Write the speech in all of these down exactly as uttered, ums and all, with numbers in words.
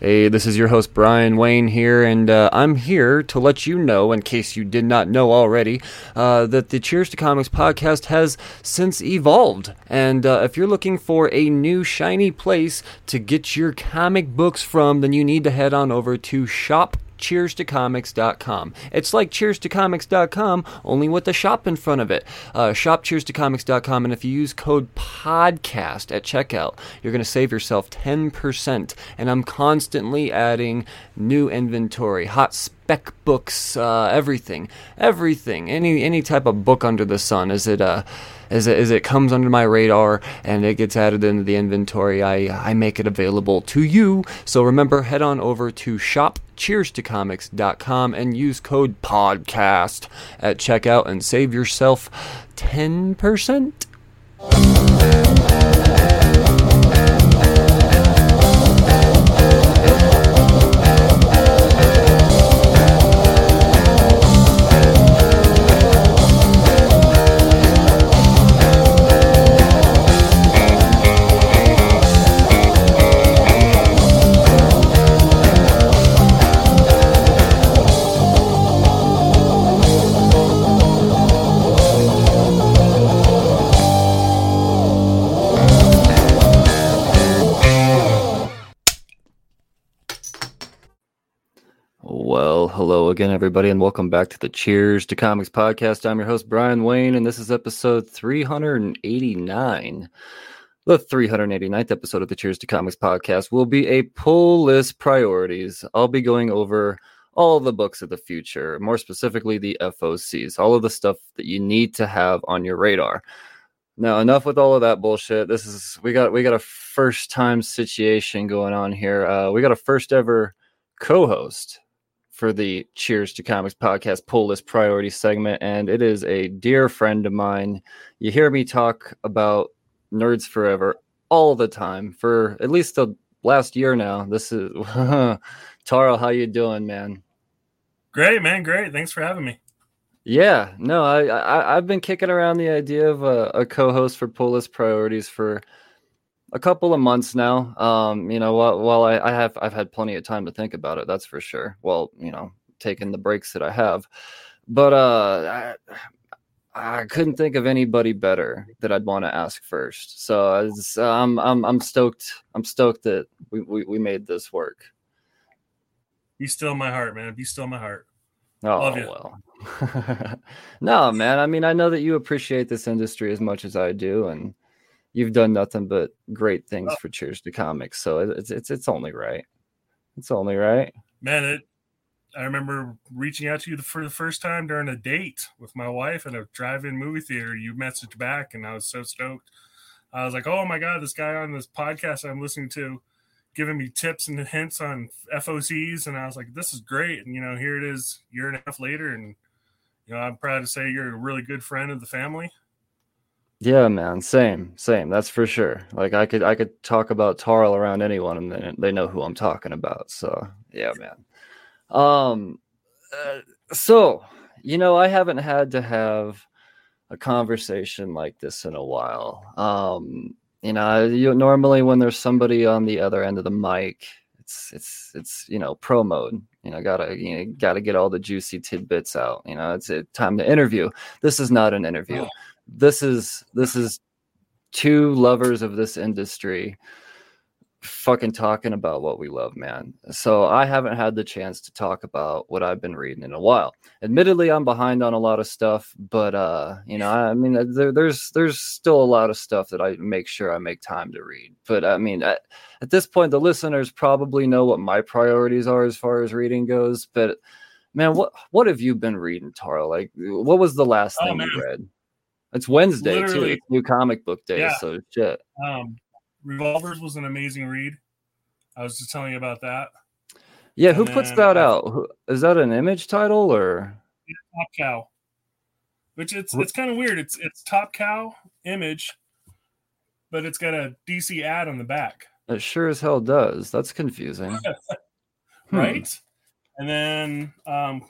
Hey, this is your host Brian Wayne here, and uh, I'm here to let you know, in case you did not know already, uh, that the Cheers to Comics podcast has since evolved. And uh, if you're looking for a new shiny place to get your comic books from, then you need to head on over to shop cheers to comics dot com. It's like cheers to comics dot com, only with a shop in front of it. Uh, shop cheers to comics dot com, and if you use code PODCAST at checkout, you're going to save yourself ten percent. And I'm constantly adding new inventory, hot spec books, uh, everything, everything, any any type of book under the sun. Is it uh, as it, as it comes under my radar and it gets added into the inventory, I, I make it available to you. So remember, head on over to shop cheers to comics dot com and use code PODCAST at checkout and save yourself ten percent. Hello again, everybody, and welcome back to the Cheers to Comics podcast. I'm your host, Brian Wayne, and this is episode three eighty-nine. The three hundred eighty-ninth episode of the Cheers to Comics podcast will be a pull list priorities. I'll be going over all the books of the future, more specifically the F O Cs, all of the stuff that you need to have on your radar. Now, enough with all of that bullshit. This is we got we got a first time situation going on here. Uh, we got a first ever co-host for the Cheers to Comics podcast pull list priority segment, and it is a dear friend of mine. You hear me talk about Nerds Forever all the time for at least the last year now. This is Taro. How you doing, man? Great, man. Great. Thanks for having me. Yeah, no, I, I I've been kicking around the idea of a, a co-host for pull list priorities for a couple of months now. Um, you know, while, while I, I have, I've had plenty of time to think about it. That's for sure. Well, you know, taking the breaks that I have, but uh, I, I couldn't think of anybody better that I'd want to ask first. So I was, um, I'm, I'm stoked. I'm stoked that we, we, we made this work. You steal my heart, man. You steal my heart. Oh, love you. Well, no, man. I mean, I know that you appreciate this industry as much as I do, and you've done nothing but great things oh. for Cheers to Comics, so it's it's it's only right. It's only right, man. It, I remember reaching out to you for the first time during a date with my wife at a drive-in movie theater. You messaged back, and I was so stoked. I was like, "Oh my god, this guy on this podcast I'm listening to, giving me tips and hints on F O Cs," and I was like, "This is great." And you know, here it is, year and a half later, and you know, I'm proud to say you're a really good friend of the family. Yeah, man. Same, same. That's for sure. Like I could, I could talk about Tarl around anyone and then they know who I'm talking about. So yeah, man. Um, uh, so, you know, I haven't had to have a conversation like this in a while. Um, you know, you, normally when there's somebody on the other end of the mic, it's, it's, it's, you know, pro mode. You know, gotta you know, gotta get all the juicy tidbits out. You know, it's it, time to interview. This is not an interview. This is this is two lovers of this industry fucking talking about what we love, man. So I haven't had the chance to talk about what I've been reading in a while. Admittedly, I'm behind on a lot of stuff, but uh, you know, I mean, there, there's there's still a lot of stuff that I make sure I make time to read. But I mean, at, at this point, the listeners probably know what my priorities are as far as reading goes. But man, what what have you been reading, Taro? Like, what was the last oh, thing man. you read? It's Wednesday Literally. too. It's New Comic Book Day, yeah. so shit. Um, Revolvers was an amazing read. I was just telling you about that. Yeah, and who puts that I, out? Is that an Image title or Top Cow? Which it's it's kind of weird. It's it's Top Cow Image, but it's got a D C ad on the back. It sure as hell does. That's confusing, right? Hmm. And then um,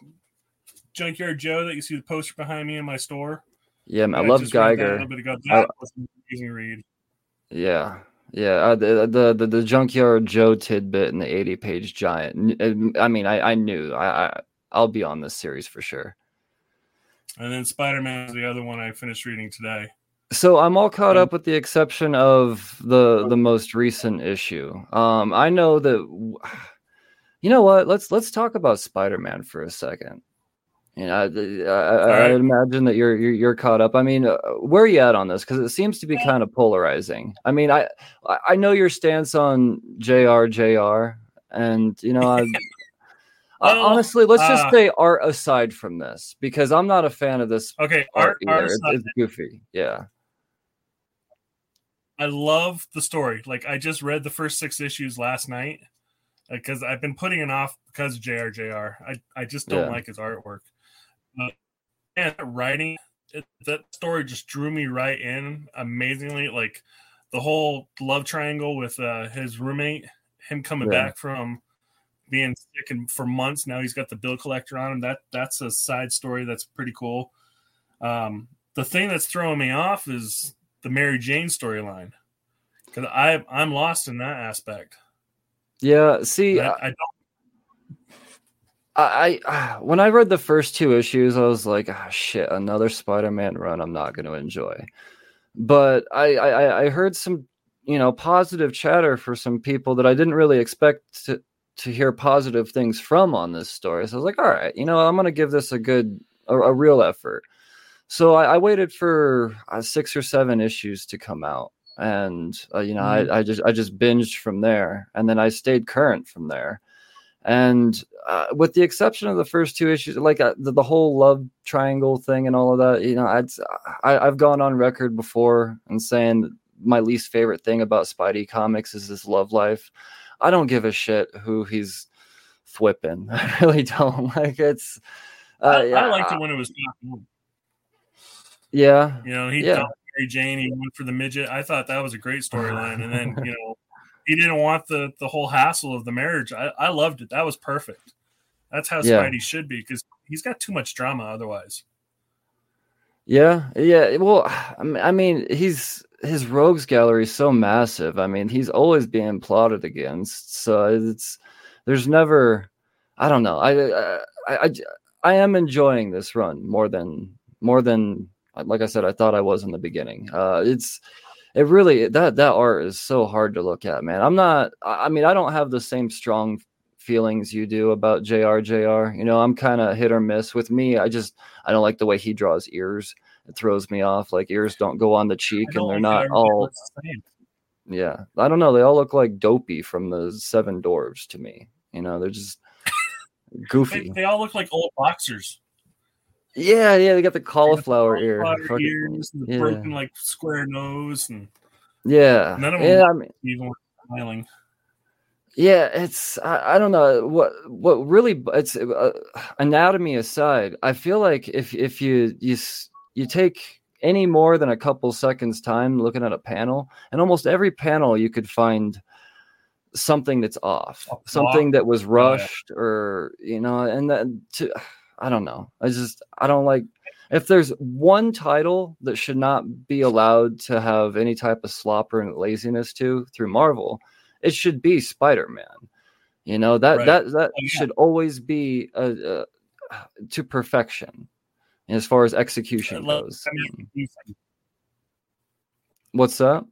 Junkyard Joe that you see the poster behind me in my store. Yeah, man, I, I love Geiger. That, that I, was an amazing read. Yeah, yeah. Uh, the, the the the Junkyard Joe tidbit and the eighty page giant. I mean, I, I knew I, I I'll be on this series for sure. And then Spider-Man is the other one I finished reading today. So I'm all caught um, up with the exception of the the most recent issue. Um, I know that. You know what? Let's let's talk about Spider-Man for a second. You know, I, I, right. I imagine that you're, you're you're caught up. I mean, uh, where are you at on this? Because it seems to be kind of polarizing. I mean, I I know your stance on J R J R, and you know, I, I, honestly, let's just uh, say art aside from this, because I'm not a fan of this. Okay, art, art, art it's, it's goofy. Yeah, I love the story. Like, I just read the first six issues last night because I've been putting it off because of J R J R. I I just don't yeah. like his artwork. Uh, and writing it, that story just drew me right in amazingly. Like the whole love triangle with uh, his roommate, him coming yeah. back from being sick and for months. Now he's got the bill collector on him. That that's a side story that's pretty cool. Um, the thing that's throwing me off is the Mary Jane storyline because I I'm lost in that aspect. Yeah, see, I, I don't. I, I when I read the first two issues, I was like, "Ah, shit, another Spider-Man run I'm not going to enjoy." But I, I, I heard some, you know, positive chatter for some people that I didn't really expect to, to hear positive things from on this story. So I was like, "All right, you know, I'm going to give this a good, a, a real effort." So I, I waited for uh, six or seven issues to come out, and uh, you know, mm-hmm. I, I just, I just binged from there, and then I stayed current from there. And uh, with the exception of the first two issues, like uh, the, the whole love triangle thing and all of that, you know, I'd, I, I've gone on record before and saying my least favorite thing about Spidey comics is his love life. I don't give a shit who he's flipping. I really don't. Like it's. Uh, I, yeah, I liked I, it when it was. Yeah. You know, he yeah. dumped Mary Jane. He went for the midget. I thought that was a great storyline. And then, you know. He didn't want the, the whole hassle of the marriage. I, I loved it. That was perfect. That's how yeah. Spidey should be because he's got too much drama otherwise. Yeah, yeah. Well, I mean, he's his rogues gallery is so massive. I mean, he's always being plotted against. So it's there's never. I don't know. I I I, I am enjoying this run more than more than like I said. I thought I was in the beginning. Uh, it's. It really that that art is so hard to look at, man. I'm not. I mean, I don't have the same strong feelings you do about J R J R. You know, I'm kind of hit or miss with me. I just I don't like the way he draws ears. It throws me off. Like ears don't go on the cheek, and they're not all. Yeah, I don't know. They all look like Dopey from the Seven Dwarves to me. You know, they're just goofy. They, they all look like old boxers. Yeah, yeah, they got the cauliflower, the cauliflower ear, fucking, ears, and the yeah. broken like square nose, and yeah, none of them yeah, I mean, even smiling. Yeah, it's I, I don't know what what really it's uh, anatomy aside. I feel like if if you you you take any more than a couple seconds time looking at a panel, and almost every panel you could find something that's off, oh, something wow. that was rushed, yeah. or you know, and that to. I don't know. I just, I don't like if there's one title that should not be allowed to have any type of slop or laziness to through Marvel, it should be Spider-Man. You know, that, right. that, that yeah. should always be uh, uh, to perfection as far as execution goes. What's that?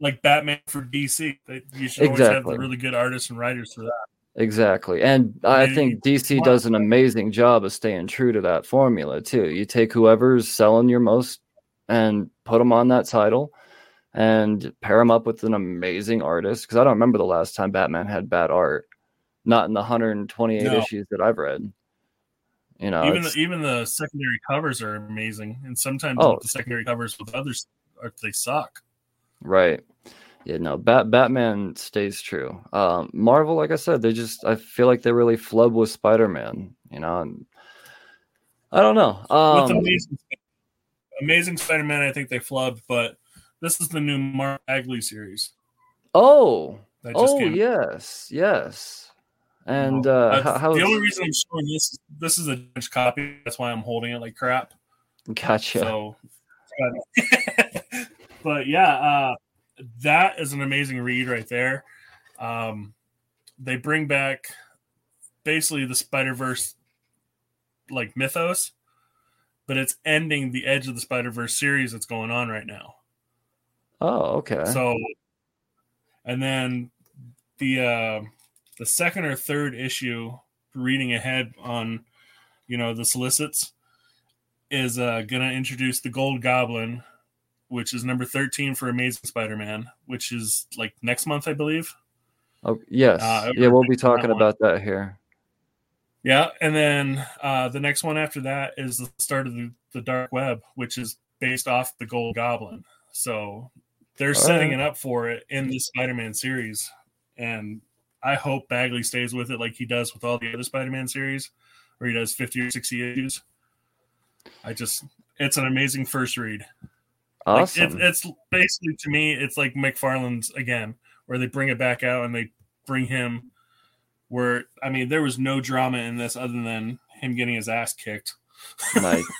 like Batman for D C. They, you should exactly. always have the really good artists and writers for that. Exactly. And I and think D C does an amazing job of staying true to that formula, too. You take whoever's selling your most and put them on that title and pair them up with an amazing artist. Because I don't remember the last time Batman had bad art. Not in the one hundred twenty-eight no. issues that I've read. You know, even the, even the secondary covers are amazing. And sometimes oh, the secondary covers with others, they suck. Right. Yeah, no, Bat- Batman stays true. Um, Marvel, like I said, they just, I feel like they really flub with Spider-Man, you know, and I don't know. Um, with Amazing, Amazing Spider-Man, I think they flubbed, but this is the new Mark Agley series. Oh, that just oh, came. yes, yes. And well, uh, how, how the is... only reason I'm showing this, is this is a damaged copy. That's why I'm holding it like crap. Gotcha. So, but, but yeah, uh, that is an amazing read right there. Um, they bring back basically the Spider-Verse like mythos, but it's ending the Edge of the Spider-Verse series that's going on right now. Oh, okay. So, and then the uh, the second or third issue, reading ahead on, you know, the solicits, is uh, going to introduce the Gold Goblin, which is number thirteen for Amazing Spider-Man, which is like next month, I believe. Oh, yes. Uh, yeah, we'll be talking that about that here. Yeah, and then uh, the next one after that is the start of the, the Dark Web, which is based off the Gold Goblin. So they're All setting right. it up for it in the Spider-Man series, and I hope Bagley stays with it like he does with all the other Spider-Man series, where he does fifty or sixty issues. I just, it's an amazing first read. Awesome. Like it, it's basically, to me, it's like McFarlane's again, where they bring it back out and they bring him where, I mean, there was no drama in this other than him getting his ass kicked. Nice.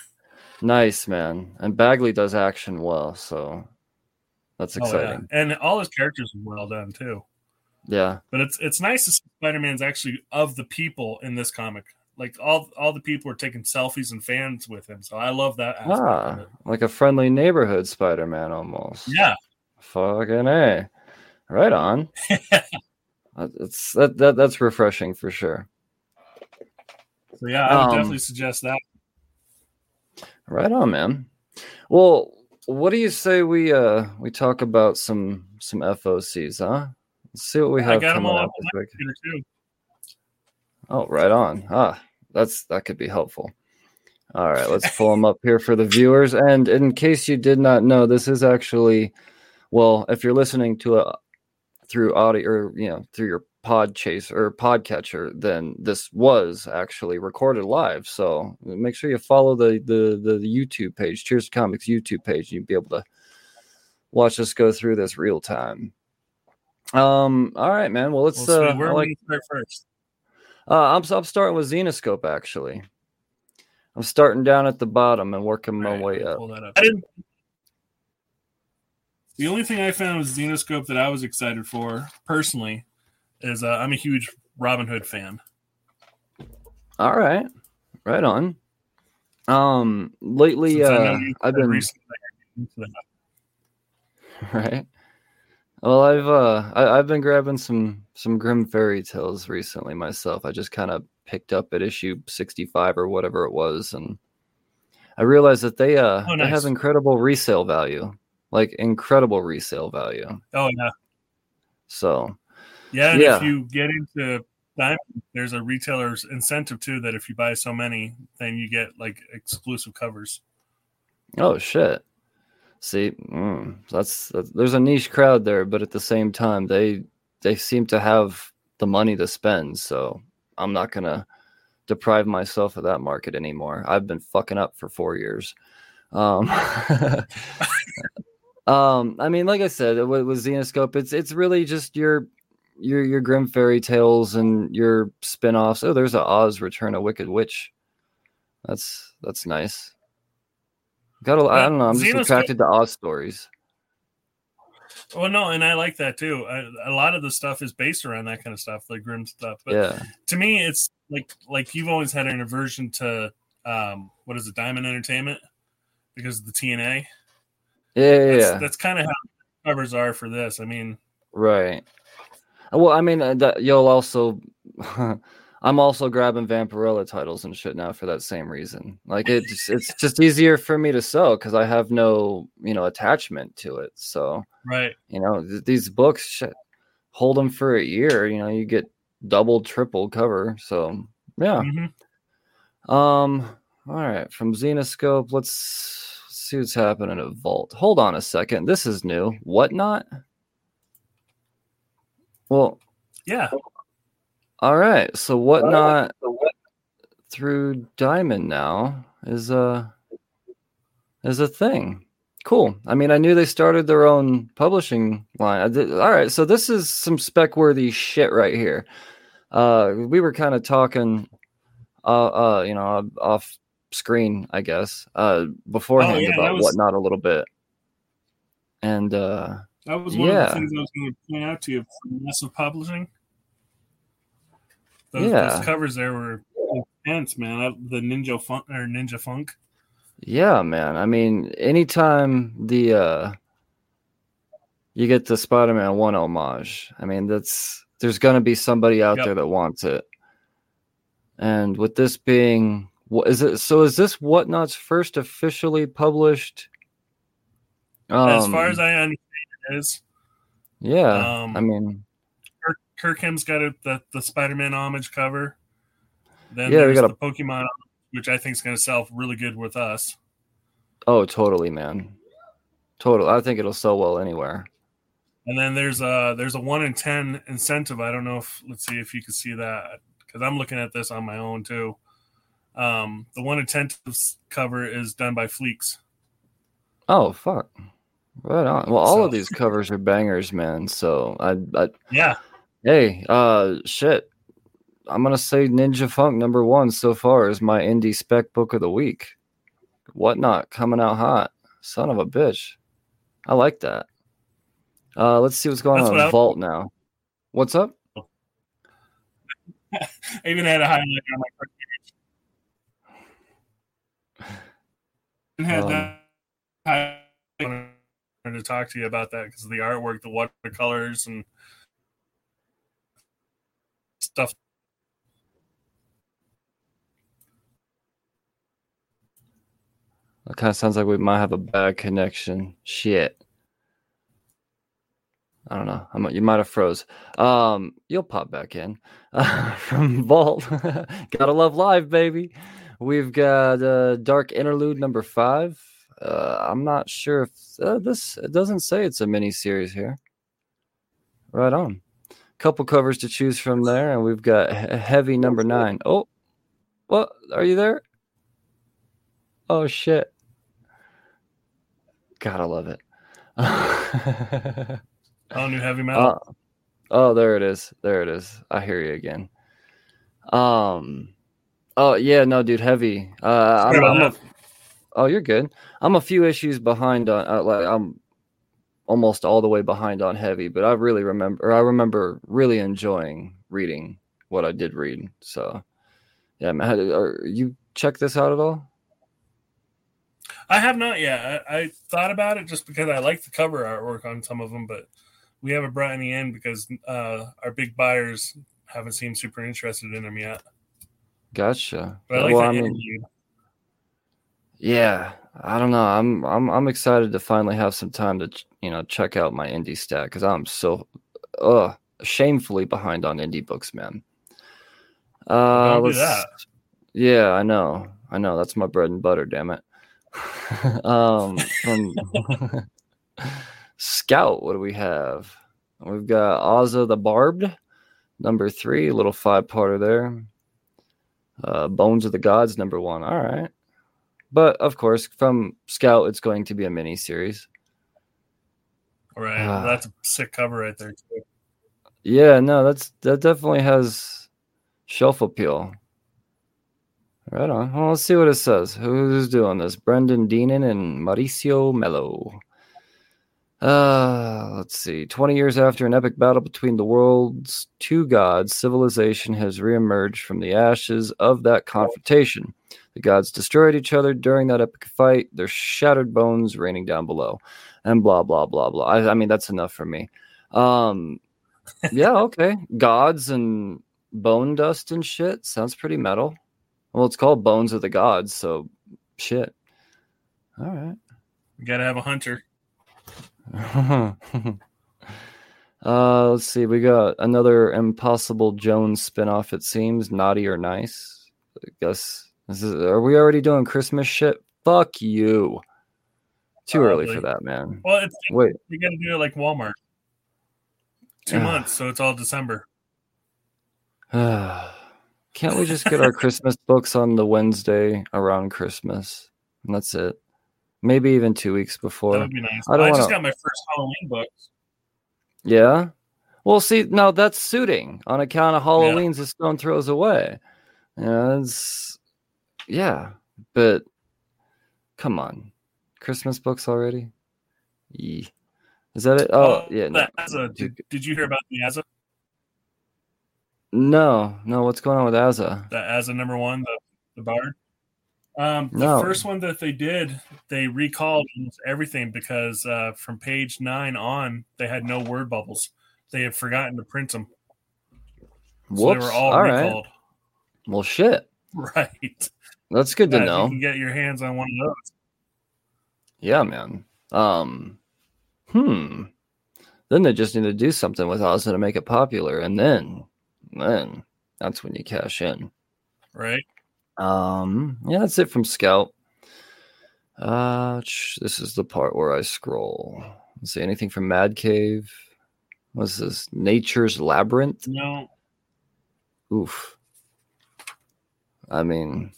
Nice, man. And Bagley does action well, so that's exciting. Oh, yeah. And all his characters are well done, too. Yeah. But it's it's nice to see Spider-Man's actually of the people in this comic. Like, all all the people are taking selfies and fans with him. So I love that aspect ah, of it. Like a friendly neighborhood Spider-Man almost. Yeah. Fucking A. Right on. That's, that, that, that's refreshing for sure. So yeah, I would um, definitely suggest that. Right on, man. Well, what do you say we uh we talk about some some F O Cs, huh? Let's see what we have. I got them all up this week. Too. Oh, right on. Ah, that's that could be helpful. All right, let's pull them up here for the viewers. And in case you did not know, this is actually, well, if you're listening to a through audio or you know through your pod chase or podcatcher, then this was actually recorded live. So make sure you follow the the the, the YouTube page, Cheers to Comics YouTube page. You'll be able to watch us go through this real time. Um. All right, man. Well, let's. Well, so uh, where like, we start first? Uh, I'm I'm starting with Xenoscope actually. I'm starting down at the bottom and working right, my way up. Pull that up. I didn't... The only thing I found with Xenoscope that I was excited for personally is uh, I'm a huge Robin Hood fan. All right, right on. Um, lately Since uh, I've been recently. Right. Well, I've uh, I, I've been grabbing some some Grim Fairy Tales recently myself. I just kind of picked up at issue sixty-five or whatever it was, and I realized that they uh oh, nice. they have incredible resale value, like incredible resale value. Oh yeah. So. Yeah, and yeah. if you get into Diamond, there's a retailer's incentive too that if you buy so many, then you get like exclusive covers. Oh shit. See, mm, that's, that's there's a niche crowd there, but at the same time, they they seem to have the money to spend. So I'm not gonna deprive myself of that market anymore. I've been fucking up for four years. Um, um I mean, like I said, with, with Xenoscope, it's it's really just your your your Grim Fairy Tales and your spinoffs. Oh, there's a Oz Return of Wicked Witch. That's that's nice. Got a, I don't know. I'm just attracted to Oz stories. Well, no, and I like that too. I, a lot of the stuff is based around that kind of stuff, like grim stuff. But yeah. to me, it's like like you've always had an aversion to um, what is it, Diamond Entertainment, because of the T N A. Yeah, yeah, that's, yeah. that's kind of how covers are for this. I mean, right. Well, I mean, uh, that, you'll also. I'm also grabbing Vampirella titles and shit now for that same reason. Like it, just, it's just easier for me to sell because I have no, you know, attachment to it. So, right, you know, th- these books, shit, hold them for a year. You know, you get double, triple cover. So, yeah. Mm-hmm. Um. All right, from Xenoscope, let's see what's happening at Vault. Hold on a second. This is new. WhatNot? Well, yeah. All right, so WhatNot uh, through Diamond now is a is a thing. Cool. I mean, I knew they started their own publishing line. I did, all right, so this is some spec-worthy shit right here. Uh, we were kind of talking, uh, uh, you know, off screen, I guess, uh, beforehand oh, yeah, about was, WhatNot a little bit, and uh, that was one yeah. of the things I was going to point out to you: massive publishing. Those, yeah. those covers there were intense, man. I, the Ninja Funk or Ninja Funk. Yeah, man. I mean, anytime the uh, you get the Spider-Man one homage, I mean, that's there's going to be somebody out yep. there that wants it. And with this being, what is it? So is this WhatNot's first officially published? Um, as far as I understand, it is. Yeah, um, I mean. Kirkham's got a, the, the Spider-Man homage cover. Then yeah, there's we got the a... Pokemon, which I think is going to sell really good with us. Oh, totally, man. Totally. I think it'll sell well anywhere. And then there's a, there's a one in ten incentive. I don't know if, let's see if you can see that, because I'm looking at this on my own, too. Um, the one in ten cover is done by Fleeks. Oh, fuck. Right on. Well, all so. of these covers are bangers, man. So, I, I yeah. Hey, uh, shit. I'm going to say Ninja Funk number one so far is my indie spec book of the week. WhatNot coming out hot. Son of a bitch. I like that. Uh, let's see what's going That's on with Vault now. What's up? I even had a highlight on my first page. I had um, that highlight. I wanted to talk to you about that because of the artwork, the watercolors, and stuff. That kind of sounds like we might have a bad connection. Shit. I don't know. I'm, you might have froze. Um, you'll pop back in. Uh, from Vault. Gotta love live, baby. We've got uh, Dark Interlude number five. Uh, I'm not sure if uh, this... It doesn't say it's a mini-series here. Right on. Couple covers to choose from there, and we've got Heavy number nine. Oh, what? Are you there? Oh, shit. Gotta love it. Oh, new heavy metal. Uh, oh, there it is. There it is. I hear you again. Um. Oh, yeah, no, dude, Heavy. Uh, I'm, I'm a, oh, you're good. I'm a few issues behind on. Uh, like, I'm. almost all the way behind on Heavy, but I really remember, or I remember really enjoying reading what I did read. So yeah, man, are you check this out at all? I have not yet. I, I thought about it just because I like the cover artwork on some of them, but we haven't brought any in because uh, our big buyers haven't seemed super interested in them yet. Gotcha. But I like well, that I mean, interview. Yeah. I don't know. I'm I'm I'm excited to finally have some time to you know check out my indie stack because I'm so uh shamefully behind on indie books, man. Uh, Don't do that. Yeah, I know, I know. That's my bread and butter. Damn it. um, from Scout, what do we have? We've got Ozza the Barbed, number three, little five-parter there. Uh, Bones of the Gods, number one. All right. But, of course, from Scout, it's going to be a mini-series. All right. Uh, well, that's a sick cover right there, too. Yeah, no, that's that definitely has shelf appeal. Right on. Well, let's see what it says. Who's doing this? Brendan Deenan and Mauricio Mello. Uh, let's see. twenty years after an epic battle between the world's two gods, civilization has reemerged from the ashes of that confrontation. The gods destroyed each other during that epic fight, their shattered bones raining down below, and blah, blah, blah, blah. I, I mean, that's enough for me. Um, yeah, okay. Gods and bone dust and shit. Sounds pretty metal. Well, it's called Bones of the Gods, so shit. All right. We got to have a hunter. Uh, let's see. We got another Impossible Jones spinoff, it seems. Naughty or Nice. I guess. This is, are we already doing Christmas shit? Fuck you. Too Probably. early for that, man. Well, it's, wait. You got to do it like Walmart. Two yeah. months, so it's all December. Can't we just get our Christmas books on the Wednesday around Christmas? And that's it. Maybe even two weeks before. That would be nice. I, don't I just wanna... got my first Halloween books. Yeah. Well, see, now that's suiting on account of Halloween's yeah. a stone throws away. Yeah, yeah, but come on. Christmas books already? Yeah. Is that it? Oh, oh yeah. No. Azza. Did, did you hear about the Azza? No. No, what's going on with Azza? The Azza number one, the, the bard? Um, the no. first one that they did, they recalled everything because uh, from page nine on, they had no word bubbles. They had forgotten to print them. Whoops. So they were all, all recalled. Right. Well, shit. Right. That's good to yeah, know. You can get your hands on one of those. Yeah, man. Um, hmm. Then they just need to do something with Ozzy to make it popular. And then, then that's when you cash in. Right. Um, yeah, that's it from Scout. Uh, this is the part where I scroll. Let's see, anything from Mad Cave? What's this? Nature's Labyrinth? No. Oof. I mean,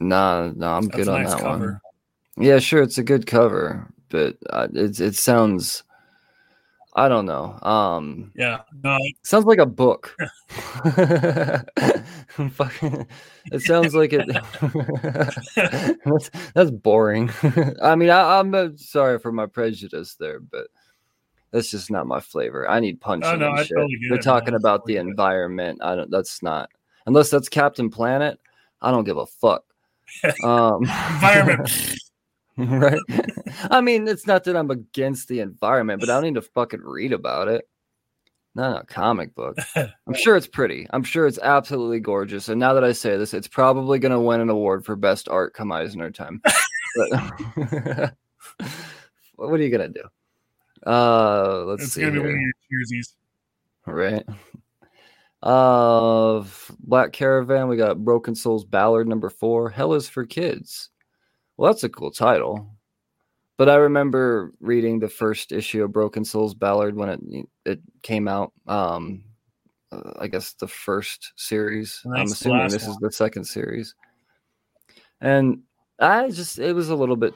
nah, nah, I'm that's good on nice that cover. one. Yeah, sure, it's a good cover, but uh, it it sounds, I don't know. Um, yeah, no. Sounds like a book. It sounds like it. that's, that's boring. I mean, I, I'm sorry for my prejudice there, but that's just not my flavor. I need punching. Oh, no, and I shit. Totally They're it, talking man. about totally the environment. I don't. That's not. Unless that's Captain Planet, I don't give a fuck. Um, environment. Right. I mean, it's not that I'm against the environment, but I don't need to fucking read about it. Not a comic book. I'm sure it's pretty. I'm sure it's absolutely gorgeous. And now that I say this, it's probably going to win an award for best art come Eisner time. But, what are you going to do? Uh, let's it's see. It's going to be one of your jerseys. All right. Uh, Black Caravan. We got Broken Souls Ballad number four. Hell is for Kids. Well, that's a cool title. But I remember reading the first issue of Broken Souls Ballad when it it came out. Um, uh, I guess the first series. Nice. I'm assuming this one is the second series. And I just it was a little bit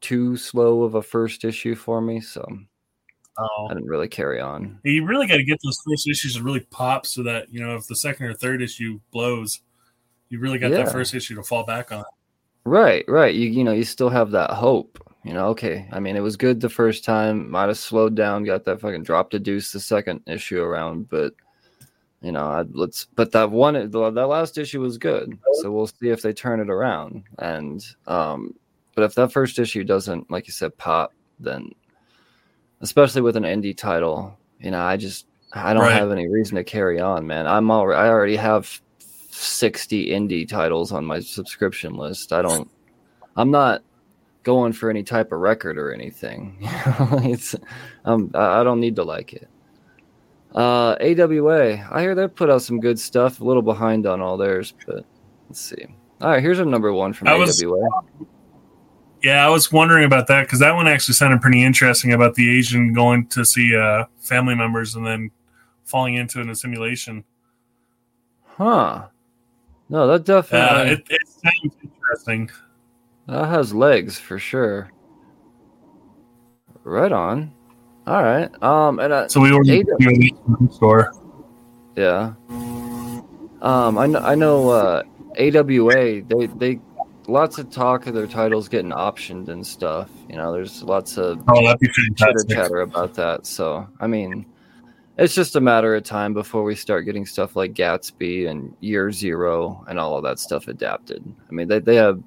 too slow of a first issue for me, so oh. I didn't really carry on. You really got to get those first issues to really pop, so that you know if the second or third issue blows, you really got yeah. that first issue to fall back on. Right, right. You you know you still have that hope. You know, okay, I mean, it was good the first time. Might have slowed down, got that fucking drop to deuce the second issue around. But, you know, I'd, let's. But that one, that last issue was good. So we'll see if they turn it around. And, um, but if that first issue doesn't, like you said, pop, then, especially with an indie title, you know, I just, I don't right. have any reason to carry on, man. I'm already, I already have sixty indie titles on my subscription list. I don't, I'm not going for any type of record or anything. It's um I don't need to like it. uh A W A, I hear they put out some good stuff, a little behind on all theirs, but let's see. All right, here's a number one from I A W A. Was, yeah I was wondering about that because that one actually sounded pretty interesting about the Asian going to see uh family members and then falling into an assimilation. Huh no that definitely uh, it, it sounds interesting. That has legs for sure. Right on. All right. Um, and I, so we were in the store. Yeah. Um, I know. I know. Uh, A W A. They they lots of talk of their titles getting optioned and stuff. You know, there's lots of oh, that'd be fantastic. chitter chatter about that. So I mean, It's just a matter of time before we start getting stuff like Gatsby and Year Zero and all of that stuff adapted. I mean, they, they have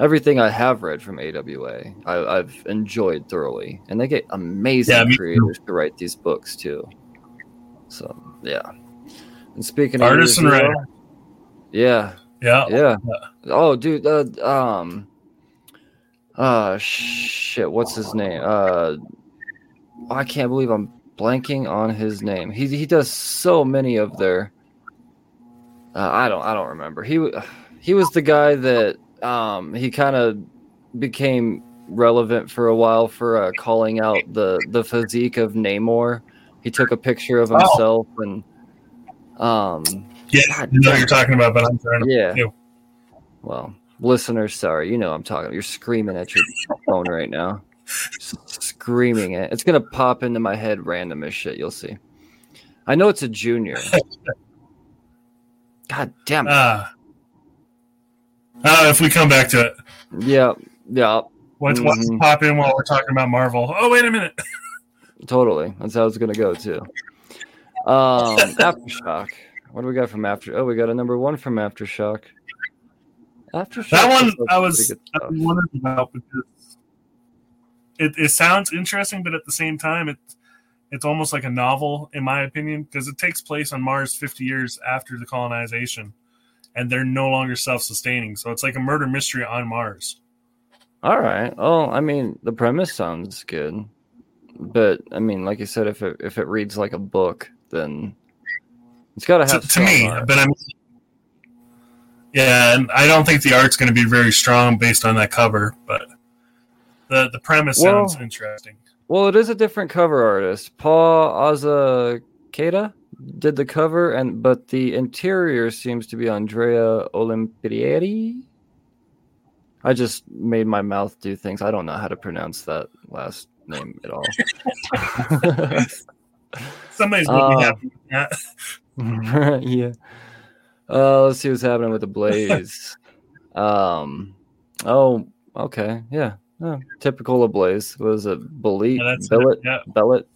everything I have read from A W A. I, I've enjoyed thoroughly, and they get amazing yeah, creators too. to write these books too. So yeah. And speaking of artists and writers, yeah, yeah, yeah. Oh, dude, uh, um, uh, shit, what's his name? Uh, I can't believe I'm blanking on his name. He he does so many of their. Uh, I don't I don't remember. He he was the guy that um he kind of became relevant for a while for uh, calling out the the physique of Namor. He took a picture of himself oh. and. Um, yeah, God, you know what you're talking about, but I'm trying to. Yeah. You. Well, listeners, sorry, you know what I'm talking about. You're screaming at your phone right now. Just screaming it. It's gonna pop into my head random as shit. You'll see. I know it's a junior. God damn it. Uh, uh, if we come back to it. Yeah. Yeah. What's mm-hmm. what's pop in while we're talking about Marvel? Oh, wait a minute. Totally. That's how it's gonna go too. Um, AfterShock. What do we got from After? Oh, we got a number one from AfterShock. AfterShock. That one I was wondering about because it it sounds interesting, but at the same time, it it's almost like a novel in my opinion because it takes place on Mars fifty years after the colonization, and they're no longer self-sustaining. So it's like a murder mystery on Mars. All right. Oh, I mean, the premise sounds good, but I mean, like you said, if it if it reads like a book. Then it's got to have to, to me, art. But I mean, yeah, and I don't think the art's going to be very strong based on that cover, but the the premise well, sounds interesting. Well, it is a different cover artist. Paul Azakeda did the cover, and but the interior seems to be Andrea Olimpieri. I just made my mouth do things. I don't know how to pronounce that last name at all. Somebody's gonna be happy with that. Yeah. Uh, let's see what's happening with the Blaze. um. Oh. Okay. Yeah. Oh, typical of Blaze. What was it? Belit. Yeah, Bellet. Yeah. Bellet.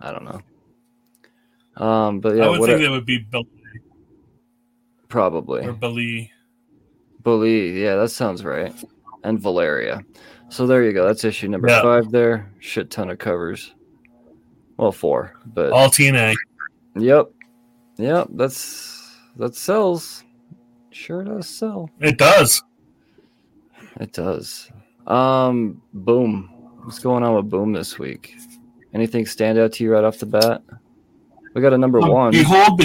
I don't know. Um. But yeah. I would think it, that would be Bellet. Probably. Or Belie. Belie. Yeah, that sounds right. And Valeria. So there you go. That's issue number yeah. five. There. Shit ton of covers. Well, four, but all T N A. Yep, yep. That's that sells. Sure does sell. It does. It does. Um, Boom. What's going on with Boom this week? Anything stand out to you right off the bat? We got a number um, one. Behold,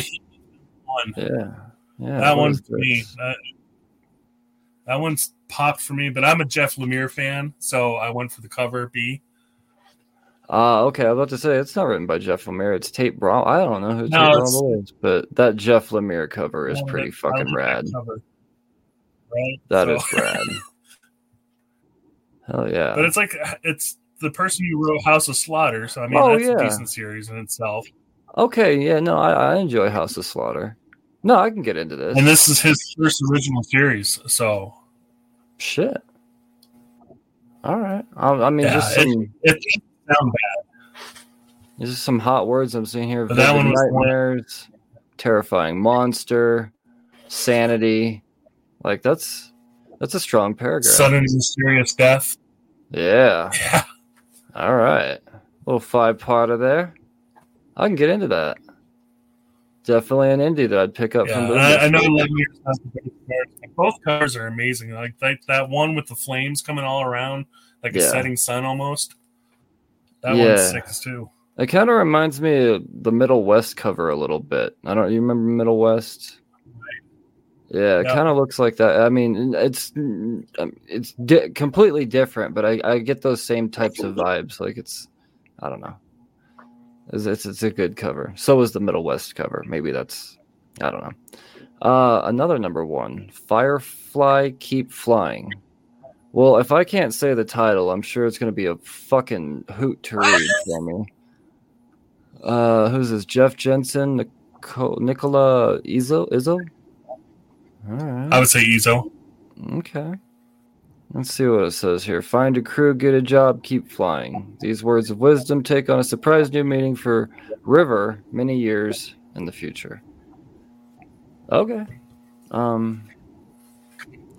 one. Yeah, yeah. That one's for me. That, that one's popped for me, but I'm a Jeff Lemire fan, so I went for the cover B. Ah, uh, okay. I was about to say it's not written by Jeff Lemire. It's Tate Brown. I don't know who no, Tate Brown is, but that Jeff Lemire cover is pretty fucking rad. Cover, right? That so. is rad. Hell yeah! But it's like it's the person who wrote House of Slaughter, so I mean oh, that's yeah. a decent series in itself. Okay, yeah, no, I, I enjoy House of Slaughter. No, I can get into this. And this is his first original series, so shit. All right. I, I mean, yeah, just some. It, it, sound bad. This is some hot words I'm seeing here. That one was nightmares, one. Terrifying monster, sanity. Like that's that's a strong paragraph. Sudden mysterious death. Yeah. Yeah. All right. Little five parter there. I can get into that. Definitely an indie that I'd pick up yeah, from. I, I know. Both covers are amazing. Like that, that one with the flames coming all around, like yeah. a setting sun almost. That yeah. one's six too. It kind of reminds me of the Middle West cover a little bit. I don't. You remember Middle West? Right. Yeah, it yep. kind of looks like that. I mean, it's it's di- completely different, but I, I get those same types of vibes. Like it's, I don't know. It's, it's it's a good cover. So is the Middle West cover. Maybe that's, I don't know. Uh, another number one, Firefly Keep Flying. Well, if I can't say the title, I'm sure it's going to be a fucking hoot to read for me. Uh, who's this? Jeff Jensen, Nico- Nicola Izzo? Izzo? All right. I would say Izzo. Okay. Let's see what it says here. Find a crew, get a job, keep flying. These words of wisdom take on a surprise new meaning for River many years in the future. Okay. Um.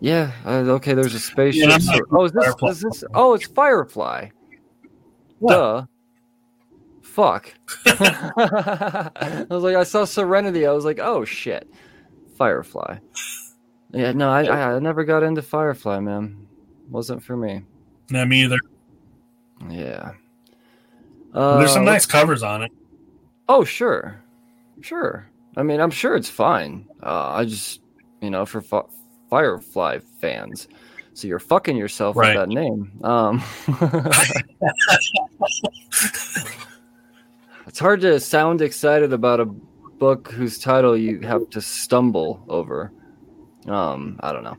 Yeah. Uh, okay. There's a spaceship. Yeah, so, oh, is this, is this? Oh, it's Firefly. What? Duh. Fuck. I was like, I saw Serenity. I was like, oh shit, Firefly. Yeah. No, I, I, I never got into Firefly, man. Wasn't for me. Not me either. Yeah. Uh, There's some nice covers on it. Oh, sure. Sure. I mean, I'm sure it's fine. Uh, I just, you know, for fi- Firefly fans. So you're fucking yourself right. with that name. Um, it's hard to sound excited about a book whose title you have to stumble over. Um, I don't know.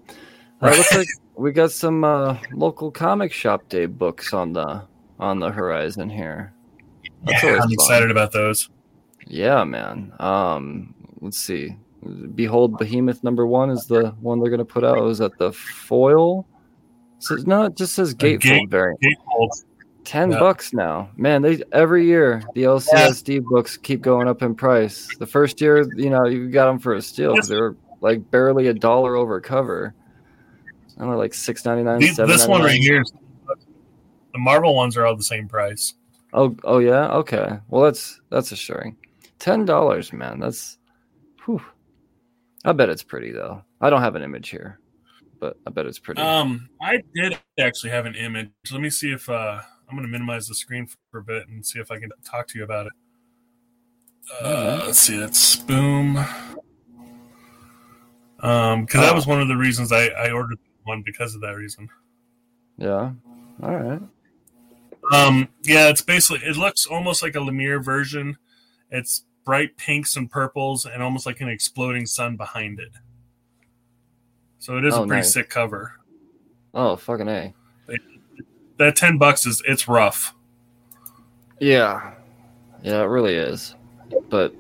Uh, it looks like we got some uh, local comic shop day books on the on the horizon here. That's yeah, I'm fun. excited about those. Yeah, man. Um, let's see. Behold, Behemoth number one is the one they're going to put out. Is that the foil? So, no, it just says gatefold gate, variant. Gatefold. Ten yeah. bucks now, man. They every year the L C S D yeah. books keep going up in price. The first year, you know, you got them for a steal because they were like barely a dollar over cover. I don't know, like six ninety-nine, seven ninety-nine. This one right here, the Marvel ones are all the same price. Oh, oh yeah, okay. Well, that's that's assuring. Ten dollars, man. That's, whew. I bet it's pretty though. I don't have an image here, but I bet it's pretty. Um, I did actually have an image. Let me see if uh, I'm going to minimize the screen for a bit and see if I can talk to you about it. Uh, mm-hmm. Let's see. That's Boom. Um, because oh. that was one of the reasons I, I ordered. One because of that reason. Yeah. All right. Um, yeah, it's basically, it looks almost like a Lemire version. It's bright pinks and purples and almost like an exploding sun behind it. So it is oh, a pretty nice. sick cover. Oh, fucking A. It, that ten bucks is, it's rough. Yeah. Yeah, it really is. But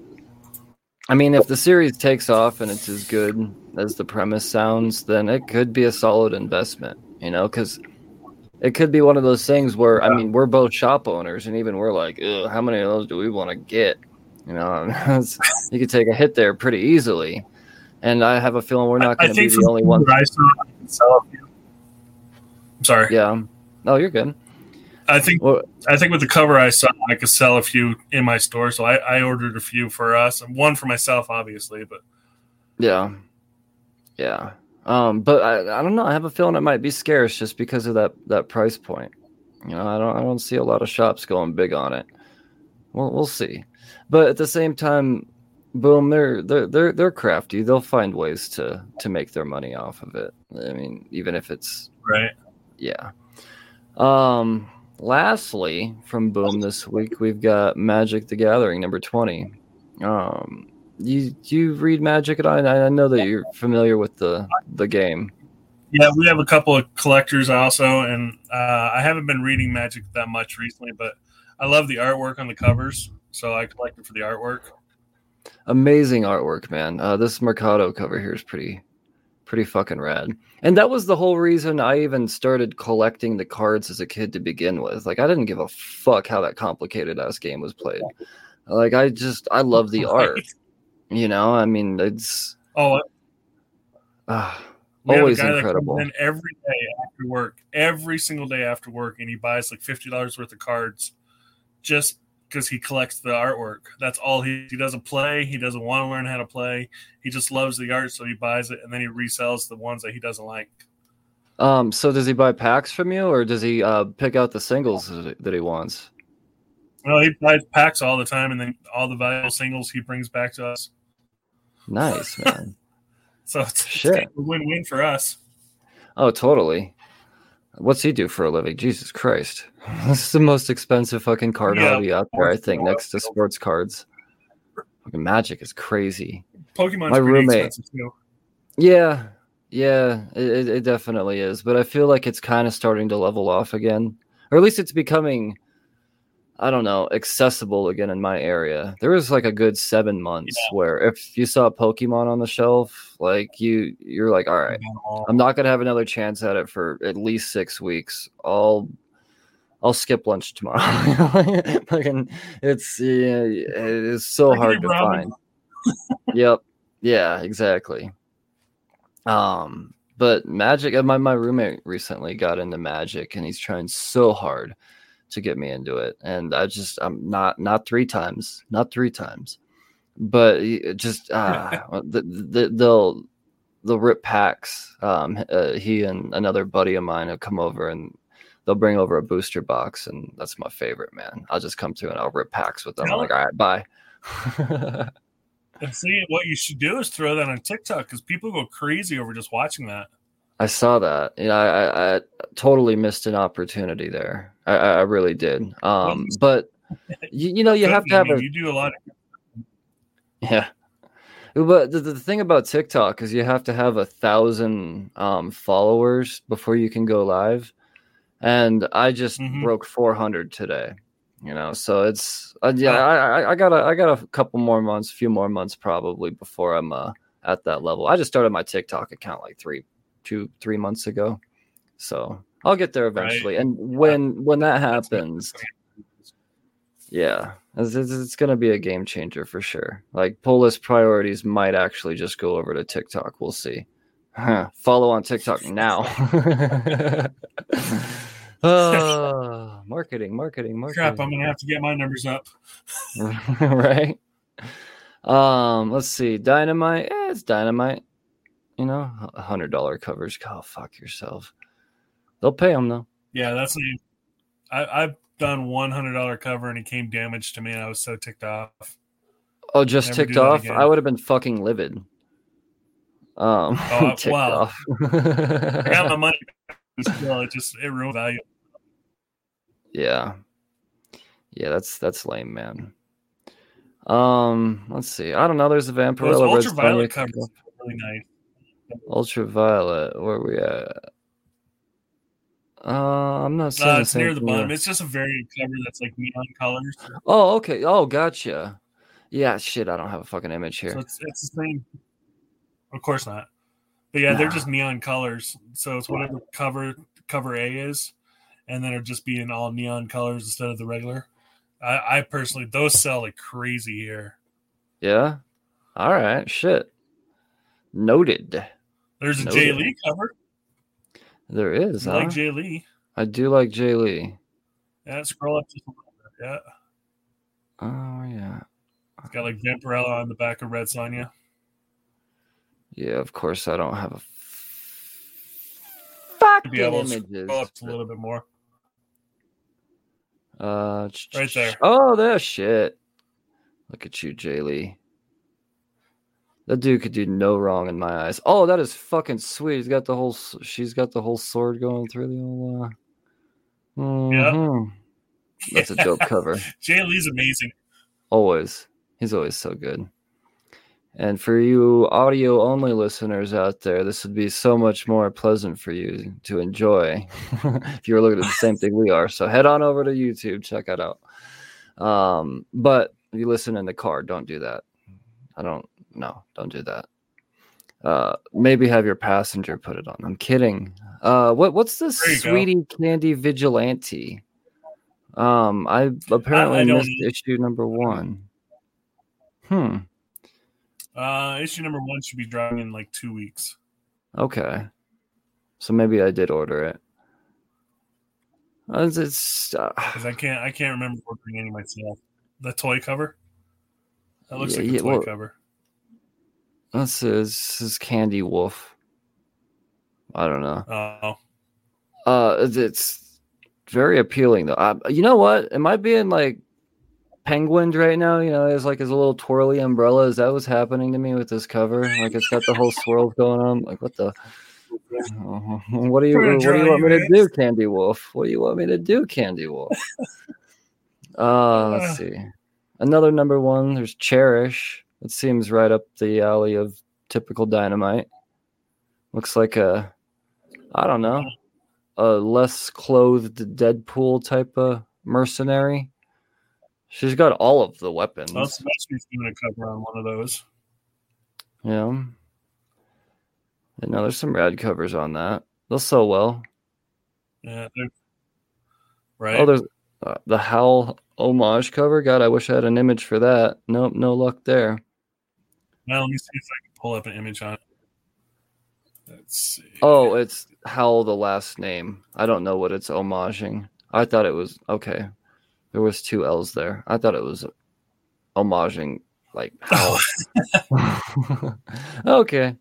I mean, if the series takes off and it's as good as the premise sounds, then it could be a solid investment, you know, because it could be one of those things where, I mean, we're both shop owners and even we're like, ugh, how many of those do we want to get? You know, you could take a hit there pretty easily. And I have a feeling we're not going to be the only one. I saw, I'm sorry. Yeah. No, you're good. I think well, I think with the cover I saw, I could sell a few in my store. So I, I ordered a few for us and one for myself, obviously. But yeah, yeah. Um, but I, I don't know. I have a feeling it might be scarce just because of that, that price point. You know, I don't I don't see a lot of shops going big on it. Well, we'll see. But at the same time, Boom, they're they're they're they're crafty. They'll find ways to to make their money off of it. I mean, even if it's right. Yeah. Um. Lastly, from Boom this week, we've got Magic the Gathering, number twenty. Um, you you read Magic, and I, I know that you're familiar with the, the game. Yeah, we have a couple of collectors also, and uh, I haven't been reading Magic that much recently, but I love the artwork on the covers, so I collect it for the artwork. Amazing artwork, man. Uh, this Mercado cover here is pretty... pretty fucking rad. And that was the whole reason I even started collecting the cards as a kid to begin with. Like, I didn't give a fuck how that complicated ass game was played. Like, I just, I love the art. You know, I mean, it's oh, uh, always incredible. And every day after work, every single day after work, and he buys like fifty dollars worth of cards just because he collects the artwork. That's all he he doesn't play. He doesn't want to learn how to play. He just loves the art, so he buys it and then he resells the ones that he doesn't like. Um. So does he buy packs from you, or does he uh, pick out the singles that he wants? Well, he buys packs all the time, and then all the valuable singles he brings back to us. Nice, man. So it's, Shit. it's kind of a win-win for us. Oh, totally. What's he do for a living? Jesus Christ. This is the most expensive fucking card yeah, hobby out there, I think, next to sports cards. Fucking Magic is crazy. Pokemon's My roommate, pretty expensive too. Yeah, yeah, it, it definitely is. But I feel like it's kind of starting to level off again. Or at least it's becoming I don't know, accessible again in my area. There was like a good seven months yeah. where if you saw Pokemon on the shelf, like you, you're like, all right, I'm not gonna have another chance at it for at least six weeks. I'll, I'll skip lunch tomorrow. it's yeah, it is so hard to find. Yep. Yeah. Exactly. Um, but Magic. My my roommate recently got into Magic, and he's trying so hard to get me into it, and I just I'm not not three times not three times but just uh the, the, they'll they'll rip packs. Um uh, he and another buddy of mine have come over, and they'll bring over a booster box, and that's my favorite, man. I'll just come through and I'll rip packs with them. I'm like, all right, bye. And see, what you should do is throw that on TikTok, because people go crazy over just watching that. I saw that. You know, I, I, I totally missed an opportunity there. I, I really did. Um, but you, you know, you have to have a. You do a lot. Of- yeah, but the, the thing about TikTok is you have to have a thousand um, followers before you can go live, and I just mm-hmm. broke four hundred today. You know, so it's uh, yeah. I, I, I got a I got a couple more months, few more months probably before I'm uh, at that level. I just started my TikTok account like three. two, three months ago. So I'll get there eventually. Right. And when, when that happens, yeah, it's, it's going to be a game changer for sure. Like, pull list priorities might actually just go over to TikTok. We'll see. Huh. Follow on TikTok now. uh, marketing, marketing, marketing. Crap, I'm going to have to get my numbers up. Right. Um, let's see. Dynamite. Eh, it's Dynamite. You know, a hundred dollar covers. Go fuck yourself. They'll pay them though. Yeah, that's. What you, I I've done one hundred dollar cover and it came damaged to me, and I was so ticked off. Oh, just Never ticked off. I would have been fucking livid. Um, oh, ticked wow. off. I got my money back. Still, it just it ruined value. Yeah, yeah, that's that's lame, man. Um, let's see. I don't know. There's a Vampirella. Those Ultraviolet covers are really nice. Ultraviolet, where we at? Uh, I'm not seeing. Uh, it's near the bottom. It's just a variant cover that's like neon colors. Oh, okay. Oh, gotcha. Yeah, shit. I don't have a fucking image here. So it's, it's the same. Of course not. But yeah, nah. They're just neon colors. So it's whatever cover cover A is, and then it'll just be in all neon colors instead of the regular. I, I personally, those sell like crazy here. Yeah. All right. Shit. Noted. There's a Noted. Jay Lee cover. There is. I huh? like Jay Lee. I do like Jay Lee. Yeah, scroll up just a little bit. Yeah. Oh, yeah. It's got like Vampirella on the back of Red Sonja. Yeah, of course. I don't have a fucking be able images. To scroll up a little bit more. Uh, right there. Oh, there. Shit. Look at you, Jay Lee. That dude could do no wrong in my eyes. Oh, that is fucking sweet. He's got the whole. She's got the whole sword going through the old. Uh, mm-hmm. Yeah, that's a dope cover. Jay Lee's amazing. Always, he's always so good. And for you audio only listeners out there, this would be so much more pleasant for you to enjoy if you were looking at the same thing we are. So head on over to YouTube, check it out. Um, but if you listen in the car, don't do that. I don't. No, don't do that. Uh, maybe have your passenger put it on. I'm kidding. Uh, what what's this Sweetie go. Candy Vigilante? Um, I apparently I, I missed know. issue number one. Hmm. Uh, issue number one should be dropping in like two weeks. Okay, so maybe I did order it. Uh, it's uh... Cause I can't. I can't remember ordering any myself. The toy cover. That looks yeah, like a yeah, toy well, cover. This is, this is Candy Wolf. I don't know. Oh, uh, it's very appealing though. I, you know what? Am I being like penguined right now? You know, it's like his little twirly umbrella. Is that what's happening to me with this cover? Like, it's got the whole swirl going on. Like, what the? Oh, what do you? What do you want me to do, Candy Wolf? What do you want me to do, Candy Wolf? Uh, let's see. Another number one. There's Cherish. It seems right up the alley of typical Dynamite. Looks like a, I don't know, a less clothed Deadpool type of mercenary. She's got all of the weapons. Well, Sylvester's going to cover on one of those. Yeah. And now there's some rad covers on that. They'll sell well. Yeah. Right. Oh, there's uh, the Howl homage cover. God, I wish I had an image for that. Nope, no luck there. Now let me see if I can pull up an image on it. Let's see. Oh, it's Howl the last name. I don't know what it's homaging. I thought it was okay. There was two L's there. I thought it was homaging like Howl. Oh. Okay.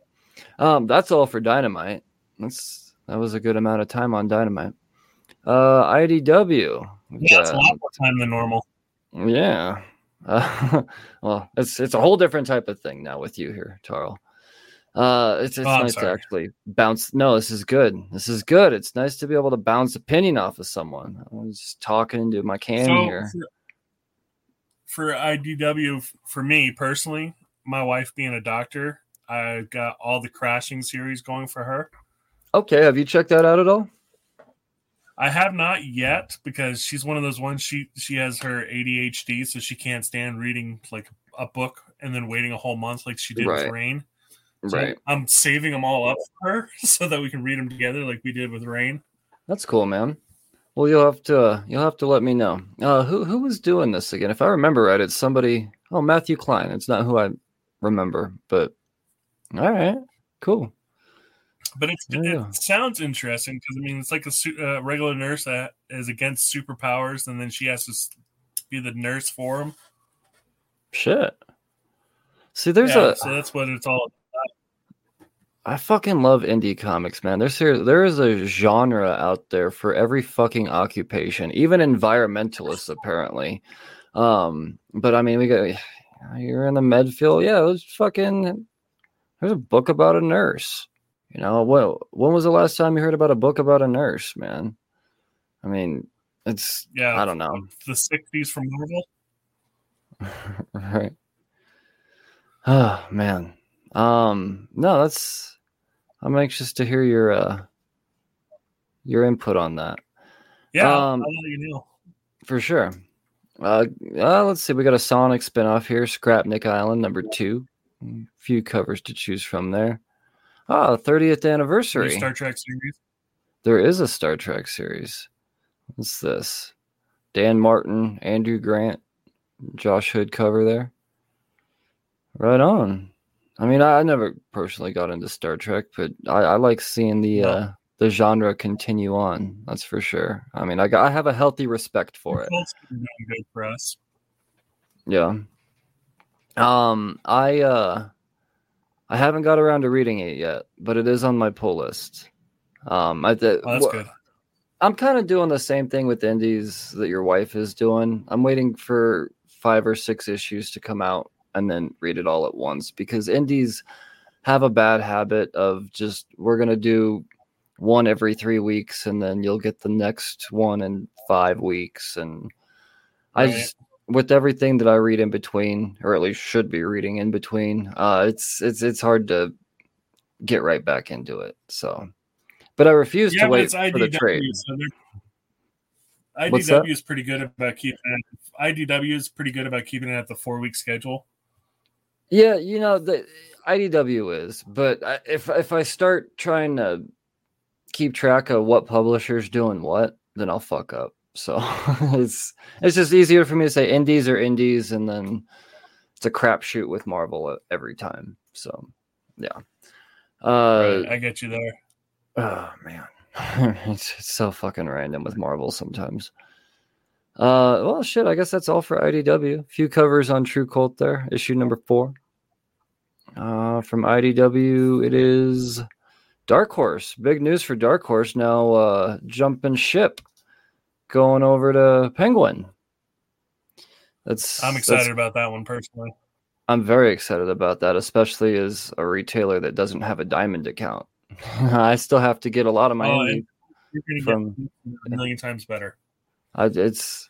Um, that's all for Dynamite. That's that was a good amount of time on Dynamite. Uh, I D W. Yeah, it's uh, a lot more time than normal. Yeah. Uh, well, it's it's a whole different type of thing now with you here, Taro. Uh, it's it's oh, nice sorry. to actually bounce. No, this is good. This is good. It's nice to be able to bounce opinion off of someone. I was just talking into my can so here. For, for I D W, for me personally, my wife being a doctor, I got all the Crashing series going for her. Okay, have you checked that out at all? I have not yet, because she's one of those ones, she she has her A D H D, so she can't stand reading like a book and then waiting a whole month like she did right. with Rain. So right. I'm saving them all up for her so that we can read them together like we did with Rain. That's cool, man. Well, you'll have to uh, you'll have to let me know. Uh, who who was doing this again? If I remember right, it's somebody. Oh, Matthew Klein. It's not who I remember, but all right, cool. But it's, yeah. it sounds interesting because, I mean, it's like a su- uh, regular nurse that is against superpowers, and then she has to be the nurse for them. Shit. See, there's yeah, a... So that's what it's all about. I fucking love indie comics, man. There's serious, there is a genre out there for every fucking occupation, even environmentalists, apparently. Um, but, I mean, we got... You're in the med field. Yeah, it was fucking... There's a book about a nurse. You know, when, when was the last time you heard about a book about a nurse, man? I mean, it's, yeah, I don't know. The sixties from Marvel? Right. Oh, man. Um, no, that's, I'm anxious to hear your, uh, your input on that. Yeah, um, I'll let you know. For sure. Uh, uh, let's see. We got a Sonic spinoff here, Scrapnik Island, number two. A few covers to choose from there. Ah, thirtieth anniversary. There's a Star Trek series. There is a Star Trek series. What's this? Dan Martin, Andrew Grant, Josh Hood cover there. Right on. I mean, I, I never personally got into Star Trek, but I, I like seeing the yeah. uh, the genre continue on. That's for sure. I mean, I got, I have a healthy respect for it. That's doing good for us. Yeah. Um, I uh. I haven't got around to reading it yet, but it is on my pull list. Um, I th- oh, that's wh- good. I'm kind of doing the same thing with indies that your wife is doing. I'm waiting for five or six issues to come out and then read it all at once, because indies have a bad habit of just, we're going to do one every three weeks and then you'll get the next one in five weeks. And I right. just... With everything that I read in between, or at least should be reading in between, uh, it's it's it's hard to get right back into it. So, but I refuse yeah, to wait for I D W, the trade. So I D W is pretty good about keeping it. I D W is pretty good about keeping it at the four week schedule. Yeah, you know the I D W is, but I, if if I start trying to keep track of what publisher's doing what, then I'll fuck up. So it's it's just easier for me to say indies or indies, and then it's a crapshoot with Marvel every time. So yeah, uh, right, I get you there. Oh man, it's, it's so fucking random with Marvel sometimes. Uh, well, shit. I guess that's all for I D W. A few covers on True Cult there, issue number four. Uh, from I D W, it is Dark Horse. Big news for Dark Horse now. Uh, jumping ship. Going over to Penguin. That's I'm excited that's, about that one personally. I'm very excited about that, especially as a retailer that doesn't have a Diamond account. I still have to get a lot of my oh, you're from get a million times better. I, it's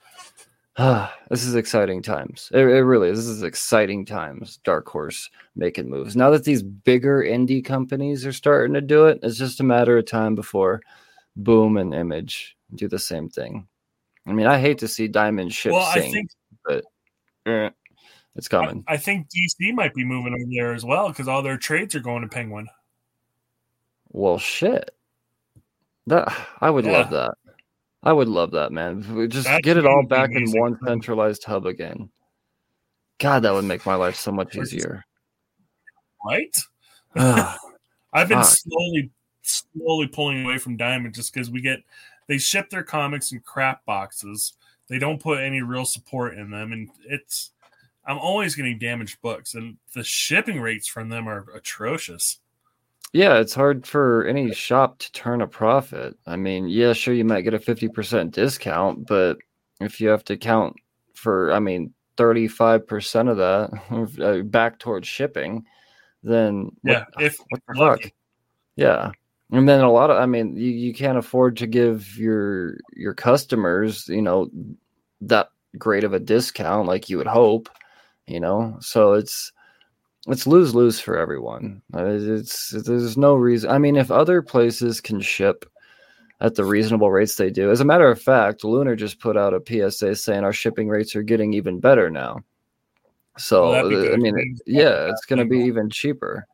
uh, this is exciting times. It, it really is. This is exciting times. Dark Horse making moves. Now that these bigger indie companies are starting to do it, it's just a matter of time before Boom and Image do the same thing. I mean, I hate to see Diamond ship well, sink, think, but eh, it's coming. I, I think D C might be moving over there as well because all their trades are going to Penguin. Well, shit. That I would yeah. love that. I would love that, man. Just That'd get it all back amazing. in one centralized hub again. God, that would make my life so much easier. Right? I've been Fuck. slowly, slowly pulling away from Diamond just because we get they ship their comics in crap boxes. They don't put any real support in them, and it's I'm always getting damaged books, and the shipping rates from them are atrocious. Yeah, it's hard for any shop to turn a profit. I mean, yeah, sure, you might get a fifty percent discount, but if you have to count for, I mean, thirty-five percent of that back towards shipping, then yeah, what, if what the lucky. fuck? Yeah. And then a lot of, I mean, you, you can't afford to give your your customers, you know, that great of a discount like you would hope, you know? So it's, It's lose-lose for everyone. It's, it's there's no reason. I mean, if other places can ship at the reasonable rates they do. As a matter of fact, Lunar just put out a P S A saying our shipping rates are getting even better now. So, well, I mean, it, yeah, it's going to be even cheaper.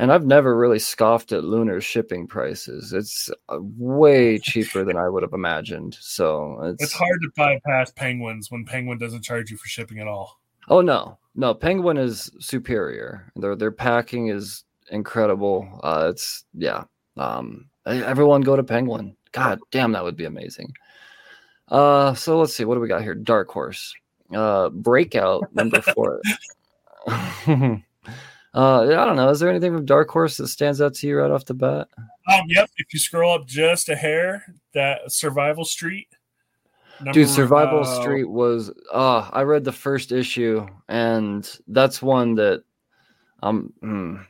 And I've never really scoffed at Lunar's shipping prices. It's way cheaper than I would have imagined. So it's, it's hard to bypass Penguins when Penguin doesn't charge you for shipping at all. Oh, no. No, Penguin is superior. Their their packing is incredible. Uh, it's yeah. Um, everyone go to Penguin. God damn, that would be amazing. Uh, so let's see, what do we got here? Dark Horse, uh, Breakout number four. uh, I don't know. Is there anything from Dark Horse that stands out to you right off the bat? Um, yep. If you scroll up just a hair, that Survival Street. Number, Dude, Survival uh, Street was. Uh, I read the first issue, and that's one that I'm. Mm,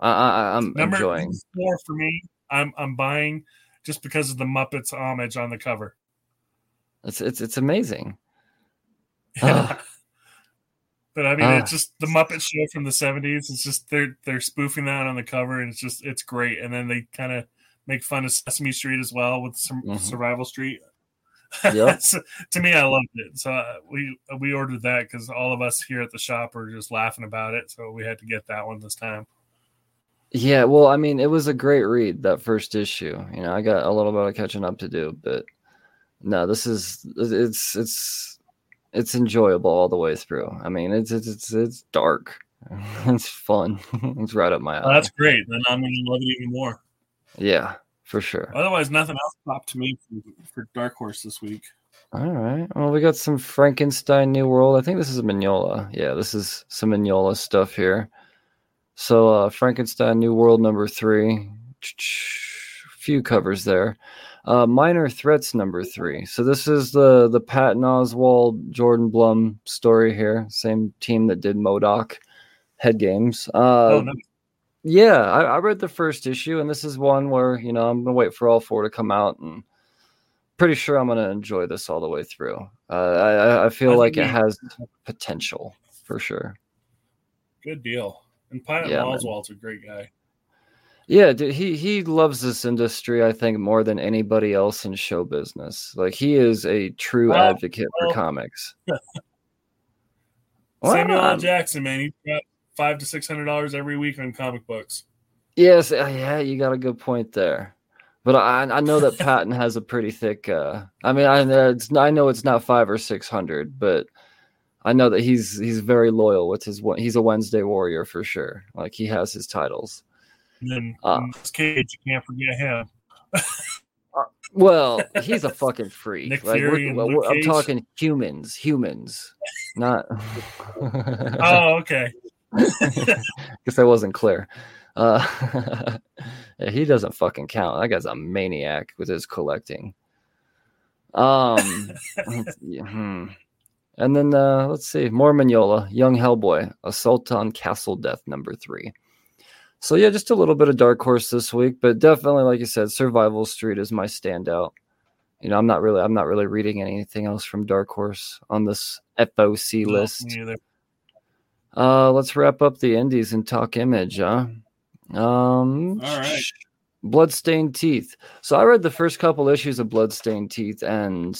I, I, I'm number enjoying. Four for me. I'm I'm buying just because of the Muppets homage on the cover. It's it's it's amazing. Yeah. Uh, but I mean, uh, it's just the Muppet show from the seventies. It's just they're they're spoofing that on the cover, and it's just it's great. And then they kind of make fun of Sesame Street as well with some mm-hmm. Survival Street. Yep. So, to me, I loved it. So uh, we we ordered that because all of us here at the shop were just laughing about it. So we had to get that one this time. Yeah, well, I mean, it was a great read, that first issue. You know, I got a little bit of catching up to do, but no, this is it's it's it's enjoyable all the way through. I mean, it's it's it's, it's dark. It's fun. It's right up my alley. Oh, that's great. Then I'm gonna love it even more. Yeah. For sure. Otherwise, nothing else popped to me for Dark Horse this week. All right. Well, we got some Frankenstein New World. I think this is Mignola. Yeah, this is some Mignola stuff here. So uh, Frankenstein New World number three. Few covers there. Uh, Minor Threats number three. So this is the, the Patton Oswalt, Jordan Blum story here. Same team that did MODOK Head Games. Uh, oh, no. Yeah, I, I read the first issue, and this is one where, you know, I'm going to wait for all four to come out, and pretty sure I'm going to enjoy this all the way through. Uh, I, I feel I like it has potential, for sure. Good deal. And Patton yeah, Oswalt's man. a great guy. Yeah, dude, he, he loves this industry, I think, more than anybody else in show business. Like, he is a true well, advocate well, for comics. Samuel L. Jackson, man, he's got Five to six hundred dollars every week on comic books. Yes, yeah, you got a good point there. But I, I know that Patton has a pretty thick. Uh, I mean, I, it's, I know it's not five or six hundred, but I know that he's he's very loyal with his. He's a Wednesday warrior for sure. Like he has his titles. And then uh, Cage, you can't forget him. uh, well, he's a fucking freak. Nick like, Fury we're, and we're, Luke I'm Cage. talking humans, humans, not. Oh, okay. Guess I wasn't clear. Uh, yeah, he doesn't fucking count. That guy's a maniac with his collecting. Um, yeah, hmm. And then uh, let's see, more Mignola, Young Hellboy, Assault on Castle Death number three. So yeah, just a little bit of Dark Horse this week, but definitely, like you said, Survival Street is my standout. You know, I'm not really, I'm not really reading anything else from Dark Horse on this F O C list. No, me either. Uh, let's wrap up the indies and talk Image, huh? Um, All right. Bloodstained Teeth. So I read the first couple issues of Bloodstained Teeth, and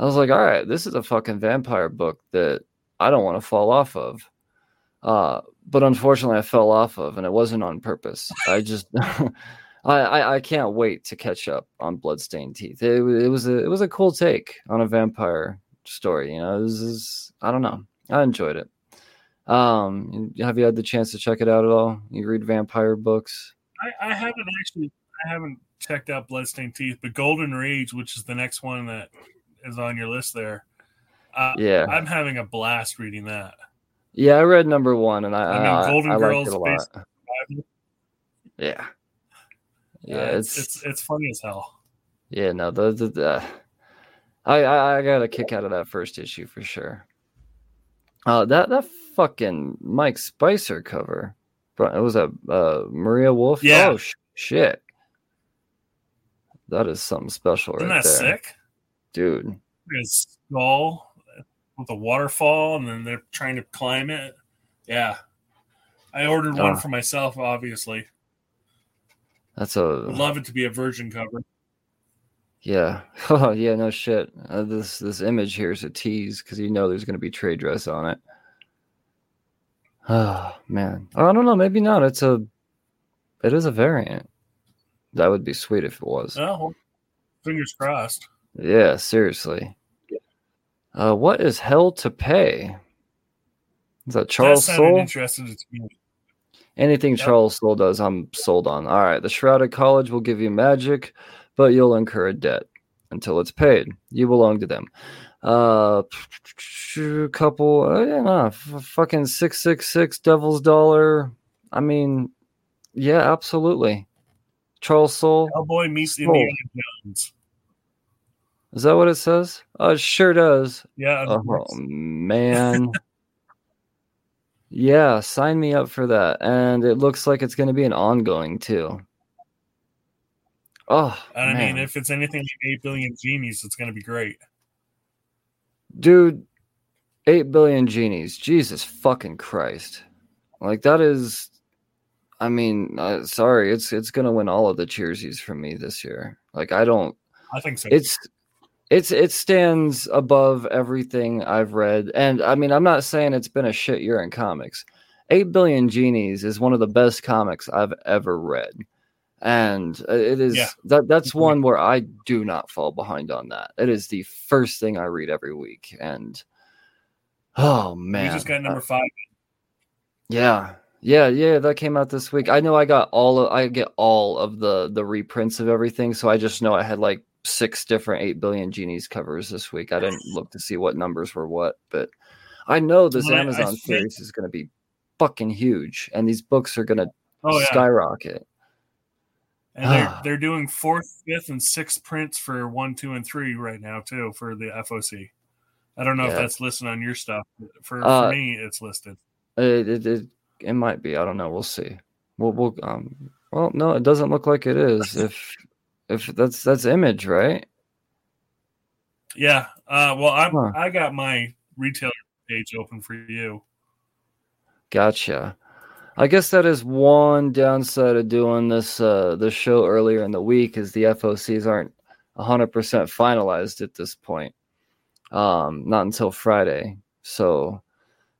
I was like, all right, this is a fucking vampire book that I don't want to fall off of. Uh, but unfortunately, I fell off of, and it wasn't on purpose. I just, I, I, I can't wait to catch up on Bloodstained Teeth. It, it was a, it was a cool take on a vampire story. You know, this is, I don't know, I enjoyed it. Um, have you had the chance to check it out at all? You read vampire books? I, I haven't actually. I haven't checked out Bloodstained Teeth, but Golden Rage, which is the next one that is on your list there. Uh, yeah, I'm having a blast reading that. Yeah, I read number one, and I, I mean, Golden I, I Girls liked it a lot. Yeah, yeah, uh, it's, it's it's funny as hell. Yeah, no, the, the, the I, I I got a kick out of that first issue for sure. Uh, that that fucking Mike Spicer cover, it was a uh, Maria Wolf. Yeah, oh sh- shit, that is something special. Isn't right that there. Sick, dude? His skull. With a waterfall, and then they're trying to climb it. Yeah, I ordered one oh. for myself. Obviously, that's a I'd love it to be a virgin cover. Yeah, oh yeah, no shit. Uh, this this image here is a tease because you know there's going to be trade dress on it. Oh man, oh, I don't know. Maybe not. It's a it is a variant. That would be sweet if it was. Oh, well, fingers crossed. Yeah, seriously. Uh, what is Hell to Pay? Is that Charles that Soule? Interested in Anything yep. Charles Soule does, I'm sold on. All right, the Shrouded College will give you magic, but you'll incur a debt until it's paid. You belong to them. Uh, a couple, I don't know, fucking six six six Devil's Dollar. I mean, yeah, absolutely. Charles Soule. Hellboy meets Indiana Jones. Is that what it says? Oh, it sure does. Yeah. Oh, man. Yeah, sign me up for that. And it looks like it's going to be an ongoing, too. Oh, I man. mean, if it's anything like eight billion Genies, it's going to be great. Dude, eight billion Genies. Jesus fucking Christ. Like, that is... I mean, uh, sorry. It's it's going to win all of the Cheersies from me this year. Like, I don't... I think so. It's... It's it stands above everything I've read. And, I mean, I'm not saying it's been a shit year in comics. eight billion Genies is one of the best comics I've ever read. And it is yeah. that that's one where I do not fall behind on that. It is the first thing I read every week. And, oh, man. You just got number five. Yeah. Yeah, yeah, that came out this week. I know I got all of, I get all of the, the reprints of everything, so I just know I had, like, six different eight billion Genies covers this week. I didn't look to see what numbers were what, but I know this well, Amazon I, I series think... is going to be fucking huge, and these books are going to oh, skyrocket. Yeah. And they're, they're doing fourth, fifth, and sixth prints for one, two, and three right now, too, for the F O C. I don't know yeah. if that's listed on your stuff. For, for uh, me, it's listed. It it, it it might be. I don't know. We'll see. We'll, we'll um. Well, no, it doesn't look like it is. If... If that's that's Image, right? Yeah. Uh, well, I huh. I got my retailer page open for you. Gotcha. I guess that is one downside of doing this uh, this show earlier in the week is the F O Cs aren't one hundred percent finalized at this point. Um, not until Friday. So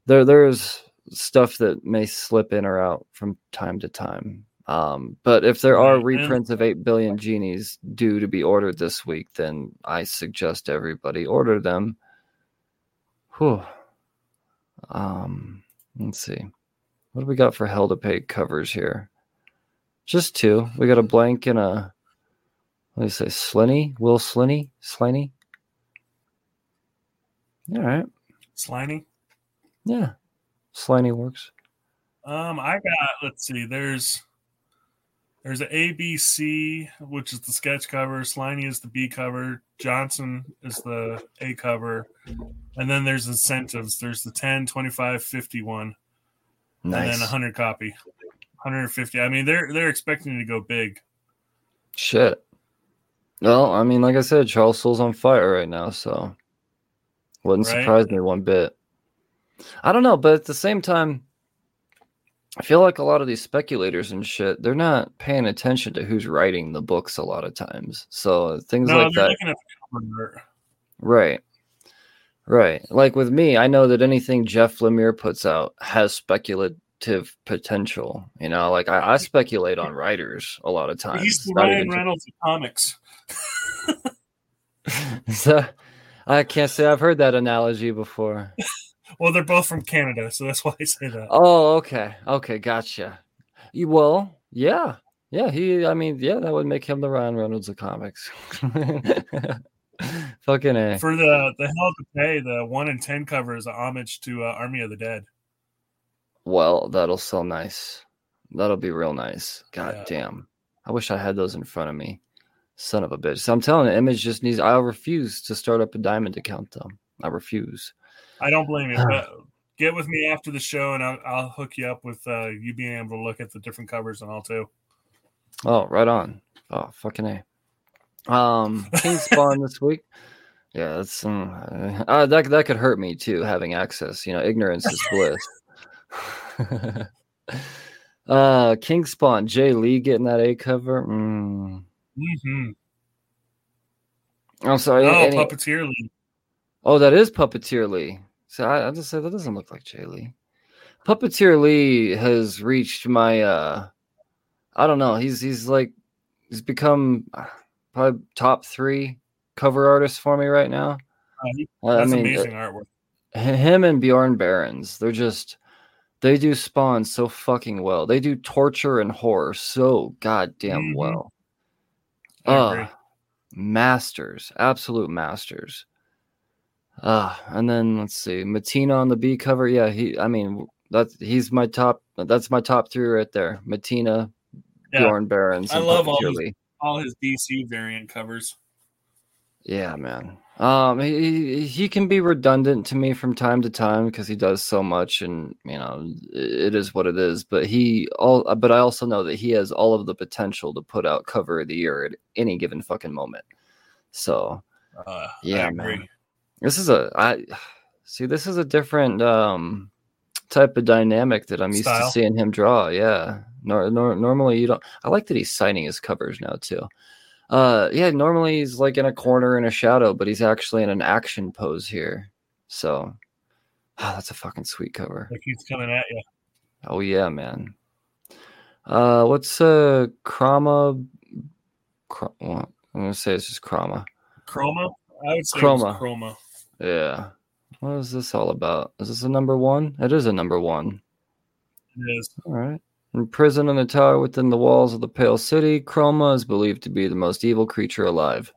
there there's stuff that may slip in or out from time to time. Um, but if there are reprints of eight billion Genies due to be ordered this week, then I suggest everybody order them. Whew. Um, let's see. What do we got for Hell to Pay covers here? Just two. We got a blank and a, what do you say, Slinny? Will Slinny? Sliney? All right. Sliney? Yeah. Sliney works. Um, I got, let's see, there's... There's an A B C, which is the sketch cover. Sliney is the B cover. Johnson is the A cover. And then there's incentives. There's the ten, twenty-five, fifty-one. Nice. And then one hundred copy. one hundred fifty. I mean, they're they're expecting to go big. Shit. Well, I mean, like I said, Charles Soule's on fire right now, so wouldn't right? surprise me one bit. I don't know, but at the same time, I feel like a lot of these speculators and shit, they're not paying attention to who's writing the books a lot of times. So things no, like that. At- right. Right. Like with me, I know that anything Jeff Lemire puts out has speculative potential. You know, like I, I speculate on writers a lot of times. He's the Ryan Reynolds of comics. So, I can't say I've heard that analogy before. Well, they're both from Canada, so that's why I say that. Oh, okay. Okay, gotcha. You, well, yeah. Yeah, he, I mean, yeah, that would make him the Ryan Reynolds of comics. Fucking A. For the, the Hell to Pay, the one in ten cover is a homage to uh, Army of the Dead. Well, that'll sell nice. That'll be real nice. God yeah. damn. I wish I had those in front of me. Son of a bitch. So I'm telling you, Image just needs, I refuse to start up a Diamond account, though. I refuse. I don't blame you. But get with me after the show, and I'll, I'll hook you up with uh, you being able to look at the different covers and all, too. Oh, right on. Oh, fucking A. Um, King Spawn this week. Yeah, that's um, uh, that that could hurt me, too, having access. You know, ignorance is bliss. uh, King Spawn, Jay Lee getting that A cover. Mm. Mm-hmm. I'm sorry. Oh, any... Puppeteer Lee. Oh, that is Puppeteer Lee. So I, I just said that doesn't look like Jay Lee. Puppeteer Lee has reached my... Uh, I don't know. He's he's like he's become probably top three cover artists for me right now. Uh, that's I mean, amazing artwork. Him and Bjorn Barons, they're just they do Spawn so fucking well. They do torture and horror so goddamn mm-hmm. well. Uh, masters, absolute masters. Uh, and then let's see, Matina on the B cover. Yeah, he. I mean, that's he's my top. That's my top three right there. Matina. Yeah. Bjorn Barons. I love all his, all his D C variant covers. Yeah, man. Um, he he can be redundant to me from time to time because he does so much, and you know it is what it is. But he all, but I also know that he has all of the potential to put out cover of the year at any given fucking moment. So, uh, yeah, man. This is a I see. This is a different um type of dynamic that I'm Style. used to seeing him draw. Yeah. Nor, nor, normally you don't. I like that he's signing his covers now too. Uh, yeah, normally he's like in a corner in a shadow, but he's actually in an action pose here. So oh, that's a fucking sweet cover. Like he's coming at you. Oh yeah, man. Uh, what's uh Chroma? Chroma well, I'm gonna say it's just Chroma. Chroma. I would say Chroma. It's Chroma. Yeah. What is this all about? Is this a number one? It is a number one. It is. All right. Imprisoned in a tower within the walls of the Pale City, Chroma is believed to be the most evil creature alive.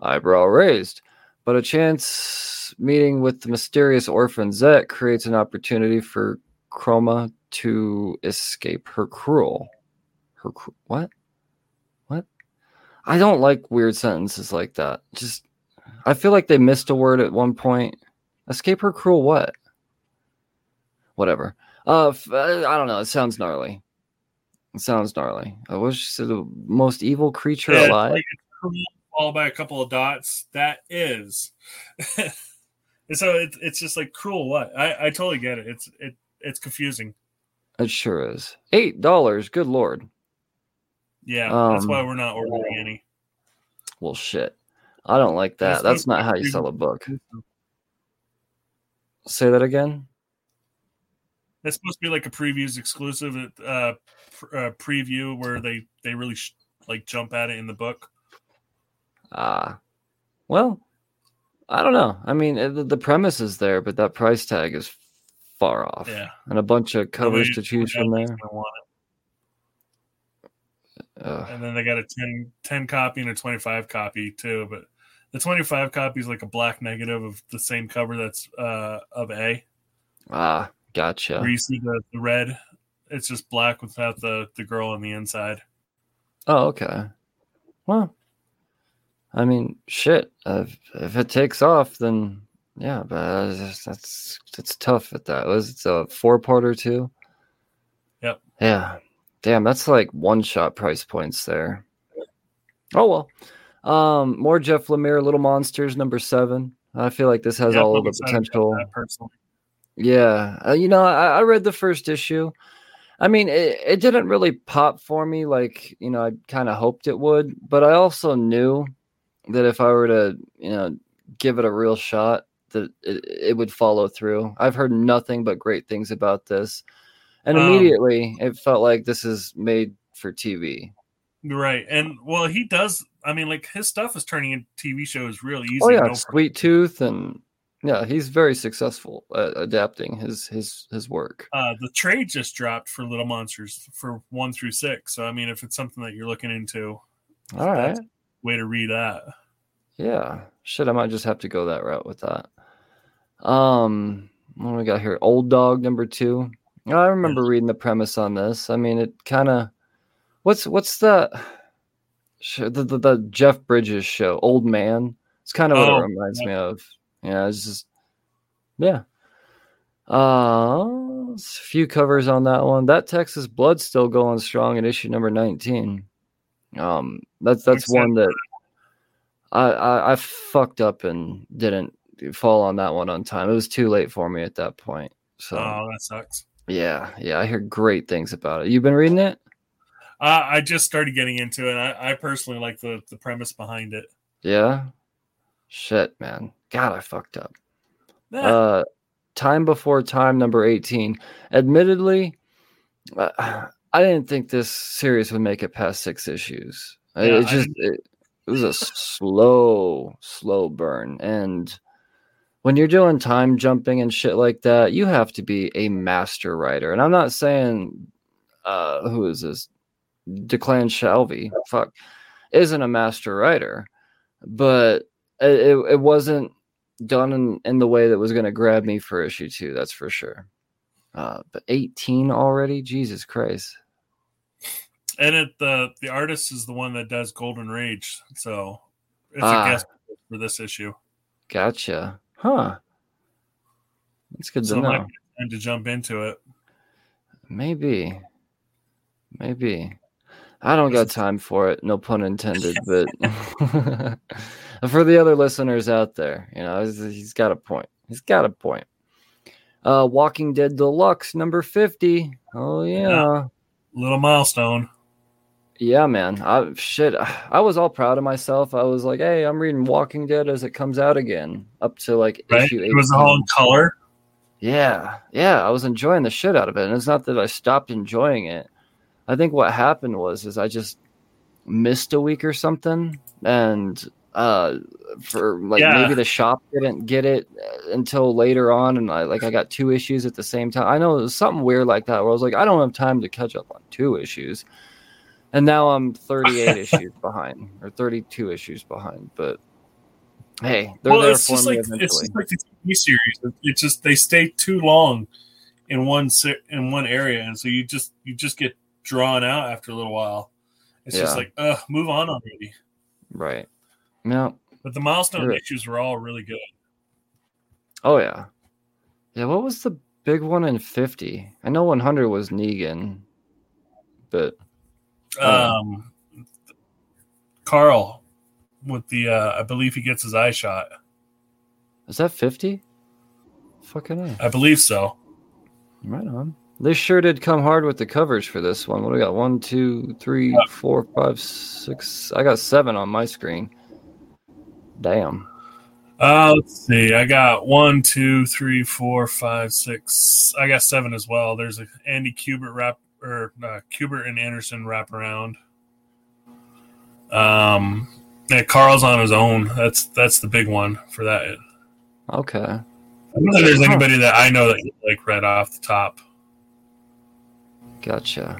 Eyebrow raised. But a chance meeting with the mysterious orphan Zet creates an opportunity for Chroma to escape her cruel. Her cru- what? What? I don't like weird sentences like that. Just, I feel like they missed a word at one point. Escape her cruel what? Whatever. Uh, I don't know. It sounds gnarly. It sounds gnarly. I wish she said the most evil creature yeah, alive. Like followed by a couple of dots. That is. So it, it's just like cruel. What? I, I totally get it. It's it it's confusing. It sure is. Eight dollars. Good lord. Yeah, um, that's why we're not ordering any. Well, shit. I don't like that. That's, that's not how you sell a book. Say that again. It's supposed to be like a previews exclusive uh, pr- uh, preview where they they really sh- like jump at it in the book. Ah, uh, well, I don't know. I mean, the, the premise is there, but that price tag is far off. Yeah, and a bunch of covers to choose from there. Uh, and then they got a ten, ten copy and a twenty-five copy too. But the twenty-five copy is like a black negative of the same cover that's uh, of A. Ah. Uh, Gotcha. Where you see the, the red, it's just black without the, the girl on the inside. Oh, okay. Well, I mean, shit. Uh, if it takes off, then yeah, but that's that's tough at that. Was it's a four parter too? Yep. Yeah. Damn, that's like one shot price points there. Oh well. Um, more Jeff Lemire, Little Monsters, number seven. I feel like this has yeah, all of the potential. Personally. Yeah, uh, you know, I, I read the first issue. I mean, it, it didn't really pop for me like, you know, I kind of hoped it would. But I also knew that if I were to, you know, give it a real shot, that it, it would follow through. I've heard nothing but great things about this. And immediately um, it felt like this is made for T V. Right. And well, he does. I mean, like, his stuff is turning into T V shows real easy. Oh, yeah. Sweet Tooth. And yeah, he's very successful at adapting his, his, his work. Uh, the trade just dropped for Little Monsters for one through six. So, I mean, if it's something that you're looking into, all right, way to read that. Yeah. Shit. I might just have to go that route with that. Um, what do we got here? Old Dog number two. I remember reading the premise on this. I mean, it kind of, what's what's the, the the the Jeff Bridges show, Old Man. It's kind of what oh, it reminds yeah. me of. Yeah, it's just, yeah. Uh, a few covers on that one. That Texas Blood's still going strong in issue number nineteen. Um, that's that's Except one that I, I I fucked up and didn't fall on that one on time. It was too late for me at that point. So oh, that sucks. Yeah, yeah, I hear great things about it. You've been reading it? Uh, I just started getting into it. I, I personally like the, the premise behind it. Yeah? Shit, man. God, I fucked up. Uh, Time Before Time, number eighteen. Admittedly, uh, I didn't think this series would make it past six issues. Yeah, it, it just it, it was a slow, slow burn. And when you're doing time jumping and shit like that, you have to be a master writer. And I'm not saying, uh, who is this? Declan Shalvey, fuck, isn't a master writer, but it, it wasn't done in, in the way that was going to grab me for issue two. That's for sure. Uh, but eighteen already, Jesus Christ. And it, the the artist is the one that does Golden Rage, so it's ah, a guest for this issue. Gotcha. Huh. That's good so to know. I might be time to jump into it. Maybe. Maybe. I don't got time for it, no pun intended, but for the other listeners out there, you know, he's got a point. He's got a point. Uh, Walking Dead Deluxe, number fifty. Oh, yeah. yeah. Little milestone. Yeah, man. I shit. I was all proud of myself. I was like, "Hey, I'm reading Walking Dead as it comes out again." Up to like right? issue eight. It was all in color. Yeah, yeah. I was enjoying the shit out of it, and it's not that I stopped enjoying it. I think what happened was is I just missed a week or something, and uh, for like yeah. maybe the shop didn't get it until later on, and I like I got two issues at the same time. I know it was something weird like that where I was like, I don't have time to catch up on two issues. And now I'm thirty-eight issues behind, or thirty-two issues behind. But hey, they're well, there it's for just me like, eventually. It's just like the T V series. It's just they stay too long in one in one area, and so you just you just get drawn out after a little while. It's yeah. just like, uh, move on already. Right. No. But the milestone right. issues were all really good. Oh yeah, yeah. What was the big one in fifty? I know one hundred was Negan, but. Um, Carl with the uh, I believe he gets his eye shot. Is that fifty? Fucking A. I believe so. Right on. They sure did come hard with the covers for this one. What do we got? One, two, three, yeah. four, five, six. I got seven on my screen. Damn. Uh, let's see. I got one, two, three, four, five, six. I got seven as well. There's a Andy Kubert wrap. Or uh, Kubert and Anderson wraparound. Um, and Carl's on his own. That's that's the big one for that. Okay. I don't think there's anybody that I know that you like right off the top. Gotcha.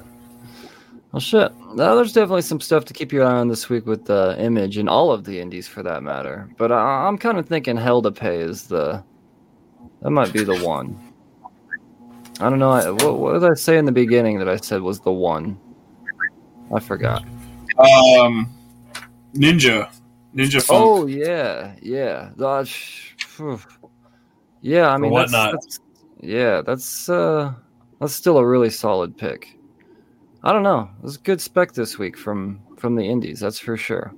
Well, shit. Now, there's definitely some stuff to keep your eye on this week with the uh, Image and all of the indies for that matter. But I- I'm kind of thinking Hell to Pay is the that might be the one. I don't know. I, what, what did I say in the beginning that I said was the one? I forgot. Um, Ninja. Ninja Funk. Oh, yeah. Yeah. Uh, yeah, I mean, that's, that's, yeah, that's, uh, that's still a really solid pick. I don't know. It was a good spec this week from, from the indies. That's for sure.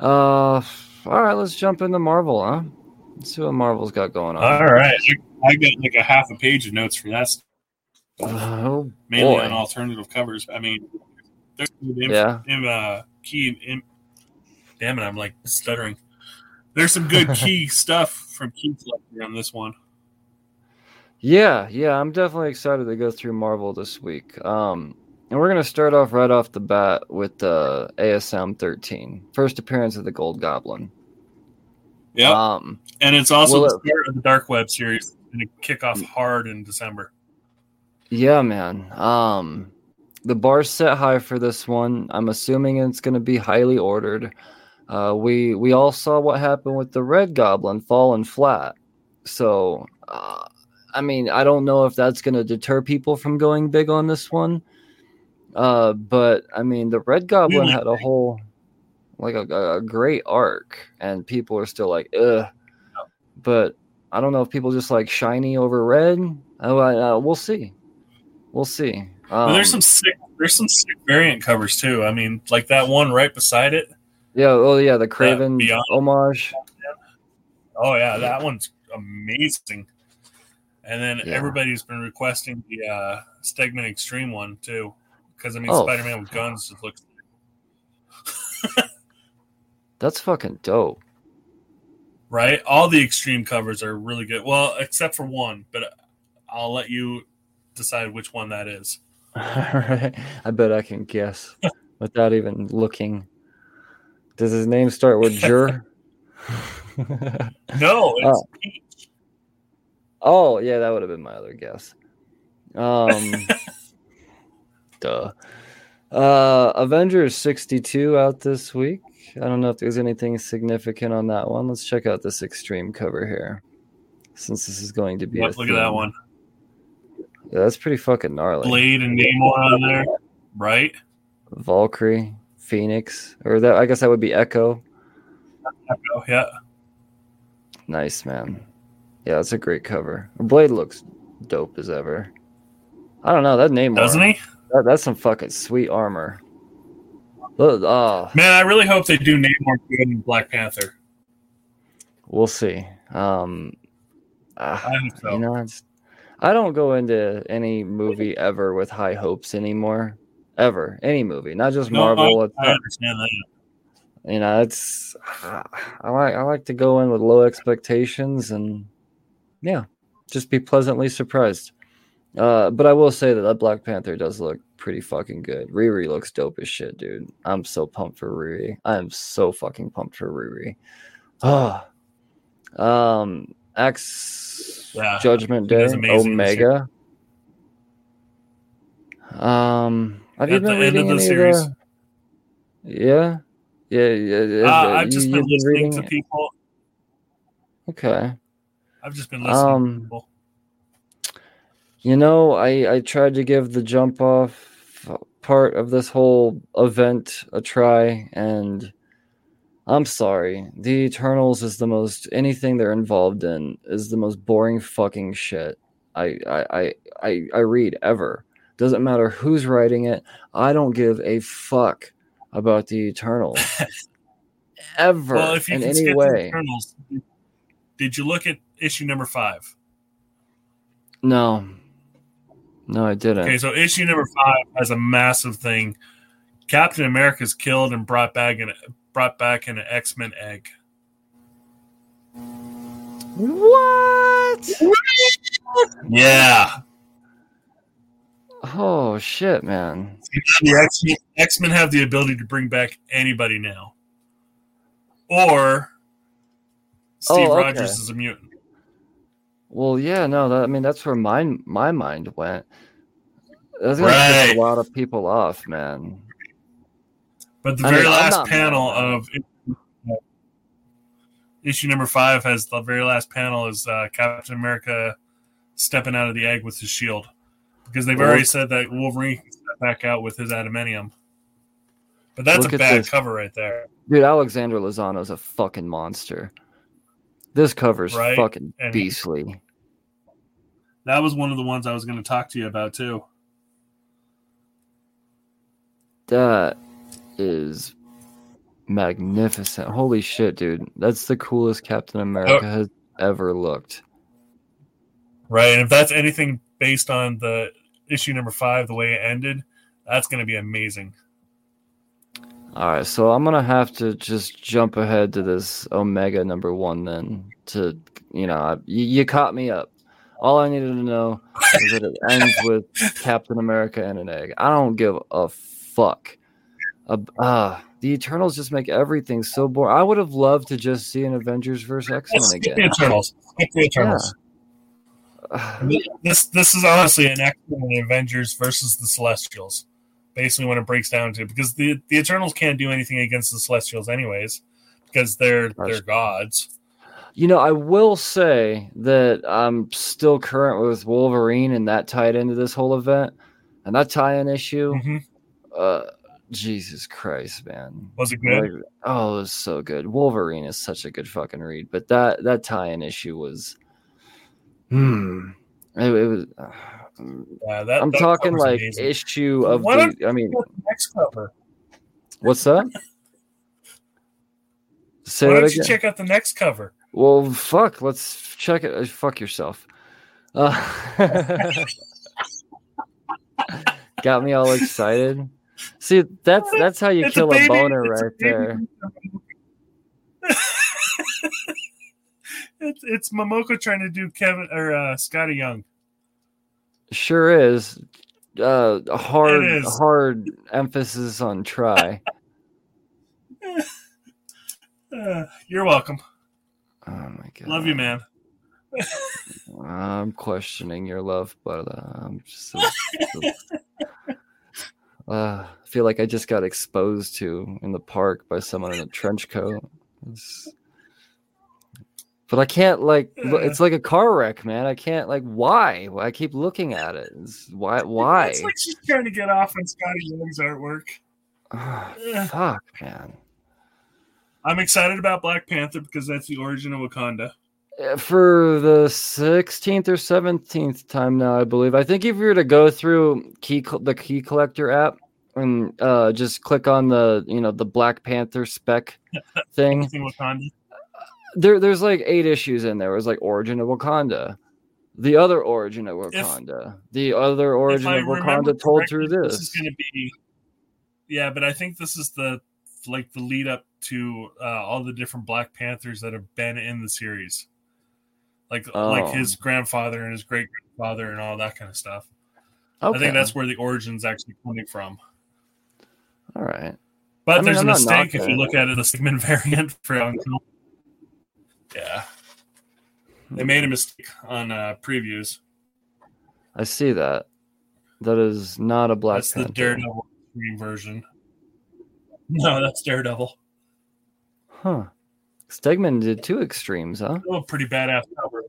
Uh, all right, let's jump into Marvel, huh? Let's see what Marvel's got going on. All right. I got like a half a page of notes for that stuff. Oh, mainly boy. On alternative covers. I mean, there's yeah. in, uh, key in, damn it, I'm like stuttering. There's some good key stuff from Keith Lemire on this one. Yeah, yeah, I'm definitely excited to go through Marvel this week. Um, and we're going to start off right off the bat with uh, A S M thirteen, first appearance of the Gold Goblin. Yeah, um, and it's also the start of the Dark Web series. Going to kick off hard in December. Yeah, man. Um, the bar's set high for this one. I'm assuming it's going to be highly ordered. Uh, we we all saw what happened with the Red Goblin falling flat. So, uh, I mean, I don't know if that's going to deter people from going big on this one. Uh, but, I mean, the Red Goblin really? had a whole, like, a, a great arc. And people are still like, ugh. But I don't know if people just like shiny over red. Oh, uh, we'll see. We'll see. Um, there's some sick. There's some sick variant covers too. I mean, like that one right beside it. Yeah. Oh, yeah. The Kraven homage. Oh yeah, that one's amazing. And then yeah. everybody's been requesting the uh, Stegman Extreme one too, because I mean, oh, Spider-Man with guns just looks. That's fucking dope. Right? All the Extreme covers are really good. Well, except for one, but I'll let you decide which one that is. All right. I bet I can guess without even looking. Does his name start with Jur? No, it's Peach. Oh. oh, yeah, that would have been my other guess. Um, duh. Uh, Avengers sixty-two out this week. I don't know if there's anything significant on that one. Let's check out this Extreme cover here, since this is going to be. Look, look at that one. Yeah, that's pretty fucking gnarly. Blade and Namor on there, right? Valkyrie, Phoenix, or that I guess that would be Echo. Echo, yeah. Nice, man. Yeah, that's a great cover. Blade looks dope as ever. I don't know that Namor. Doesn't he? That, that's some fucking sweet armor. Oh. Man, I really hope they do Namor good in Black Panther. We'll see. Um, uh, I hope so. You know, it's, I don't go into any movie ever with high hopes anymore. Ever. Any movie. Not just no, Marvel. I, I understand that. You know, it's I like I like to go in with low expectations and, yeah, just be pleasantly surprised. Uh, but I will say that that Black Panther does look pretty fucking good. Riri looks dope as shit, dude. I'm so pumped for Riri. I'm so fucking pumped for Riri. Ah, oh. um, X yeah, Judgment Day Omega. Um, have At you been reading any series? Of the... Yeah, yeah, yeah. yeah uh, I've you, just been listening been to people. Okay, I've just been listening um, to people. You know, I, I tried to give the jump off part of this whole event a try, and I'm sorry. The Eternals is the most, anything they're involved in is the most boring fucking shit I I, I, I, I read ever. Doesn't matter who's writing it. I don't give a fuck about the Eternals ever well, if you in can any skip way. The Eternals, did you look at issue number five? No. No, I didn't. Okay, so issue number five has a massive thing. Captain America is killed and brought back an brought back an X-Men egg. What? Yeah. Oh shit, man. The X-Men, X-Men have the ability to bring back anybody now. Or Steve oh, okay. Rogers is a mutant. Well, yeah, no, that, I mean, that's where my, my mind went. That's going right. to piss a lot of people off, man. But the I very mean, last panel of issue number five has the very last panel is uh, Captain America stepping out of the egg with his shield. Because they've well, already said that Wolverine can step back out with his adamantium. But that's a bad this. cover right there. Dude, Alexander Lozano's a fucking monster. This cover's right? fucking and beastly. That was one of the ones I was going to talk to you about, too. That is magnificent. Holy shit, dude. That's the coolest Captain America oh. has ever looked. Right, and if that's anything based on the issue number five, the way it ended, that's going to be amazing. All right, so I'm gonna have to just jump ahead to this Omega number one then. To you know, I, you, you caught me up. All I needed to know is that it ends with Captain America and an egg. I don't give a fuck. Uh, uh, the Eternals just make everything so boring. I would have loved to just see an Avengers versus X-Men again. The Eternals. The Eternals. Yeah. This this is honestly an X-Men Avengers versus the Celestials. Basically, when it breaks down to, because the, the Eternals can't do anything against the Celestials, anyways, because they're they're gods. You know, I will say that I'm still current with Wolverine, and that tied into this whole event, and that tie-in issue. Mm-hmm. Uh, Jesus Christ, man, was it good? Like, oh, it was so good. Wolverine is such a good fucking read, but that that tie-in issue was, hmm, it, it was. Uh, Yeah, that, I'm that talking like amazing. Issue of the, I mean, next cover. What's that? Say why don't you again? Check out the next cover? Well, fuck, let's check it. Fuck yourself. Uh, got me all excited. See, that's that's how you it's kill a, a boner it's right a there. it's, it's Momoko trying to do Kevin or uh, Scotty Young. Sure is. Uh, hard, is. hard emphasis on try. uh, you're welcome. Oh my god, love you, man. I'm questioning your love, but uh, I'm just. Uh, uh, I feel like I just got exposed to in the park by someone in a trench coat. It's, But I can't, like, look, it's like a car wreck, man. I can't, like, why? I keep looking at it. It's, why? Why? It's like she's trying to get off on Scotty Young's artwork. Oh, yeah. Fuck, man. I'm excited about Black Panther because that's the origin of Wakanda. For the sixteenth or seventeenth time now, I believe. I think if you were to go through key the Key Collector app and uh, just click on the, you know, the Black Panther spec thing. Wakanda. There, there's like eight issues in there. It was like Origin of Wakanda, the other Origin of Wakanda, if, the other Origin of Wakanda told through this. This is going to be, yeah, but I think this is the like the lead up to uh, all the different Black Panthers that have been in the series, like oh. like his grandfather and his great grandfather and all that kind of stuff. Okay. I think that's where the origin's actually coming from. All right, but I mean, there's I'm a mistake if you look at it as a segment variant for. Uncle. Yeah, they made a mistake on uh, previews. I see that. That is not a Black That's Panther. The Daredevil version. No, that's Daredevil. Huh. Stegman did two extremes, huh? Oh, pretty badass cover.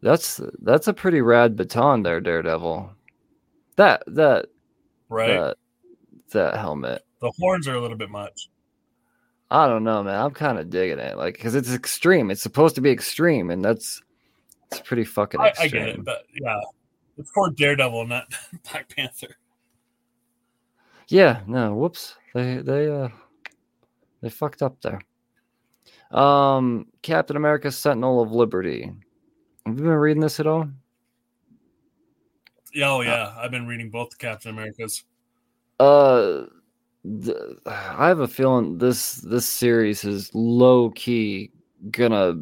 That's that's a pretty rad baton there, Daredevil. That that right that, that helmet. The horns are a little bit much. I don't know, man. I'm kind of digging it, like, because it's extreme. It's supposed to be extreme, and that's it's pretty fucking extreme. I, I get it, but yeah, it's for Daredevil, not Black Panther. Yeah, no, whoops, they they uh they fucked up there. Um, Captain America: Sentinel of Liberty. Have you been reading this at all? Yeah, oh yeah, uh, I've been reading both the Captain Americas. Uh. The, I have a feeling this this series is low key gonna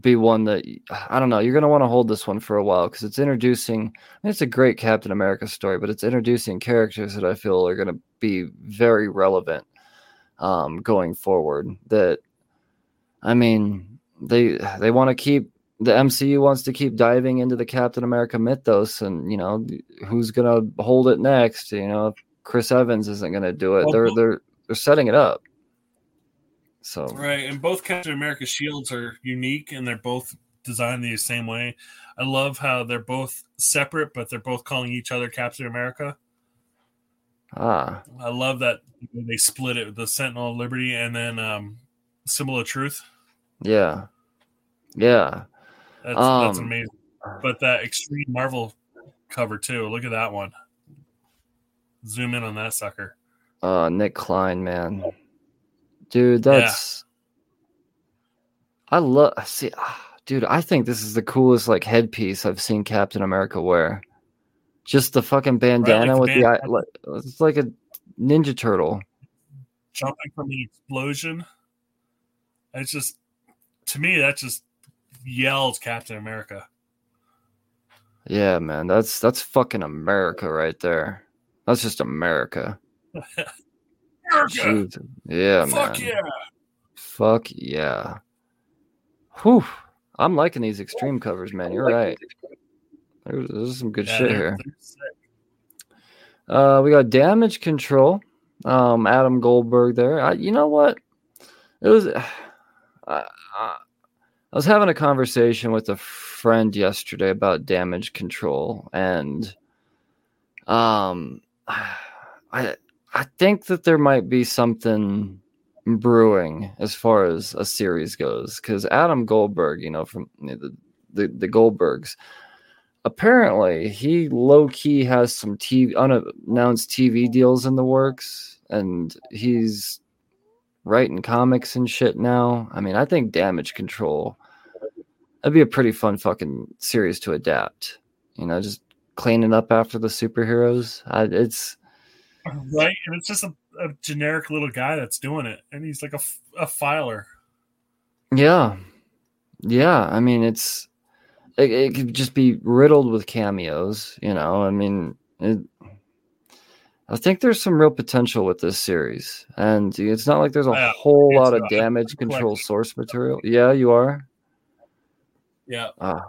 be one that I don't know. You're gonna want to hold this one for a while because it's introducing. I mean, it's a great Captain America story, but it's introducing characters that I feel are gonna be very relevant um, going forward. That I mean, they they want to keep the M C U wants to keep diving into the Captain America mythos, and you know who's gonna hold it next. You know. Chris Evans isn't going to do it. Well, they're they're they're setting it up. So right, and both Captain America shields are unique, and they're both designed the same way. I love how they're both separate, but they're both calling each other Captain America. Ah, I love that they split it with the Sentinel of Liberty and then um, Symbol of Truth. Yeah, yeah, that's, um, that's amazing. But that Extreme Marvel cover too. Look at that one. Zoom in on that sucker. Uh, Nick Klein, man. Dude, that's... Yeah. I love... See, ah, dude, I think this is the coolest, like, headpiece I've seen Captain America wear. Just the fucking bandana right, like the with band- the eye... Like, it's like a Ninja Turtle. jumping from the explosion. It's just, to me, that just yells Captain America. Yeah, man, that's that's fucking America right there. That's just America. America. Shoot. Yeah, fuck man. Fuck yeah. Fuck yeah. Whew. I'm liking these extreme covers, man. You're right. There's, there's some good yeah, shit here. Uh, we got Damage Control. Um, Adam Goldberg there. I, you know what? It was. Uh, I, I was having a conversation with a friend yesterday about Damage Control, and um, I I think that there might be something brewing as far as a series goes, because Adam Goldberg, you know, from the, the the Goldbergs, apparently he low key has some T V, unannounced T V deals in the works, and he's writing comics and shit now. I mean, I think Damage Control, that'd be a pretty fun fucking series to adapt. You know, just cleaning up after the superheroes. I, it's right, and it's just a. a generic little guy that's doing it, and he's like a, a filer. Yeah. Yeah. I mean, it's, it, it could just be riddled with cameos, you know, I mean, it, I think there's some real potential with this series, and it's not like there's a yeah, whole lot of not. Damage Control source material. Yeah, you are. Yeah. Oh,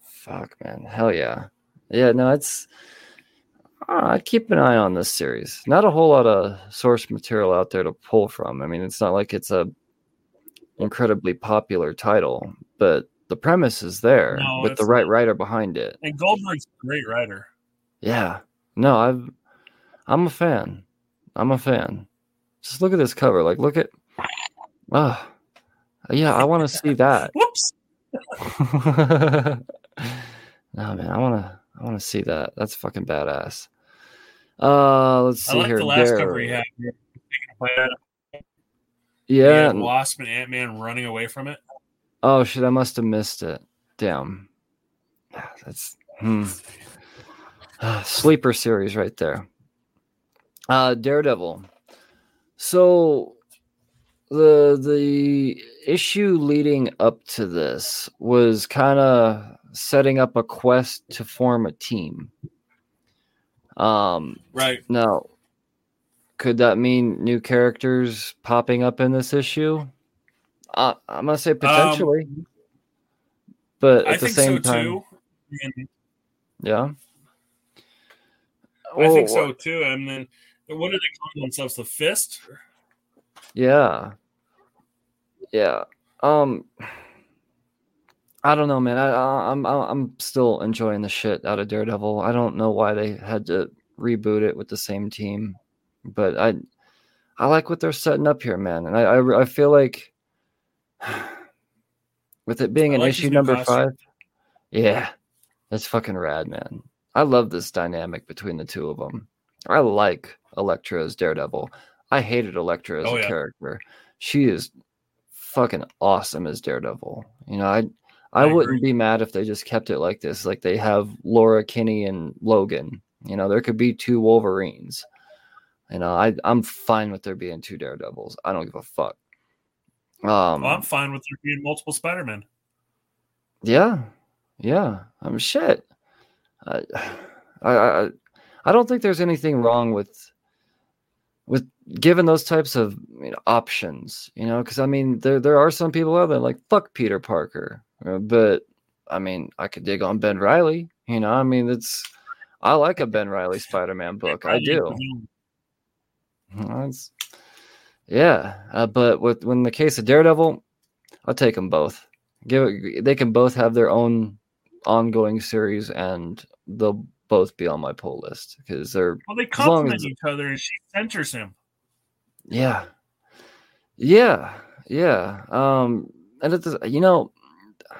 fuck, man. Hell yeah. Yeah. No, it's, I keep an eye on this series. Not a whole lot of source material out there to pull from. I mean, it's not like it's a incredibly popular title, but the premise is there no, with the right writer behind it. And Goldberg's a great writer. Yeah. No, I've I'm a fan. I'm a fan. Just look at this cover. Like, look at uh, yeah, I want to see that. Whoops. No, man, I want to I want to see that. That's fucking badass. Uh, let's see I like here. The last Gary. Cover he had. Yeah, he had Wasp and Ant-Man running away from it. Oh shit! I must have missed it. Damn. That's hmm. Sleeper series right there. Uh, Daredevil. So the the issue leading up to this was kind of setting up a quest to form a team. Um, right. Now, could that mean new characters popping up in this issue? Uh, I'm going to say potentially. Um, but at I the think same so time. Too. And yeah. I oh, think so too. And then what do they call themselves? The Fist? Yeah. Yeah. Um, I don't know, man. I, I, I'm I'm still enjoying the shit out of Daredevil. I don't know why they had to reboot it with the same team, but I I like what they're setting up here, man. And I I, I feel like with it being I an like issue number costume. five, yeah, that's fucking rad, man. I love this dynamic between the two of them. I like Elektra as Daredevil. I hated Elektra as oh, a yeah. character. She is fucking awesome as Daredevil. You know, I. I wouldn't be mad if they just kept it like this. Like they have Laura Kinney and Logan. You know, there could be two Wolverines. You know, I, I'm fine with there being two Daredevils. I don't give a fuck. Um, well, I'm fine with there being multiple Spider-Men. Yeah. Yeah. I mean, shit. I, I, I, I don't think there's anything wrong with with given those types of you know, options. You know, because, I mean, there there are some people out there like, fuck Peter Parker. But I mean, I could dig on Ben Reilly, you know. I mean, it's I like a Ben Reilly Spider-Man book, I do. That's, yeah, uh, but with when the case of Daredevil, I'll take them both. Give it, they can both have their own ongoing series, and they'll both be on my pull list because they're well, they complement as as, each other, and she centers him. Yeah, yeah, yeah. Um, and it's you know.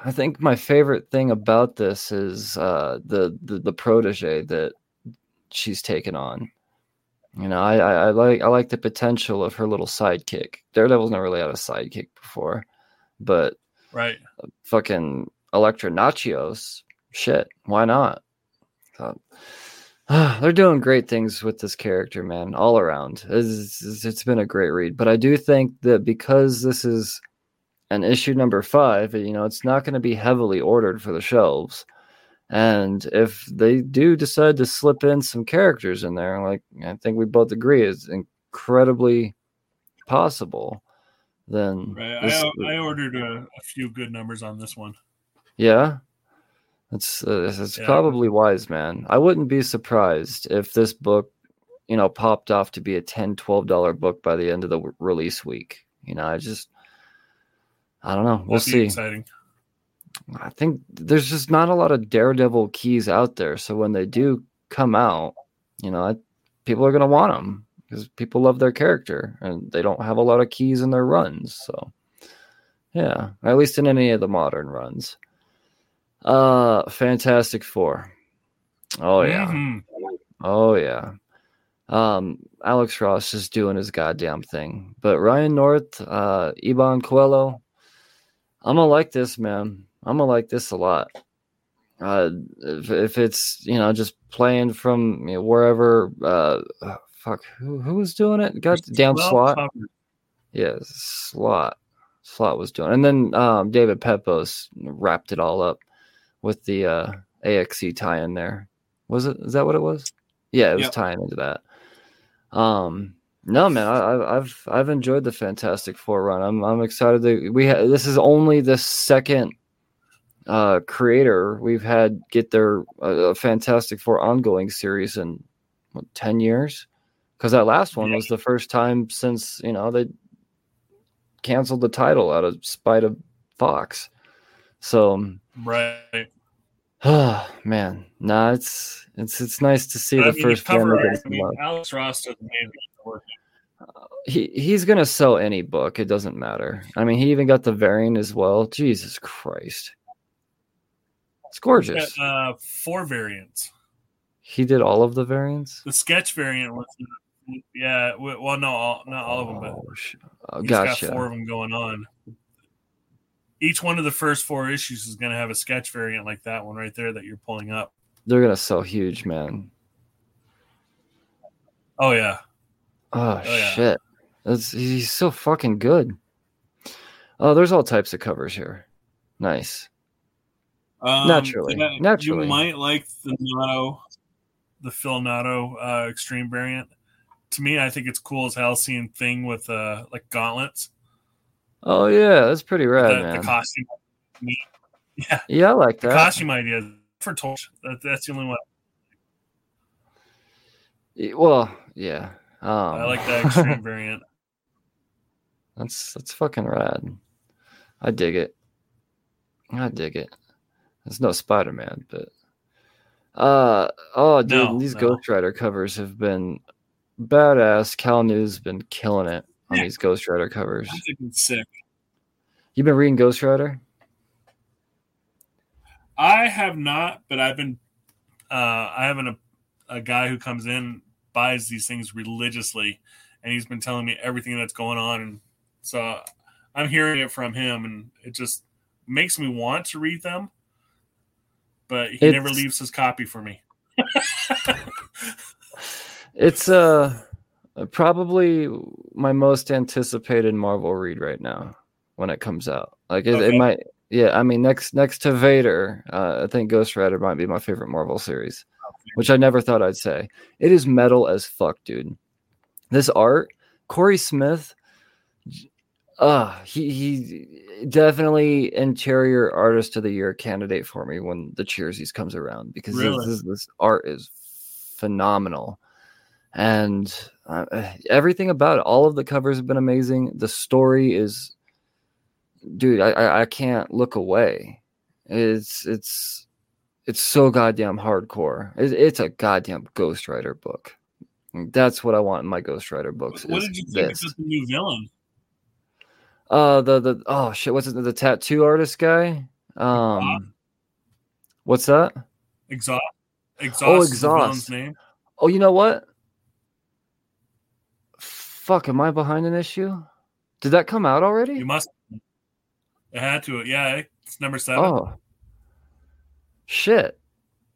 I think my favorite thing about this is uh, the, the the protege that she's taken on. You know, I, I, I like I like the potential of her little sidekick. Daredevil's never really had a sidekick before, but right, fucking Elektra Nachios, shit, why not? Uh, They're doing great things with this character, man, all around. It's, it's been a great read. But I do think that because this is an issue number five, you know, it's not going to be heavily ordered for the shelves. And if they do decide to slip in some characters in there, like I think we both agree is incredibly possible, then... Right. This, I, I ordered a, a few good numbers on this one. Yeah? That's uh, that's yeah. probably wise, man. I wouldn't be surprised if this book, you know, popped off to be a ten dollars, twelve dollars book by the end of the w- release week. You know, I just, I don't know. We'll That'd see. Exciting. I think there's just not a lot of Daredevil keys out there. So when they do come out, you know, I, people are going to want them because people love their character and they don't have a lot of keys in their runs. So, yeah, at least in any of the modern runs. Uh, Fantastic Four. Oh yeah, mm-hmm. oh yeah. Um, Alex Ross is doing his goddamn thing, but Ryan North, uh, Iban Coelho. I'm gonna like this, man. I'm gonna like this a lot. Uh, if, if it's you know just playing from you know, wherever. Uh, oh, fuck, who who was doing it? Goddamn Slot. Slot. Yeah, Slot. Slot was doing, it. And then um, David Pepos wrapped it all up. With the uh, A X E tie in there, was it? Is that what it was? Yeah, it was yep. tying into that. Um, no, man, I, I've I've enjoyed the Fantastic Four run. I'm I'm excited that we ha- this is only the second uh, creator we've had get their uh, Fantastic Four ongoing series in what, ten years, because that last one yeah. was the first time since you know they canceled the title out of spite of Fox. So right. Oh, man, no, nah, it's it's it's nice to see I the mean, first cover. I mean, Alex Ross does amazing work. Uh, he he's gonna sell any book. It doesn't matter. I mean, he even got the variant as well. Jesus Christ, it's gorgeous. Got, uh, four variants. He did all of the variants. The sketch variant was, yeah. Well, no, all, not all of them, but oh, he's gotcha. got four of them going on. Each one of the first four issues is going to have a sketch variant like that one right there that you're pulling up. They're going to sell huge, man. Oh, yeah. Oh, oh yeah. shit. That's, he's so fucking good. Oh, there's all types of covers here. Nice. Um, Naturally. Yeah, Naturally. You might like the Nato, the Phil Nato uh, extreme variant. To me, I think it's cool as hell seeing Thing with uh, like gauntlets. Oh yeah, that's pretty rad, the, man. The costume, yeah, yeah, I like that. The costume idea for Torch. That, that's the only one. Well, yeah, um. I like that extreme variant. That's that's fucking rad. I dig it. I dig it. There's no Spider-Man, but uh oh, dude, no, these no. Ghost Rider covers have been badass. Cal New's been killing it. On these Ghost Rider covers. I'm sick. You've been reading Ghost Rider? I have not, but I've been uh, I have an, a, a guy who comes in, buys these things religiously, and he's been telling me everything that's going on, and so I'm hearing it from him, and it just makes me want to read them, but he it's... never leaves his copy for me. It's uh probably my most anticipated Marvel read right now when it comes out. Like it, okay. it might, yeah. I mean, next next to Vader, uh, I think Ghost Rider might be my favorite Marvel series, okay. which I never thought I'd say. It is metal as fuck, dude. This art, Corey Smith, uh, he he definitely interior artist of the year candidate for me when the Cheersies comes around because really? this, this art is phenomenal. And uh, everything about it, all of the covers have been amazing. The story is, dude, I, I can't look away. It's it's it's so goddamn hardcore. It's, it's a goddamn Ghost Rider book. That's what I want in my Ghost Rider books. What did you think of the new villain? Uh, the the oh shit, what's it? The tattoo artist guy. Um, what's that? Exhaust. Exhaust. Oh, Exhaust. Name. Oh, you know what? Fuck, am I behind an issue? Did that come out already? You must. It had to. Yeah, it's number seven. Oh. Shit.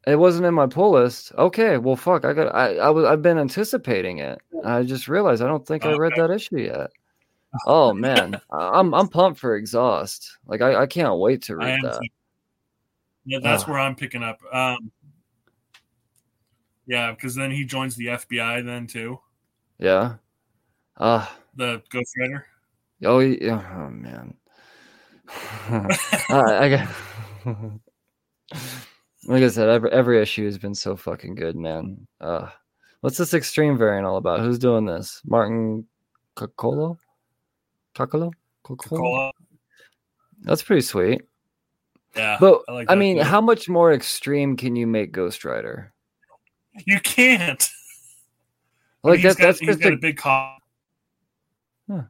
It wasn't in my pull list. Okay, well, fuck. I got. I, I was. I've been anticipating it. I just realized I don't think oh, I read okay. that issue yet. Oh man, I'm I'm pumped for Exhaust. Like I, I can't wait to read that. Too. Yeah, that's oh. where I'm picking up. Um, yeah, because then he joins the F B I then too. Yeah. Uh the Ghost Rider. Oh, yeah. Oh man. I, I got. Like I said, every, every issue has been so fucking good, man. Uh, what's this extreme variant all about? Who's doing this? Martin Cocolo? Cocolo? Cocolo? That's pretty sweet. Yeah. But, I, like I mean, too. How much more extreme can you make Ghost Rider? You can't. Like that, got, that's he's just got a, a big cover. Huh.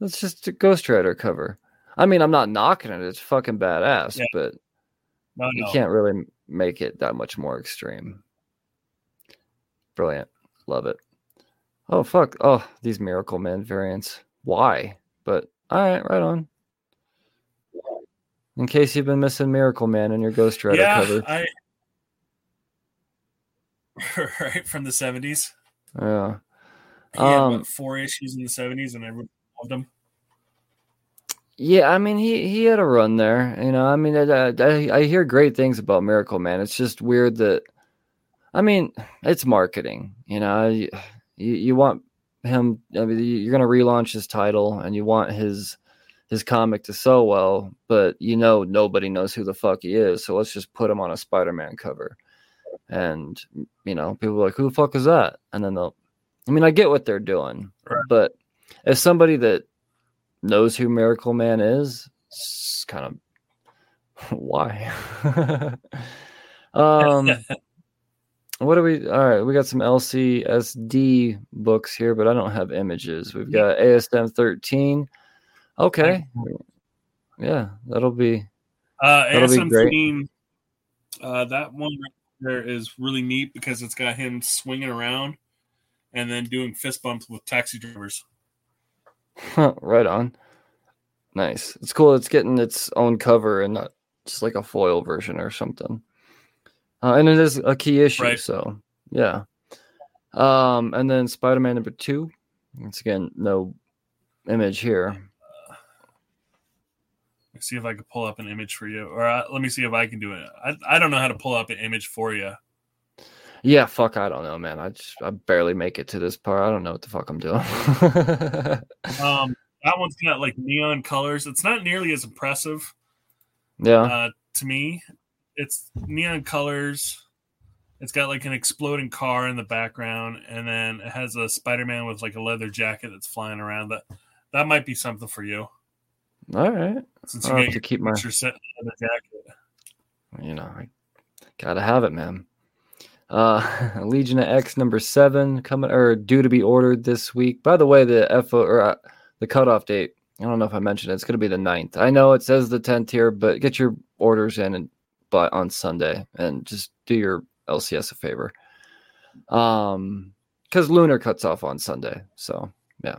That's just a Ghost Rider cover. I mean, I'm not knocking it. It's fucking badass, yeah. but... No, you no. can't really make it that much more extreme. Brilliant. Love it. Oh, fuck. Oh, these Miracle Man variants. Why? But all right, right on. In case you've been missing Miracle Man in your Ghost Rider yeah, cover. I... right from the seventies. Yeah. He had um, what, four issues in the seventies and I loved them. Yeah, I mean, he, he had a run there. You know, I mean, I, I, I hear great things about Miracle Man. It's just weird that, I mean, it's marketing. You know, you, you want him, I mean, you're going to relaunch his title and you want his his comic to sell well, but you know nobody knows who the fuck he is, so let's just put him on a Spider-Man cover. And, you know, people are like, who the fuck is that? And then they'll, I mean, I get what they're doing, right. but as somebody that knows who Miracle Man is, it's kind of why. um what do we all right we got some L C S D books here, but I don't have images. We've got A S M thirteen. Okay, yeah, that'll be uh that'll A S M be great. thirteen, uh that one right there is really neat because it's got him swinging around and then doing fist bumps with taxi drivers. Right on. Nice. It's cool. It's getting its own cover and not just like a foil version or something. Uh, and it is a key issue. Right. So, yeah. Um, and then Spider-Man number two. Once again, no image here. Uh, let's see if I can pull up an image for you. Or uh, let me see if I can do it. I, I don't know how to pull up an image for you. Yeah, fuck, I don't know, man. I just I barely make it to this part. I don't know what the fuck I'm doing. um, that one's got like neon colors. It's not nearly as impressive. Yeah. Uh, to me, it's neon colors. It's got like an exploding car in the background, and then it has a Spider-Man with like a leather jacket that's flying around. That that might be something for you. All right. Since I'll you have to keep my set in the jacket. You know, I gotta have it, man. Uh, Legion of X number seven coming or due to be ordered this week. By the way, the F O or uh, the cutoff date, I don't know if I mentioned it, it's going to be the ninth. I know it says the tenth here, but get your orders in and but on Sunday and just do your L C S a favor. Um, because Lunar cuts off on Sunday, so yeah.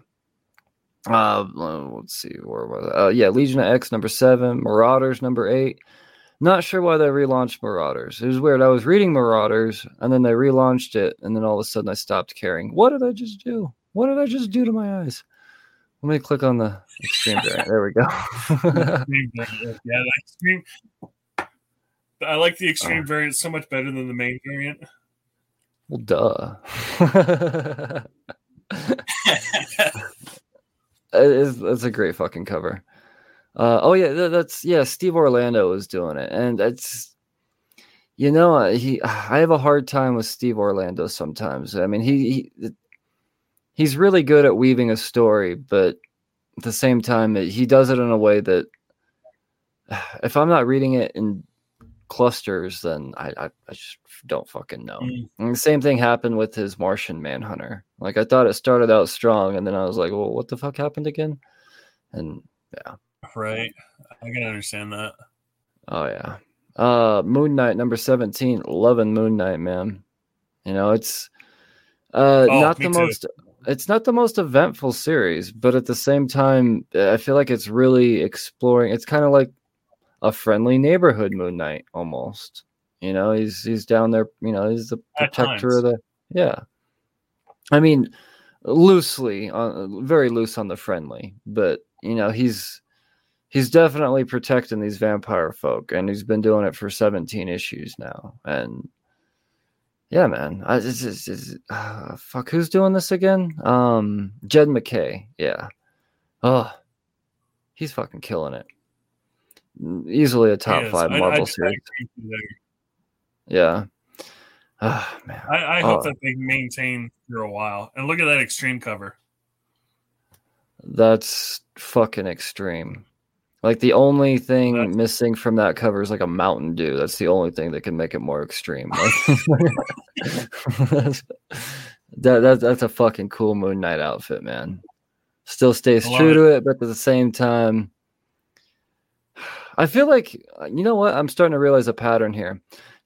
Uh, let's see, where was I? Uh, yeah, Legion of X number seven, Marauders number eight. Not sure why they relaunched Marauders. It was weird. I was reading Marauders, and then they relaunched it, and then all of a sudden I stopped caring. What did I just do? What did I just do to my eyes? Let me click on the extreme variant. There we go. Yeah, the extreme. I like the extreme uh, variant so much better than the main variant. Well, duh. it's, it's a great fucking cover. Uh, oh yeah, that's yeah. Steve Orlando is doing it, and that's you know he. I have a hard time with Steve Orlando sometimes. I mean he, he he's really good at weaving a story, but at the same time he does it in a way that if I'm not reading it in clusters, then I I, I just don't fucking know. And the same thing happened with his Martian Manhunter. Like I thought it started out strong, and then I was like, well, what the fuck happened again? And yeah. Right, I can understand that. Oh yeah, uh, Moon Knight number seventeen, loving Moon Knight, man. You know it's uh, oh, not the too. most. It's not the most eventful series, but at the same time, I feel like it's really exploring. It's kind of like a friendly neighborhood Moon Knight almost. You know, he's he's down there. You know, he's the protector of the. Yeah, I mean, loosely, uh, very loose on the friendly, but you know, he's he's definitely protecting these vampire folk, and he's been doing it for seventeen issues now. And yeah, man, I it's, it's, it's, uh, fuck, who's doing this again? Um, Jed McKay. Yeah, oh, he's fucking killing it. Easily a top yes, five I, Marvel I, I, series. I yeah. Oh, man. I, I hope oh. that they maintain for a while. And look at that extreme cover. That's fucking extreme. Like the only thing That's... missing from that cover is like a Mountain Dew. That's the only thing that can make it more extreme. that's, that, that, that's a fucking cool Moon Knight outfit, man. Still stays true it. to it, but at the same time, I feel like, you know what? I'm starting to realize a pattern here.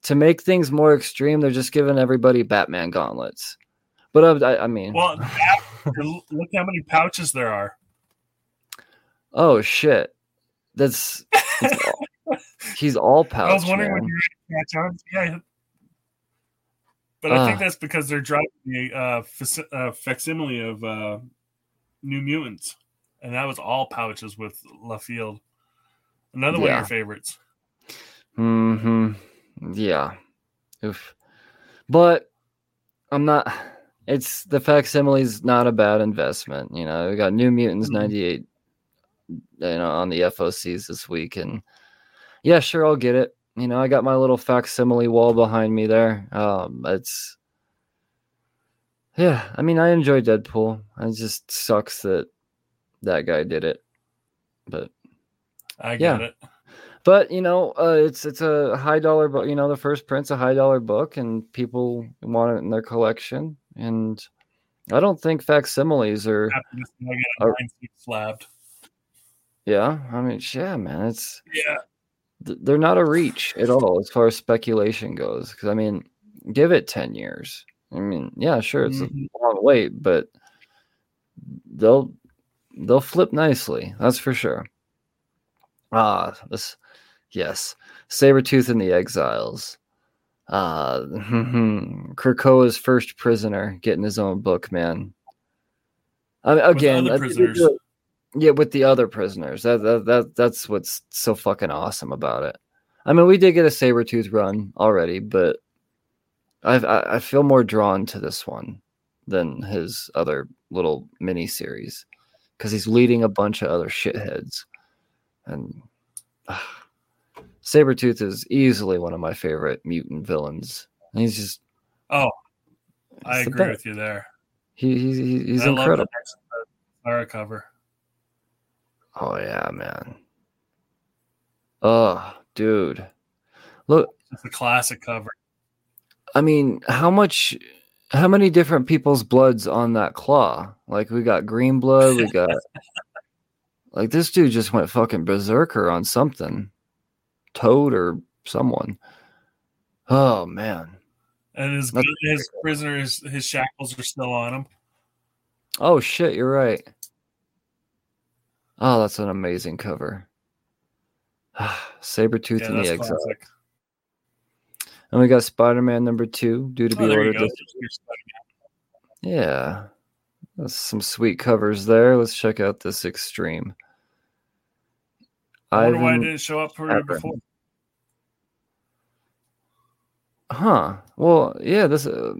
To make things more extreme, they're just giving everybody Batman gauntlets. But I, I mean, well, that, look how many pouches there are. Oh shit! That's all, he's all pouch. I was wondering man. when you catch on. Yeah, but I uh, think that's because they're dropping the uh, fac- uh, facsimile of uh, New Mutants, and that was all pouches with LaField. Another yeah. one of your favorites. Mm-hmm. Yeah. Oof. But I'm not, it's the facsimile's not a bad investment. You know, we got New Mutants ninety-eight, you know, on the F O Cs this week. And yeah, sure, I'll get it. You know, I got my little facsimile wall behind me there. Um, it's, yeah, I mean, I enjoy Deadpool. It just sucks that that guy did it. But I get yeah. it. But, you know, uh, it's it's a high dollar book. You know, the first print's a high dollar book, and people want it in their collection. And I don't think facsimiles are. are slabbed. Yeah, I mean, yeah, man, it's yeah, th- they're not a reach at all as far as speculation goes. Because I mean, give it ten years. I mean, yeah, sure, it's mm-hmm. a long wait, but they'll they'll flip nicely. That's for sure. Ah, this. Yes, Sabretooth and the Exiles. Uh, Krakoa's first prisoner getting his own book, man. I mean, again, with prisoners. yeah, with the other prisoners. That, that that that's what's so fucking awesome about it. I mean, we did get a Sabretooth run already, but I've, I I feel more drawn to this one than his other little mini series because he's leading a bunch of other shitheads, and. Uh, Sabretooth is easily one of my favorite mutant villains. He's just oh, I agree with you there. He, he, he he's I incredible. Our cover. Oh yeah, man. Oh, dude, look. It's a classic cover. I mean, how much, how many different people's blood's on that claw? Like we got green blood, we got. Like this dude just went fucking berserker on something. Toad or someone. Oh man! And his That's his cool. prisoners, his shackles are still on him. Oh shit! You're right. Oh, that's an amazing cover. Sabretooth yeah, and the Exile. And we got Spider-Man number two due to be oh, ordered. This- yeah, that's some sweet covers there. Let's check out this extreme. I wonder why I didn't show up for it before. Huh. Well, yeah, this... Uh,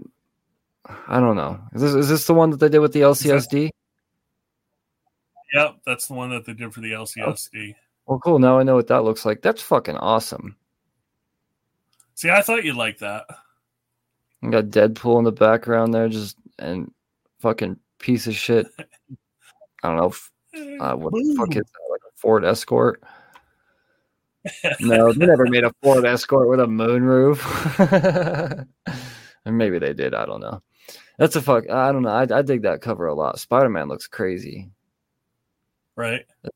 I don't know. Is this, is this the one that they did with the L C S D? Yep, that's the one that they did for the L C S D. Oh. Well, cool. Now I know what that looks like. That's fucking awesome. See, I thought you'd like that. You got Deadpool in the background there, just... And fucking piece of shit. I don't know. If, uh, what the fuck is that? Like a Ford Escort? No, they never made a Ford Escort with a moonroof. And maybe they did. I don't know. That's a fuck. I don't know. I, I dig that cover a lot. Spider-Man looks crazy, right? That,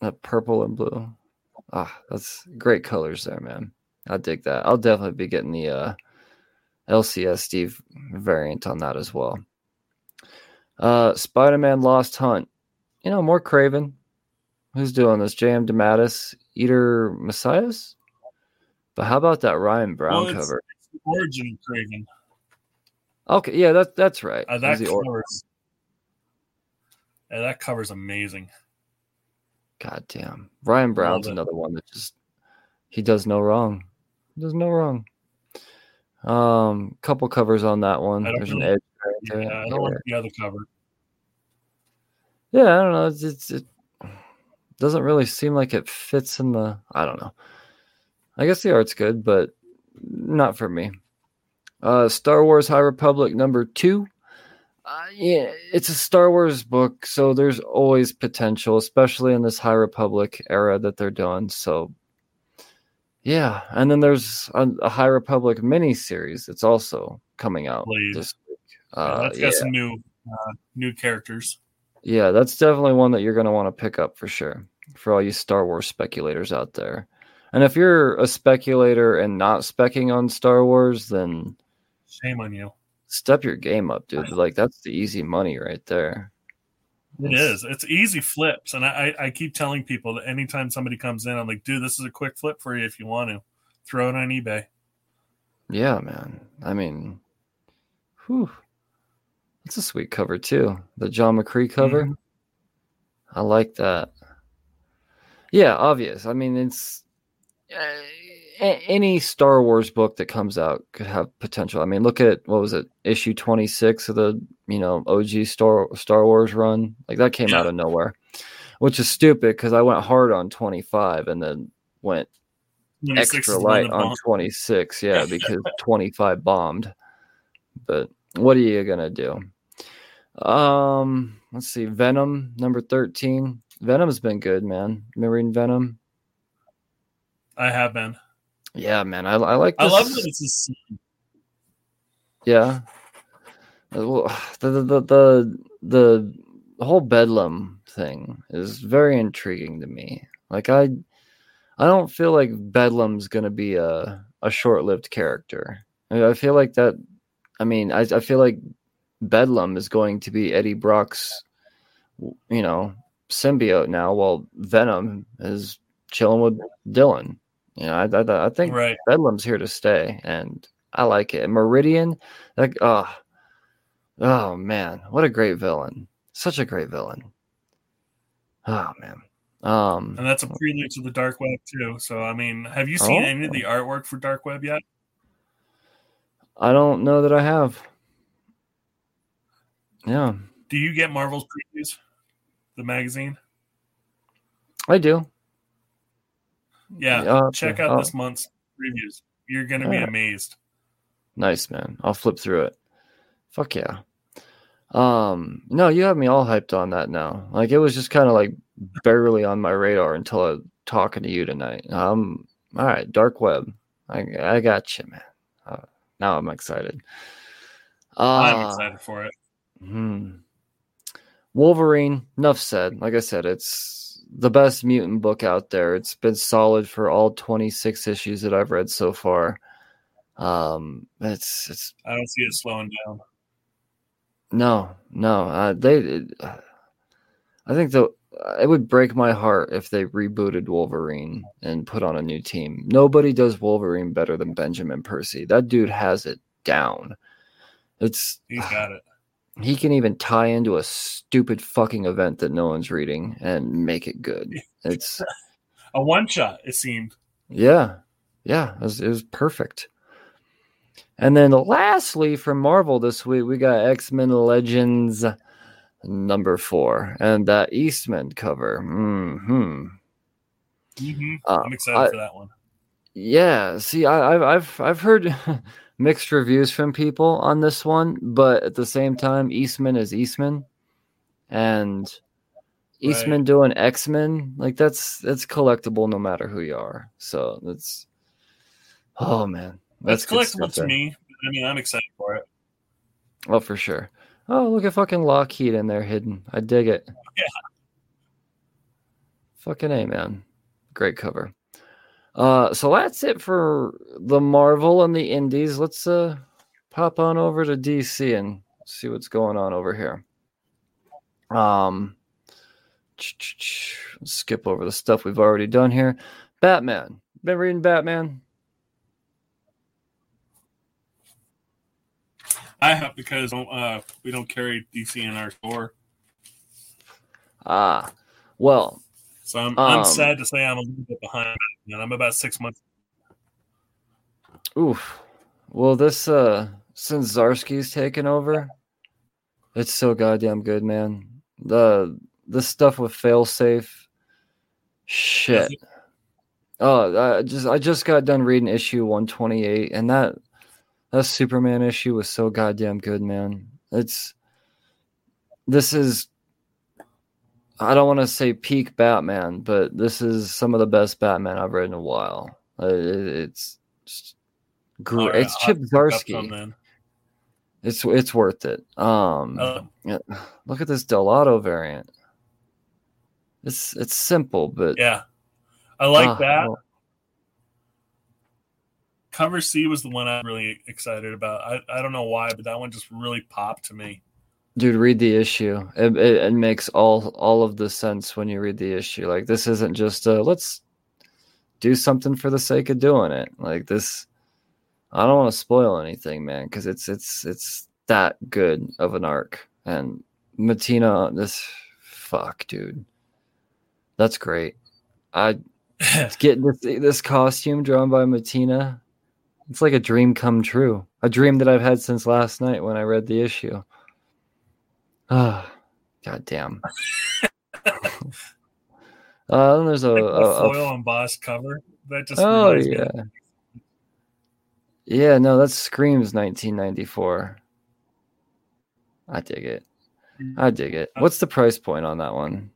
that purple and blue. Ah, that's great colors there, man. I dig that. I'll definitely be getting the uh, L C S D variant on that as well. Uh, Spider-Man Lost Hunt. You know, more Craven. Who's doing this? J M. DeMatteis, Eater Messias? But how about that Ryan Brown well, it's, cover? It's the origin of Kraven. Okay, yeah, that's that's right. Uh, that the covers. Yeah, that cover's amazing. God damn, Ryan Brown's another one that just he does no wrong. He does no wrong. Um, couple covers on that one. There's know. an edge. Right yeah, there. I don't like the other cover. Yeah, I don't know. It's, it's, it doesn't really seem like it fits in the. I don't know. I guess the art's good, but not for me. Uh, Star Wars High Republic number two. Uh, yeah, it's a Star Wars book, so there's always potential, especially in this High Republic era that they're doing. So, yeah. And then there's a, a High Republic miniseries that's also coming out Blaze. This week. Uh, yeah, that's got yeah. some new, uh, new characters. Yeah, that's definitely one that you're going to want to pick up for sure, for all you Star Wars speculators out there. And if you're a speculator and not specking on Star Wars, then shame on you. Step your game up, dude. Like, that's the easy money right there. It's, it is. It's easy flips. And I, I keep telling people that anytime somebody comes in, I'm like, dude, this is a quick flip for you if you want to. Throw it on eBay. Yeah, man. I mean, whew. That's a sweet cover, too. The John McCree cover. Mm. I like that. Yeah, obvious. I mean, it's... Uh, any Star Wars book that comes out could have potential. I mean, look at what was it, issue twenty-six of the you know O G Star Star Wars run. Like that came yeah. out of nowhere, which is stupid because I went hard on twenty-five and then went extra light on twenty-six. Yeah, because twenty-five bombed. But what are you gonna do? Um, let's see, Venom number thirteen. Venom's been good, man. Been reading Venom. I have been. Yeah, man. I, I like this. I love that it's a scene. Yeah. The, the, the, the, the whole Bedlam thing is very intriguing to me. Like, I I don't feel like Bedlam's going to be a, a short-lived character. I feel like that... I mean, I, I feel like Bedlam is going to be Eddie Brock's, you know, symbiote now, while Venom is... chilling with Dylan, you know. I I, I think right. Bedlam's here to stay, and I like it. And Meridian, like, oh, oh man, what a great villain! Such a great villain. Oh man, um, and that's a prelude to the Dark Web too. So I mean, have you seen oh, any of the artwork for Dark Web yet? I don't know that I have. Yeah. Do you get Marvel's previews, the magazine? I do. Yeah, uh, check out uh, this month's previews. You're going to be right. amazed. Nice, man. I'll flip through it. Fuck yeah. Um, no, you have me all hyped on that now. Like, it was just kind of like barely on my radar until I was talking to you tonight. Um, all right, Dark Web. I I got you, man. Uh, now I'm excited. Uh, I'm excited for it. Hmm. Wolverine, enough said. Like I said, it's the best mutant book out there. It's been solid for all twenty-six issues that I've read so far. Um, it's, it's, I don't see it slowing down. No, no. Uh, they, it, I think the, it would break my heart if they rebooted Wolverine and put on a new team. Nobody does Wolverine better than Benjamin Percy. That dude has it down. It's, he's got it. He can even tie into a stupid fucking event that no one's reading and make it good. It's a one shot, it seemed. Yeah. Yeah. It was, it was perfect. And then lastly, from Marvel this week, we got X-Men Legends number four and that Eastman cover. Mm-hmm. Mm-hmm. Uh, I'm excited I, for that one. Yeah. See, I, I've, I've, I've heard... mixed reviews from people on this one, but at the same time, Eastman is Eastman, and Eastman right. doing X-Men, like that's that's collectible no matter who you are. So that's oh man, that's, that's collectible to there. me. I mean, I'm excited for it. Oh, for sure. Oh, look at fucking Lockheed in there hidden. I dig it. Yeah. Fucking A, man. Great cover. Uh, so that's it for the Marvel and the Indies. Let's uh, pop on over to D C and see what's going on over here. Um, skip over the stuff we've already done here. Batman. Been reading Batman. I have because uh, we don't carry D C in our store. Ah, well. So I'm, um, I'm sad to say I'm a little bit behind, and I'm about six months. Oof. Well, this uh, since Zarski's taken over, it's so goddamn good, man. The the stuff with failsafe, shit. Oh, I just I just got done reading issue one twenty-eight, and that that Superman issue was so goddamn good, man. It's this is. I don't want to say peak Batman, but this is some of the best Batman I've read in a while. It's great. Right, it's Chip Zdarsky. It's it's worth it. Um, oh. Look at this Del Otto variant. It's it's simple, but yeah, I like uh, that. Well. Cover C was the one I'm really excited about. I, I don't know why, but that one just really popped to me. Dude, read the issue. It, it, it makes all all of the sense when you read the issue. Like, this isn't just a, let's do something for the sake of doing it. Like, this, I don't want to spoil anything, man, because it's it's it's that good of an arc. And Matina, this, fuck, dude. That's great. I get this, this costume drawn by Matina. It's like a dream come true. A dream that I've had since last night when I read the issue. Ah, oh, goddamn! uh, there's a, like a, a foil embossed cover that just. Oh yeah. Me. Yeah, no, that screams nineteen ninety-four. I dig it. I dig it. What's the price point on that one?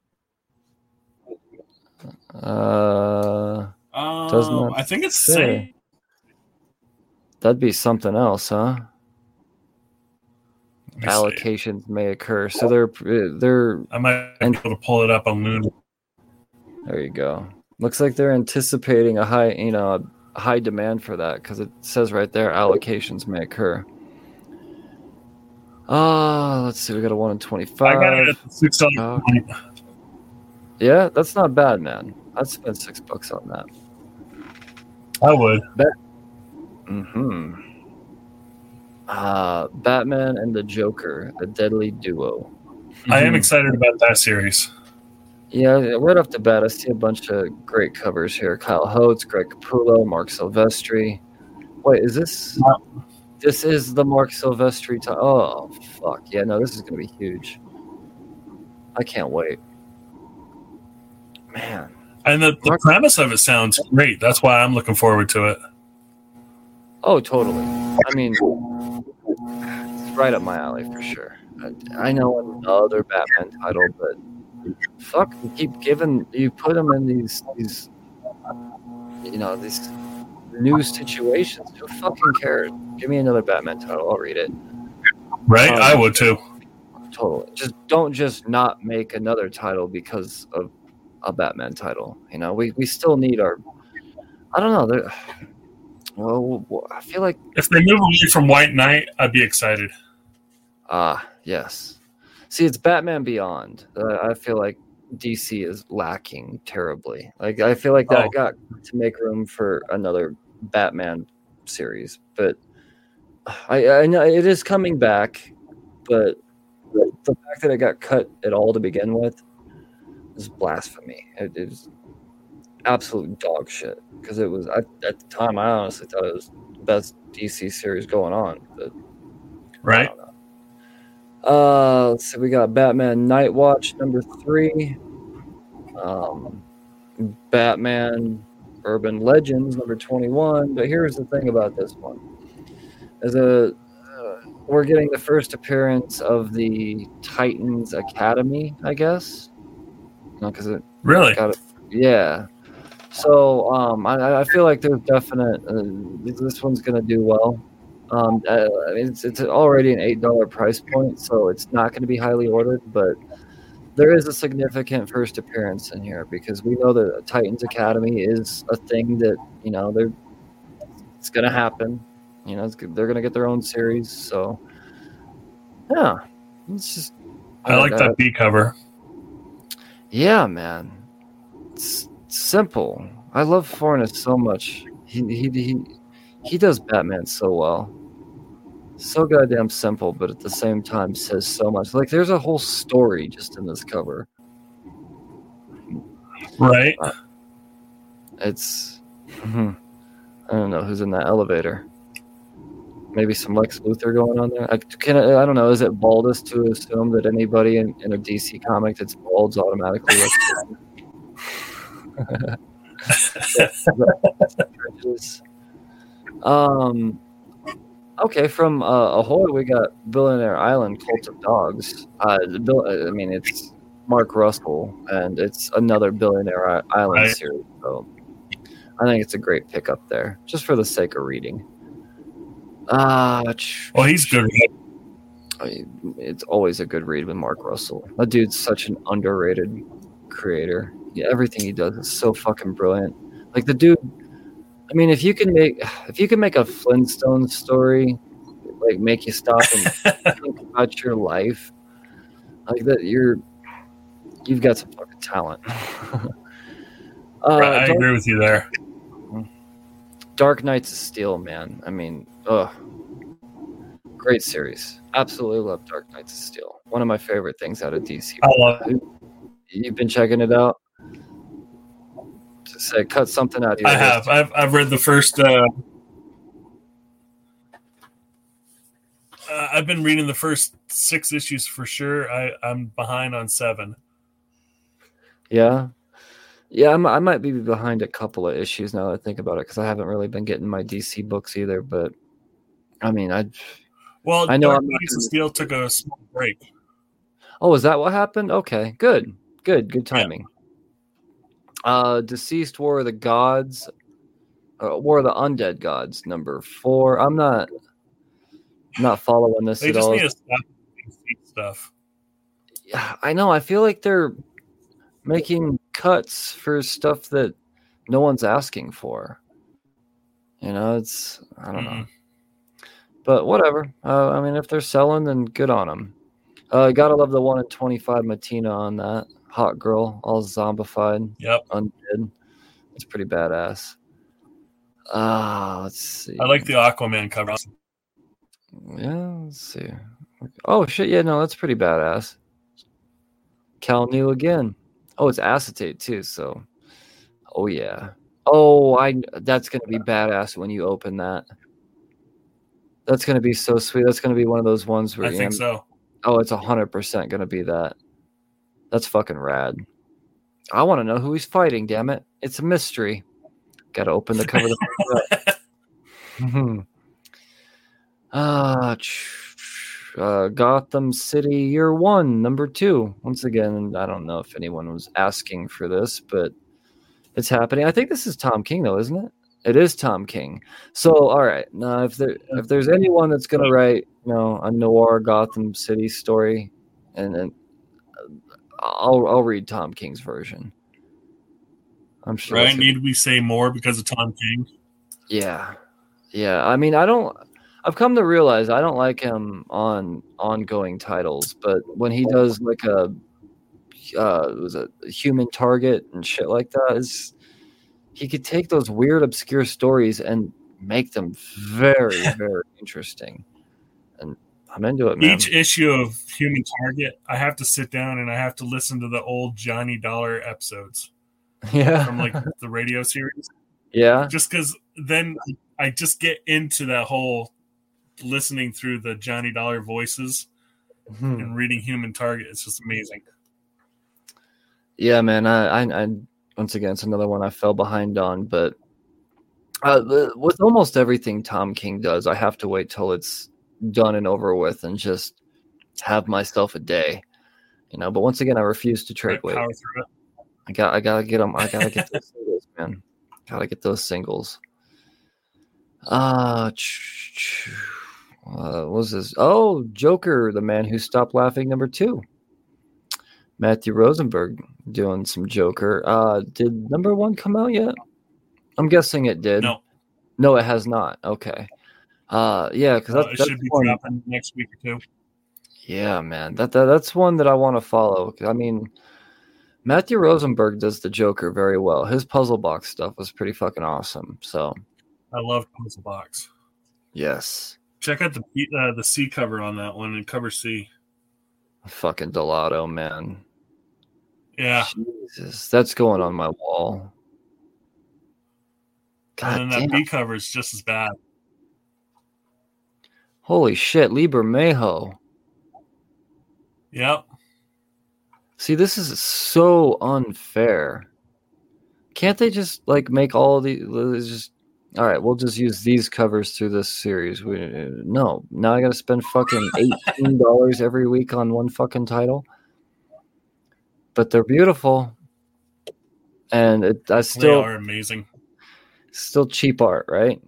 Uh, um, doesn't I think it's say. That'd be something else, huh? Allocations may occur, so they're they're. I might be able to pull it up on Moon. There you go. Looks like they're anticipating a high, you know, a high demand for that because it says right there allocations may occur. Ah, uh, let's see. We got a one in twenty-five. I got it at six dollars. Uh, yeah, that's not bad, man. I'd spend six bucks on that. I would. Bet. Mm-hmm. Uh, Batman and the Joker, a deadly duo. Mm-hmm. I am excited about that series. Yeah, right off the bat, I see a bunch of great covers here. Kyle Hodes, Greg Capullo, Mark Silvestri. Wait, is this... No. This is the Mark Silvestri... T- oh, fuck. Yeah, no, this is going to be huge. I can't wait. Man. And the, the Mark- premise of it sounds great. That's why I'm looking forward to it. Oh, totally. I mean... It's right up my alley for sure. I, I know another Batman title, but fuck, you keep giving you put them in these these you know these new situations. Who fucking cares? Give me another Batman title, I'll read it. Right, um, I would too. Totally. Just don't just not make another title because of a Batman title. You know, we we still need our. I don't know. They're, Well, I feel like if they move away from White Knight, I'd be excited. Ah, yes. See, it's Batman Beyond. Uh, I feel like D C is lacking terribly. Like I feel like that oh. got to make room for another Batman series, but I, I know it is coming back. But the fact that it got cut at all to begin with is blasphemy. It is. Absolute dog shit because it was I, at the time I honestly thought it was the best D C series going on, but right. I don't know. Uh, so we got Batman Night Watch number three, um, Batman Urban Legends number twenty-one. But here's the thing about this one: as a uh, we're getting the first appearance of the Titans Academy, I guess. No, because it really got it. Yeah. So um, I, I feel like there's definite. Uh, this one's gonna do well. Um, I, I mean, it's, it's already an eight dollar price point, so it's not gonna be highly ordered. But there is a significant first appearance in here because we know that Titans Academy is a thing that you know they're. It's gonna happen. You know, it's, they're gonna get their own series. So yeah, it's just. I like I, that B cover. Yeah, man. Simple. I love Fornes so much. He he he he does Batman so well. so goddamn simple, but at the same time says so much. Like, there's a whole story just in this cover. Right. Uh, it's... Mm-hmm. I don't know who's in that elevator. Maybe some Lex Luthor going on there. I, can I, I don't know. Is it baldest to assume that anybody in, in a D C comic that's bald's automatically Lex Um. Okay, from uh, Ahoy, we got Billionaire Island, Cult of Dogs. Uh, Bill, I mean, it's Mark Russell, and it's another Billionaire Island right. series. So I think it's a great pickup there, just for the sake of reading. Ah, uh, well, he's good. It's always a good read with Mark Russell. That dude's such an underrated creator. Yeah, everything he does is so fucking brilliant. Like the dude. I mean, if you can make if you can make a Flintstones story, like make you stop and think about your life, like that, you're you've got some fucking talent. Uh, I Dark, agree with you there. Dark Knights of Steel, man. I mean, ugh. Great series. Absolutely love Dark Knights of Steel. One of my favorite things out of D C. I love it. You've been checking it out? To say, cut something out of your I have. I've, I've read the first... Uh, uh, I've been reading the first six issues for sure. I, I'm behind on seven. Yeah. Yeah, I'm, I might be behind a couple of issues now that I think about it, because I haven't really been getting my D C books either. But I mean, I well, I know Dark Knights of Steel took a small break. Oh, is that what happened? Okay, good, good, good timing. Yeah. Uh, Deceased War of the Gods, uh, War of the Undead Gods, number four. I'm not not following this they at all. They just need to stop stuff. Yeah, I know. I feel like they're making cuts for stuff that no one's asking for. You know, it's, I don't mm. know. But whatever. Uh, I mean, if they're selling, then good on them. Uh, gotta love the one in twenty-five Matina on that. Hot girl, all zombified. Yep. Undead. It's pretty badass. Ah, uh, let's see. I like the Aquaman cover. Yeah, let's see. Oh, shit. Yeah, no, that's pretty badass. Cal New again. Oh, it's acetate too, so oh yeah. Oh, I that's gonna be badass when you open that. That's gonna be so sweet. That's gonna be one of those ones where I think am, so. Oh, it's a hundred percent gonna be that. That's fucking rad. I wanna know who he's fighting, damn it. It's a mystery. Gotta open the cover the mm-hmm. uh, ch- Uh, Gotham City Year One, number two. Once again, I don't know if anyone was asking for this, but it's happening. I think this is Tom King, though, isn't it? It is Tom King. So, all right. Now, if there if there's anyone that's going to write, you know, a noir Gotham City story, and then I'll I'll read Tom King's version. I'm sure. Right? Need we say more because of Tom King? Yeah, yeah. I mean, I don't. I've come to realize I don't like him on ongoing titles, but when he does like a uh, was a Human Target and shit like that, is he could take those weird, obscure stories and make them very, very interesting. And I'm into it, man. Each issue of Human Target, I have to sit down and I have to listen to the old Johnny Dollar episodes, yeah, from like the radio series, yeah, just because then I just get into that whole listening through the Johnny Dollar voices mm-hmm. and reading Human Target. It's just amazing. Yeah, man. I, I, I once again, it's another one I fell behind on, but uh, the, with almost everything Tom King does, I have to wait till it's done and over with and just have myself a day, you know, but once again, I refuse to trade weight. I got, I gotta get them. I gotta get those singles, man. Gotta get those singles. Uh, ch- ch- uh, what was this? Oh, Joker, the Man Who Stopped Laughing, number two. Matthew Rosenberg doing some Joker. Uh, did number one come out yet? I'm guessing it did. No, no, it has not. Okay. Uh, yeah, because that, uh, it that's should be one. Dropping next week or two. Yeah, man, that, that that's one that I want to follow. I mean, Matthew Rosenberg does the Joker very well. His puzzle box stuff was pretty fucking awesome. So. I love Puzzle Box. Yes. Check out the uh, the C cover on that one, and cover C. Fucking Delato, man. Yeah. Jesus, that's going on my wall. God and then damn. That B cover is just as bad. Holy shit, Liber Mayo. Yep. See, this is so unfair. Can't they just like make all the just all right? We'll just use these covers through this series. We, no, now I gotta spend fucking eighteen dollars every week on one fucking title. But they're beautiful, and it, I still they are amazing. Still cheap art, right?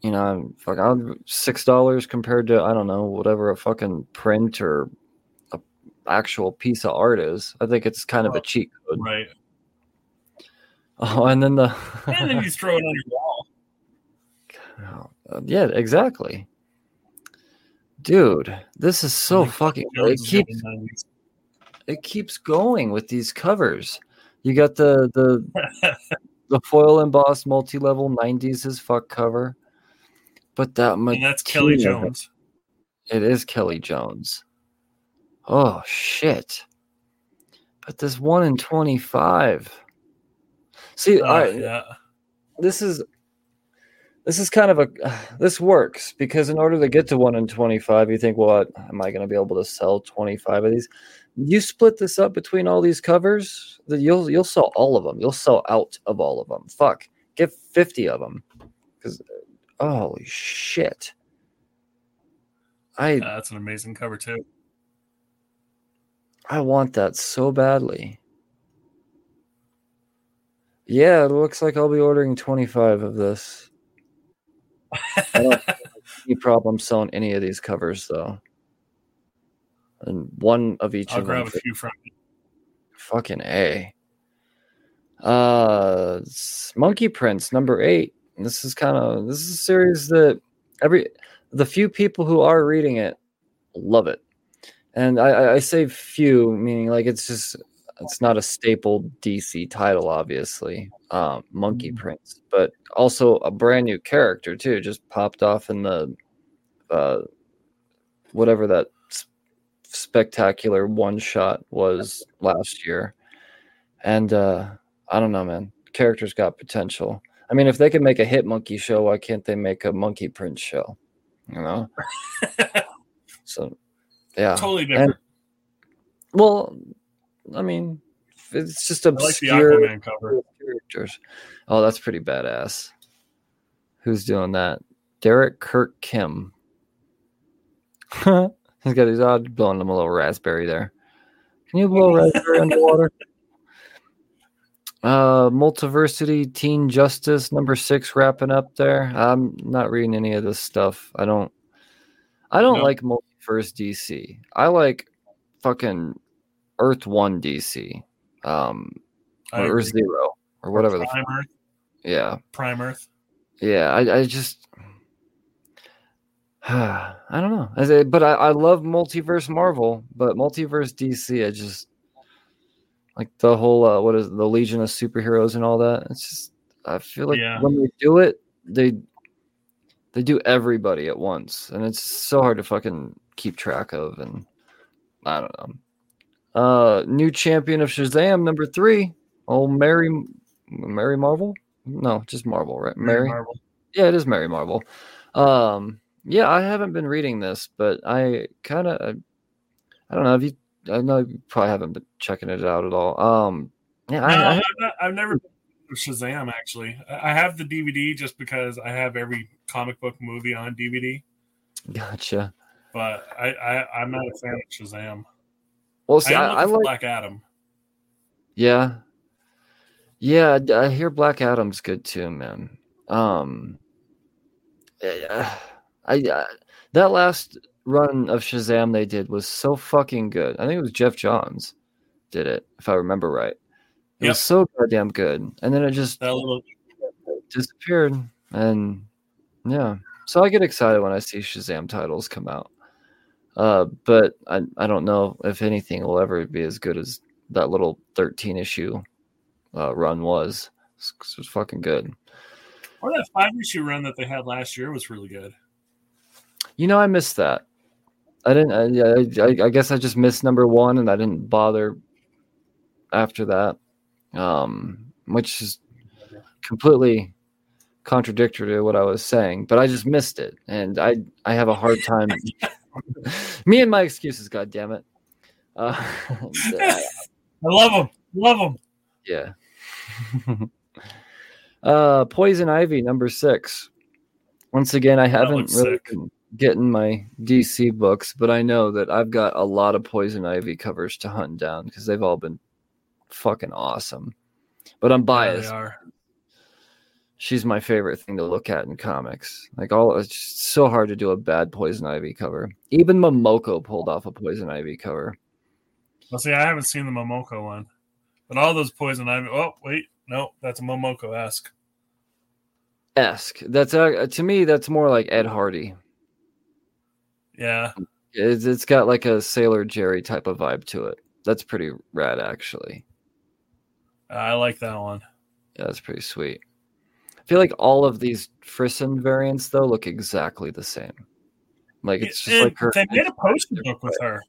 You know, I'm fucking I'm six dollars compared to I don't know whatever a fucking print or a actual piece of art is. I think it's kind of oh, a cheat code, right? Oh, and then the and then you throw it on your wall. Uh, yeah, exactly, dude. This is so fucking. It keeps it keeps going with these covers. You got the the the foil embossed multi level nineties as fuck cover, but that and that's Kelly Jones. It is Kelly Jones. Oh shit! But this one in twenty-five. See, uh, I, yeah. this is this is kind of a this works because in order to get to one in twenty-five, you think, well, am I going to be able to sell twenty-five of these? You split this up between all these covers, that you'll you'll sell all of them. You'll sell out of all of them. Fuck, get fifty of them because holy shit, I uh, that's an amazing cover too. I want that so badly. Yeah, it looks like I'll be ordering twenty-five of this. I don't have any problem selling any of these covers, though. And one of each I'll of them. I'll grab a few from you. Fucking A. Uh, Monkey Prince, number eight. And this is kind of... This is a series that every the few people who are reading it love it. And I, I say few, meaning like it's just... It's not a staple D C title, obviously, um, Monkey Prince, but also a brand new character, too, just popped off in the uh, whatever that sp- spectacular one shot was last year. And uh, I don't know, man, character's got potential. I mean, if they can make a hit monkey show, why can't they make a Monkey Prince show? You know? So, yeah. Totally different. And, well... I mean, it's just obscure I like the Aquaman cover. Characters. Oh, that's pretty badass. Who's doing that? Derek Kirk Kim. He's got his odd blowing him a little raspberry there. Can you blow raspberry underwater? Uh, Multiversity Teen Justice number six wrapping up there. I'm not reading any of this stuff. I don't. I don't nope. like Multiverse D C. I like fucking. Earth One D C, um, or Earth Zero, or whatever the fuck. Yeah, Prime Earth. Yeah, I, I just, I don't know. I say, but I, I love Multiverse Marvel, but Multiverse D C, I just like the whole uh, what is it, the Legion of Superheroes and all that. It's just I feel like yeah. when they do it, they they do everybody at once, and it's so hard to fucking keep track of. And I don't know. Uh, new champion of Shazam, number three. Oh, Mary, Mary Marvel? No, just Marvel, right? Mary, Mary Marvel. Yeah, it is Mary Marvel. Um, yeah, I haven't been reading this, but I kind of, I don't know. Have you? I know you probably haven't been checking it out at all. Um, yeah, no, I, I I've, not, I've never been to Shazam actually. I have the D V D just because I have every comic book movie on D V D. Gotcha. But I, I I'm not a fan of Shazam. Well, see, I, I, I like Black Adam. Yeah, yeah. I hear Black Adam's good too, man. Um, I, I that last run of Shazam they did was so fucking good. I think it was Jeff Johns did it, if I remember right. It yep. was so goddamn good, and then it just that little... disappeared. And yeah, so I get excited when I see Shazam titles come out. Uh, but I, I don't know if anything will ever be as good as that little thirteen issue uh, run was. It was, it was fucking good. Or that five issue run that they had last year was really good. You know, I missed that. I didn't. I, I, I guess I just missed number one, and I didn't bother after that, um, which is completely contradictory to what I was saying. But I just missed it, and I I have a hard time. Me and my excuses, goddammit. Uh, I love them. Love them. Yeah. uh, Poison Ivy, number six. Once again, I haven't really been getting my D C books, but I know that I've got a lot of Poison Ivy covers to hunt down because they've all been fucking awesome. But I'm biased. Yeah, they are. She's my favorite thing to look at in comics. Like all, it's so hard to do a bad Poison Ivy cover. Even Momoko pulled off a Poison Ivy cover. Well, see, I haven't seen the Momoko one, but all those Poison Ivy. Oh, wait, no, that's a Momoko-esque. Esque. That's uh, to me, that's more like Ed Hardy. Yeah, it's it's got like a Sailor Jerry type of vibe to it. That's pretty rad, actually. I like that one. Yeah, that's pretty sweet. I feel like all of these Frisson variants, though, look exactly the same. Like it's just it, like her. They made a poster book with her.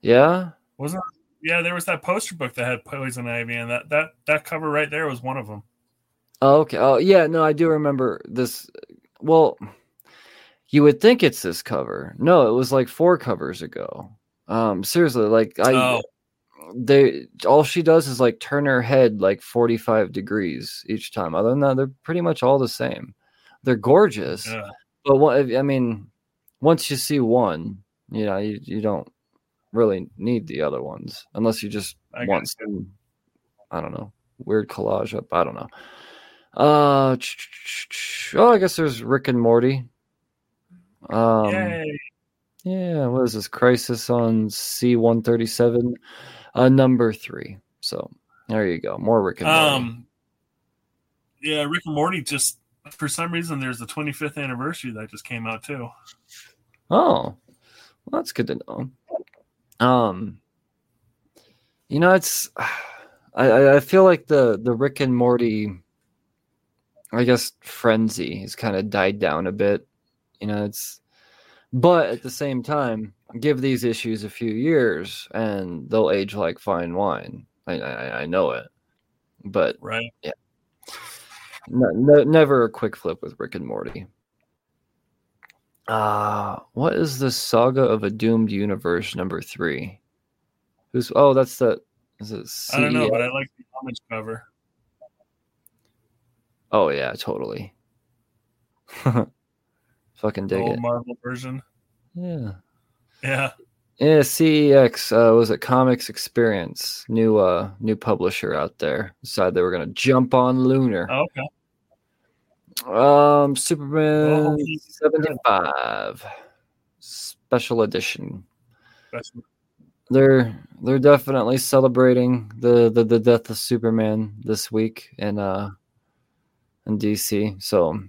Yeah, wasn't it? Yeah, there was that poster book that had Poison Ivy, and that that that cover right there was one of them. Oh, okay. Oh, yeah. No, I do remember this. Well, you would think it's this cover. No, it was like four covers ago. Um, seriously, like I. Oh. They all she does is like turn her head like forty-five degrees each time. Other than that, they're pretty much all the same. They're gorgeous, yeah. But what, I mean, once you see one, you know, you, you don't really need the other ones unless you just I want some, I don't know, weird collage up. I don't know. Uh, oh, I guess there's Rick and Morty. Um, Yay. Yeah, what is this? Crisis on C one thirty-seven. Uh, number three. So there you go. More Rick and Morty. Um, yeah, Rick and Morty just, for some reason, there's the twenty-fifth anniversary that just came out, too. Oh, well, that's good to know. Um, you know, it's, I, I feel like the, the Rick and Morty, I guess, frenzy has kind of died down a bit. You know, it's, but at the same time, give these issues a few years and they'll age like fine wine. I I, I know it, but right, yeah, no, no, never a quick flip with Rick and Morty. Uh what is this Saga of a Doomed Universe number three? Who's oh that's the is it C E O? I don't know, but I like the homage cover. Oh yeah, totally. Fucking dig old it. Marvel version. Yeah. Yeah. Yeah. C E X uh, was a Comics Experience, new uh, new publisher out there. Decided they were gonna jump on Lunar. Oh, okay. Um, Superman oh, seventy-five special edition. Special. They're they're definitely celebrating the, the, the death of Superman this week in uh in D C. So.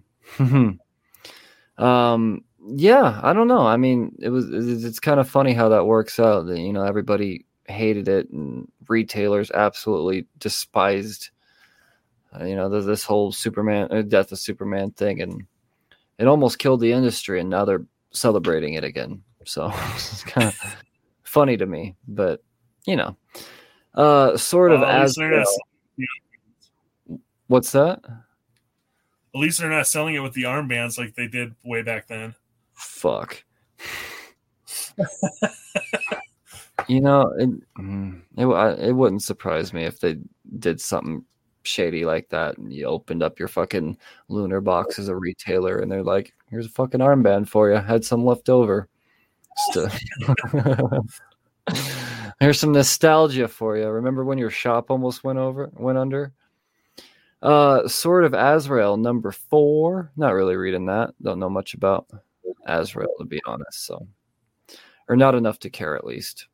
Um. Yeah, I don't know. I mean, it was. It's, it's kind of funny how that works out. You know, everybody hated it, and retailers absolutely despised. Uh, you know, the, this whole Superman, uh, death of Superman thing, and it almost killed the industry. And now they're celebrating it again. So it's kind of funny to me, but you know, uh, sort of uh, as. What's that? At least they're not selling it with the armbands like they did way back then. Fuck. You know, it, it it wouldn't surprise me if they did something shady like that and you opened up your fucking Lunar box as a retailer and they're like, here's a fucking armband for you. I had some left over. Just to... Here's some nostalgia for you. Remember when your shop almost went over, went under? Uh, Sword of Azrael, number four. Not really reading that. Don't know much about Azrael, to be honest. So, or not enough to care, at least.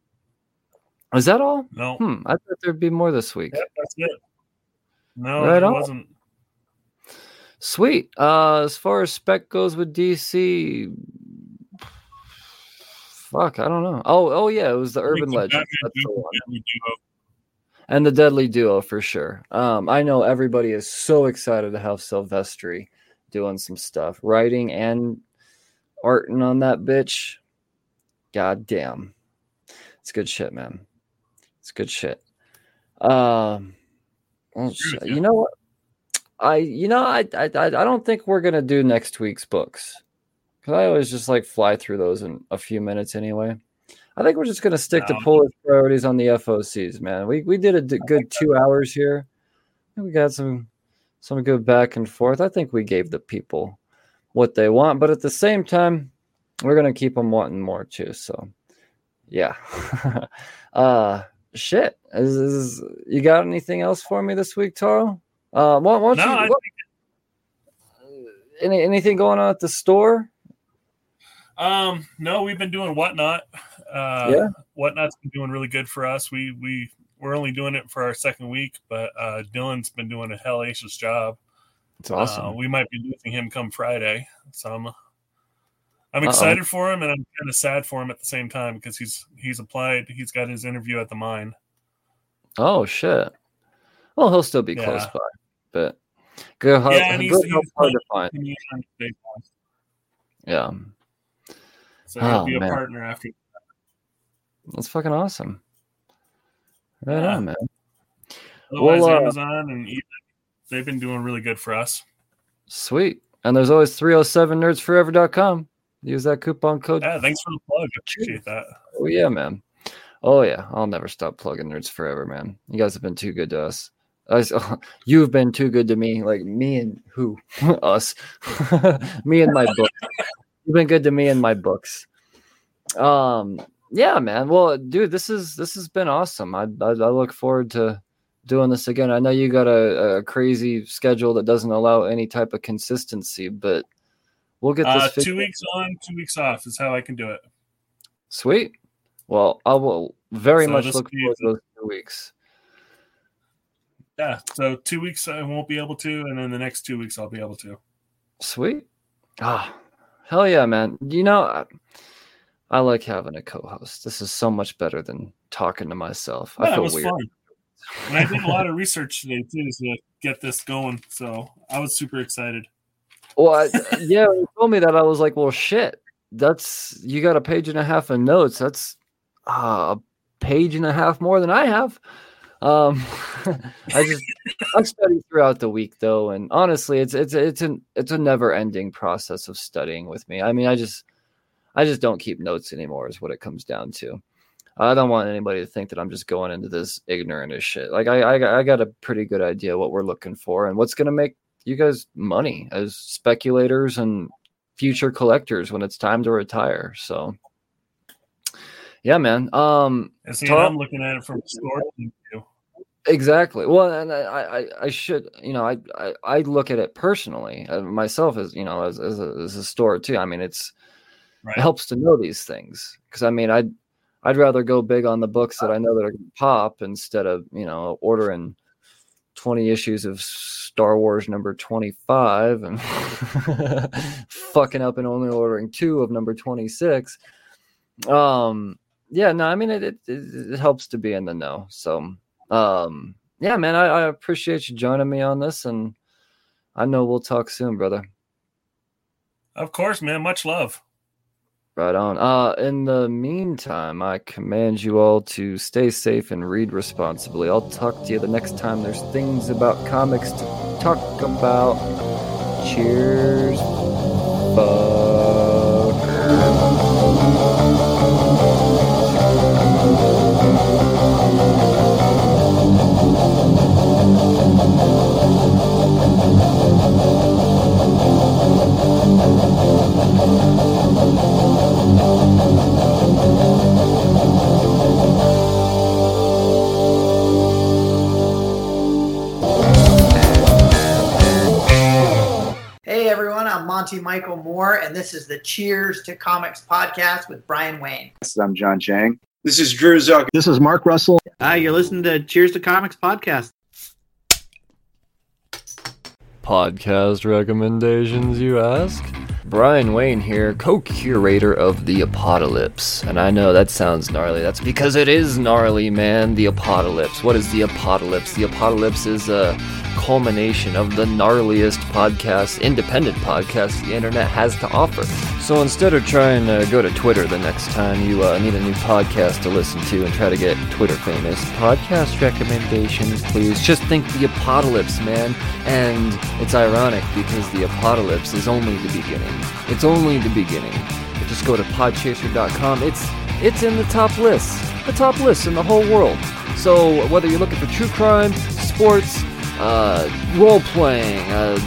Is that all? No. Hmm, I thought there'd be more this week. Yeah, that's it. No, right it on. Wasn't. Sweet. Uh, as far as spec goes with D C, fuck, I don't know. Oh, oh yeah, it was the Urban Legends. That's the one. And the Deadly Duo, for sure. Um, I know everybody is so excited to have Silvestri doing some stuff, writing and arting on that bitch. God damn. It's good shit, man. It's good shit. Um, well, you know what? I you know I I I don't think we're gonna do next week's books because I always just like fly through those in a few minutes anyway. I think we're just gonna stick no. to Polish priorities on the F O Cs, man. We we did a d- good two hours here. We got some some good back and forth. I think we gave the people what they want, but at the same time, we're gonna keep them wanting more too. So yeah, uh, shit. Is, is you got anything else for me this week, Taro? Uh, why, why no, you, I what, think... any anything going on at the store? Um, no, we've been doing WhatNot. Uh, yeah, WhatNot's been doing really good for us. We we we're only doing it for our second week, but uh, Dylan's been doing a hellacious job. It's awesome. Uh, we might be losing him come Friday, so I'm I'm excited Uh-oh. for him, and I'm kind of sad for him at the same time because he's he's applied. He's got his interview at the mine. Oh shit! Well, he'll still be yeah. close by. But good, hard, yeah, good he's, he's hard to find. Yeah. So he'll oh, be a man. partner after. That's fucking awesome. Right yeah. on, man. Otherwise, well, uh, Amazon and eBay, they've been doing really good for us. Sweet. And there's always three oh seven nerds forever dot com. Use that coupon code. Yeah, thanks for the plug. I appreciate that. Oh, yeah, man. Oh, yeah. I'll never stop plugging Nerds Forever, man. You guys have been too good to us. Us, oh, you've been too good to me, like me and who? Us. Me and my books. You've been good to me and my books. Um, yeah, man. Well, dude, this is this has been awesome. I I, I look forward to doing this again. I know you got a, a crazy schedule that doesn't allow any type of consistency, but we'll get this. Uh, two weeks on, two weeks off is how I can do it. Sweet. Well, I will very so much look forward to those two weeks. Yeah, so two weeks I won't be able to, and then the next two weeks I'll be able to. Sweet. Ah, oh, hell yeah, man. You know, I, I like having a co-host. This is so much better than talking to myself. Yeah, I feel it was weird. Fun. And I did a lot of research today, too, to get this going, so I was super excited. Well, I, yeah, when you told me that, I was like, well, shit. That's you got a page and a half of notes. That's uh, a page and a half more than I have. Um, I just I study throughout the week though, and honestly, it's it's it's an it's a never-ending process of studying with me. I mean, I just I just don't keep notes anymore, is what it comes down to. I don't want anybody to think that I'm just going into this ignorant as shit. Like I I, I got a pretty good idea what we're looking for and what's going to make you guys money as speculators and future collectors when it's time to retire. So, yeah, man. Um, and see, Tom, I'm looking at it from a store. Exactly. Well, and I, I, I should, you know, I, I, I look at it personally uh, myself as, you know, as, as a, as a store too. I mean, it's, right. It helps to know these things. Cause I mean, I'd, I'd rather go big on the books that I know that are going to pop instead of, you know, ordering twenty issues of Star Wars number twenty-five and fucking up and only ordering two of number twenty-six. Um, yeah, no, I mean, it, it, it helps to be in the know. So, Um, yeah, man, I, I appreciate you joining me on this, and I know we'll talk soon, brother. Of course, man. Much love. Right on. Uh, in the meantime, I command you all to stay safe and read responsibly. I'll talk to you the next time there's things about comics to talk about. Cheers. Fuck. Hey everyone, I'm Monty Michael Moore, and this is the Cheers to Comics podcast with Brian Wayne. I'm John Chang. This is Drew Zuck. This is Mark Russell. Hi, you're listening to Cheers to Comics podcast. Podcast recommendations, you ask? Brian Wayne here, co-curator of The Apocalypse. And I know that sounds gnarly. That's because it is gnarly, man. The Apocalypse. What is The Apocalypse? The Apocalypse is a culmination of the gnarliest podcast, independent podcast the internet has to offer. So instead of trying to go to Twitter the next time you uh, need a new podcast to listen to and try to get Twitter famous, podcast recommendations, please. Just think the apocalypse, man. And it's ironic because the apocalypse is only the beginning. It's only the beginning. Just go to podchaser dot com. It's it's in the top lists. The top lists in the whole world. So whether you're looking for true crime, sports, uh, role-playing, uh,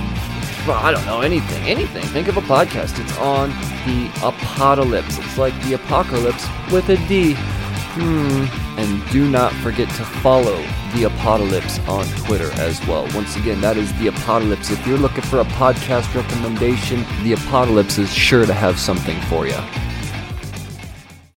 I don't know, anything, anything. Think of a podcast. It's on the apocalypse. It's like the apocalypse with a D. Hmm. And do not forget to follow the apocalypse on Twitter as well. Once again, that is the apocalypse. If you're looking for a podcast recommendation, the apocalypse is sure to have something for you.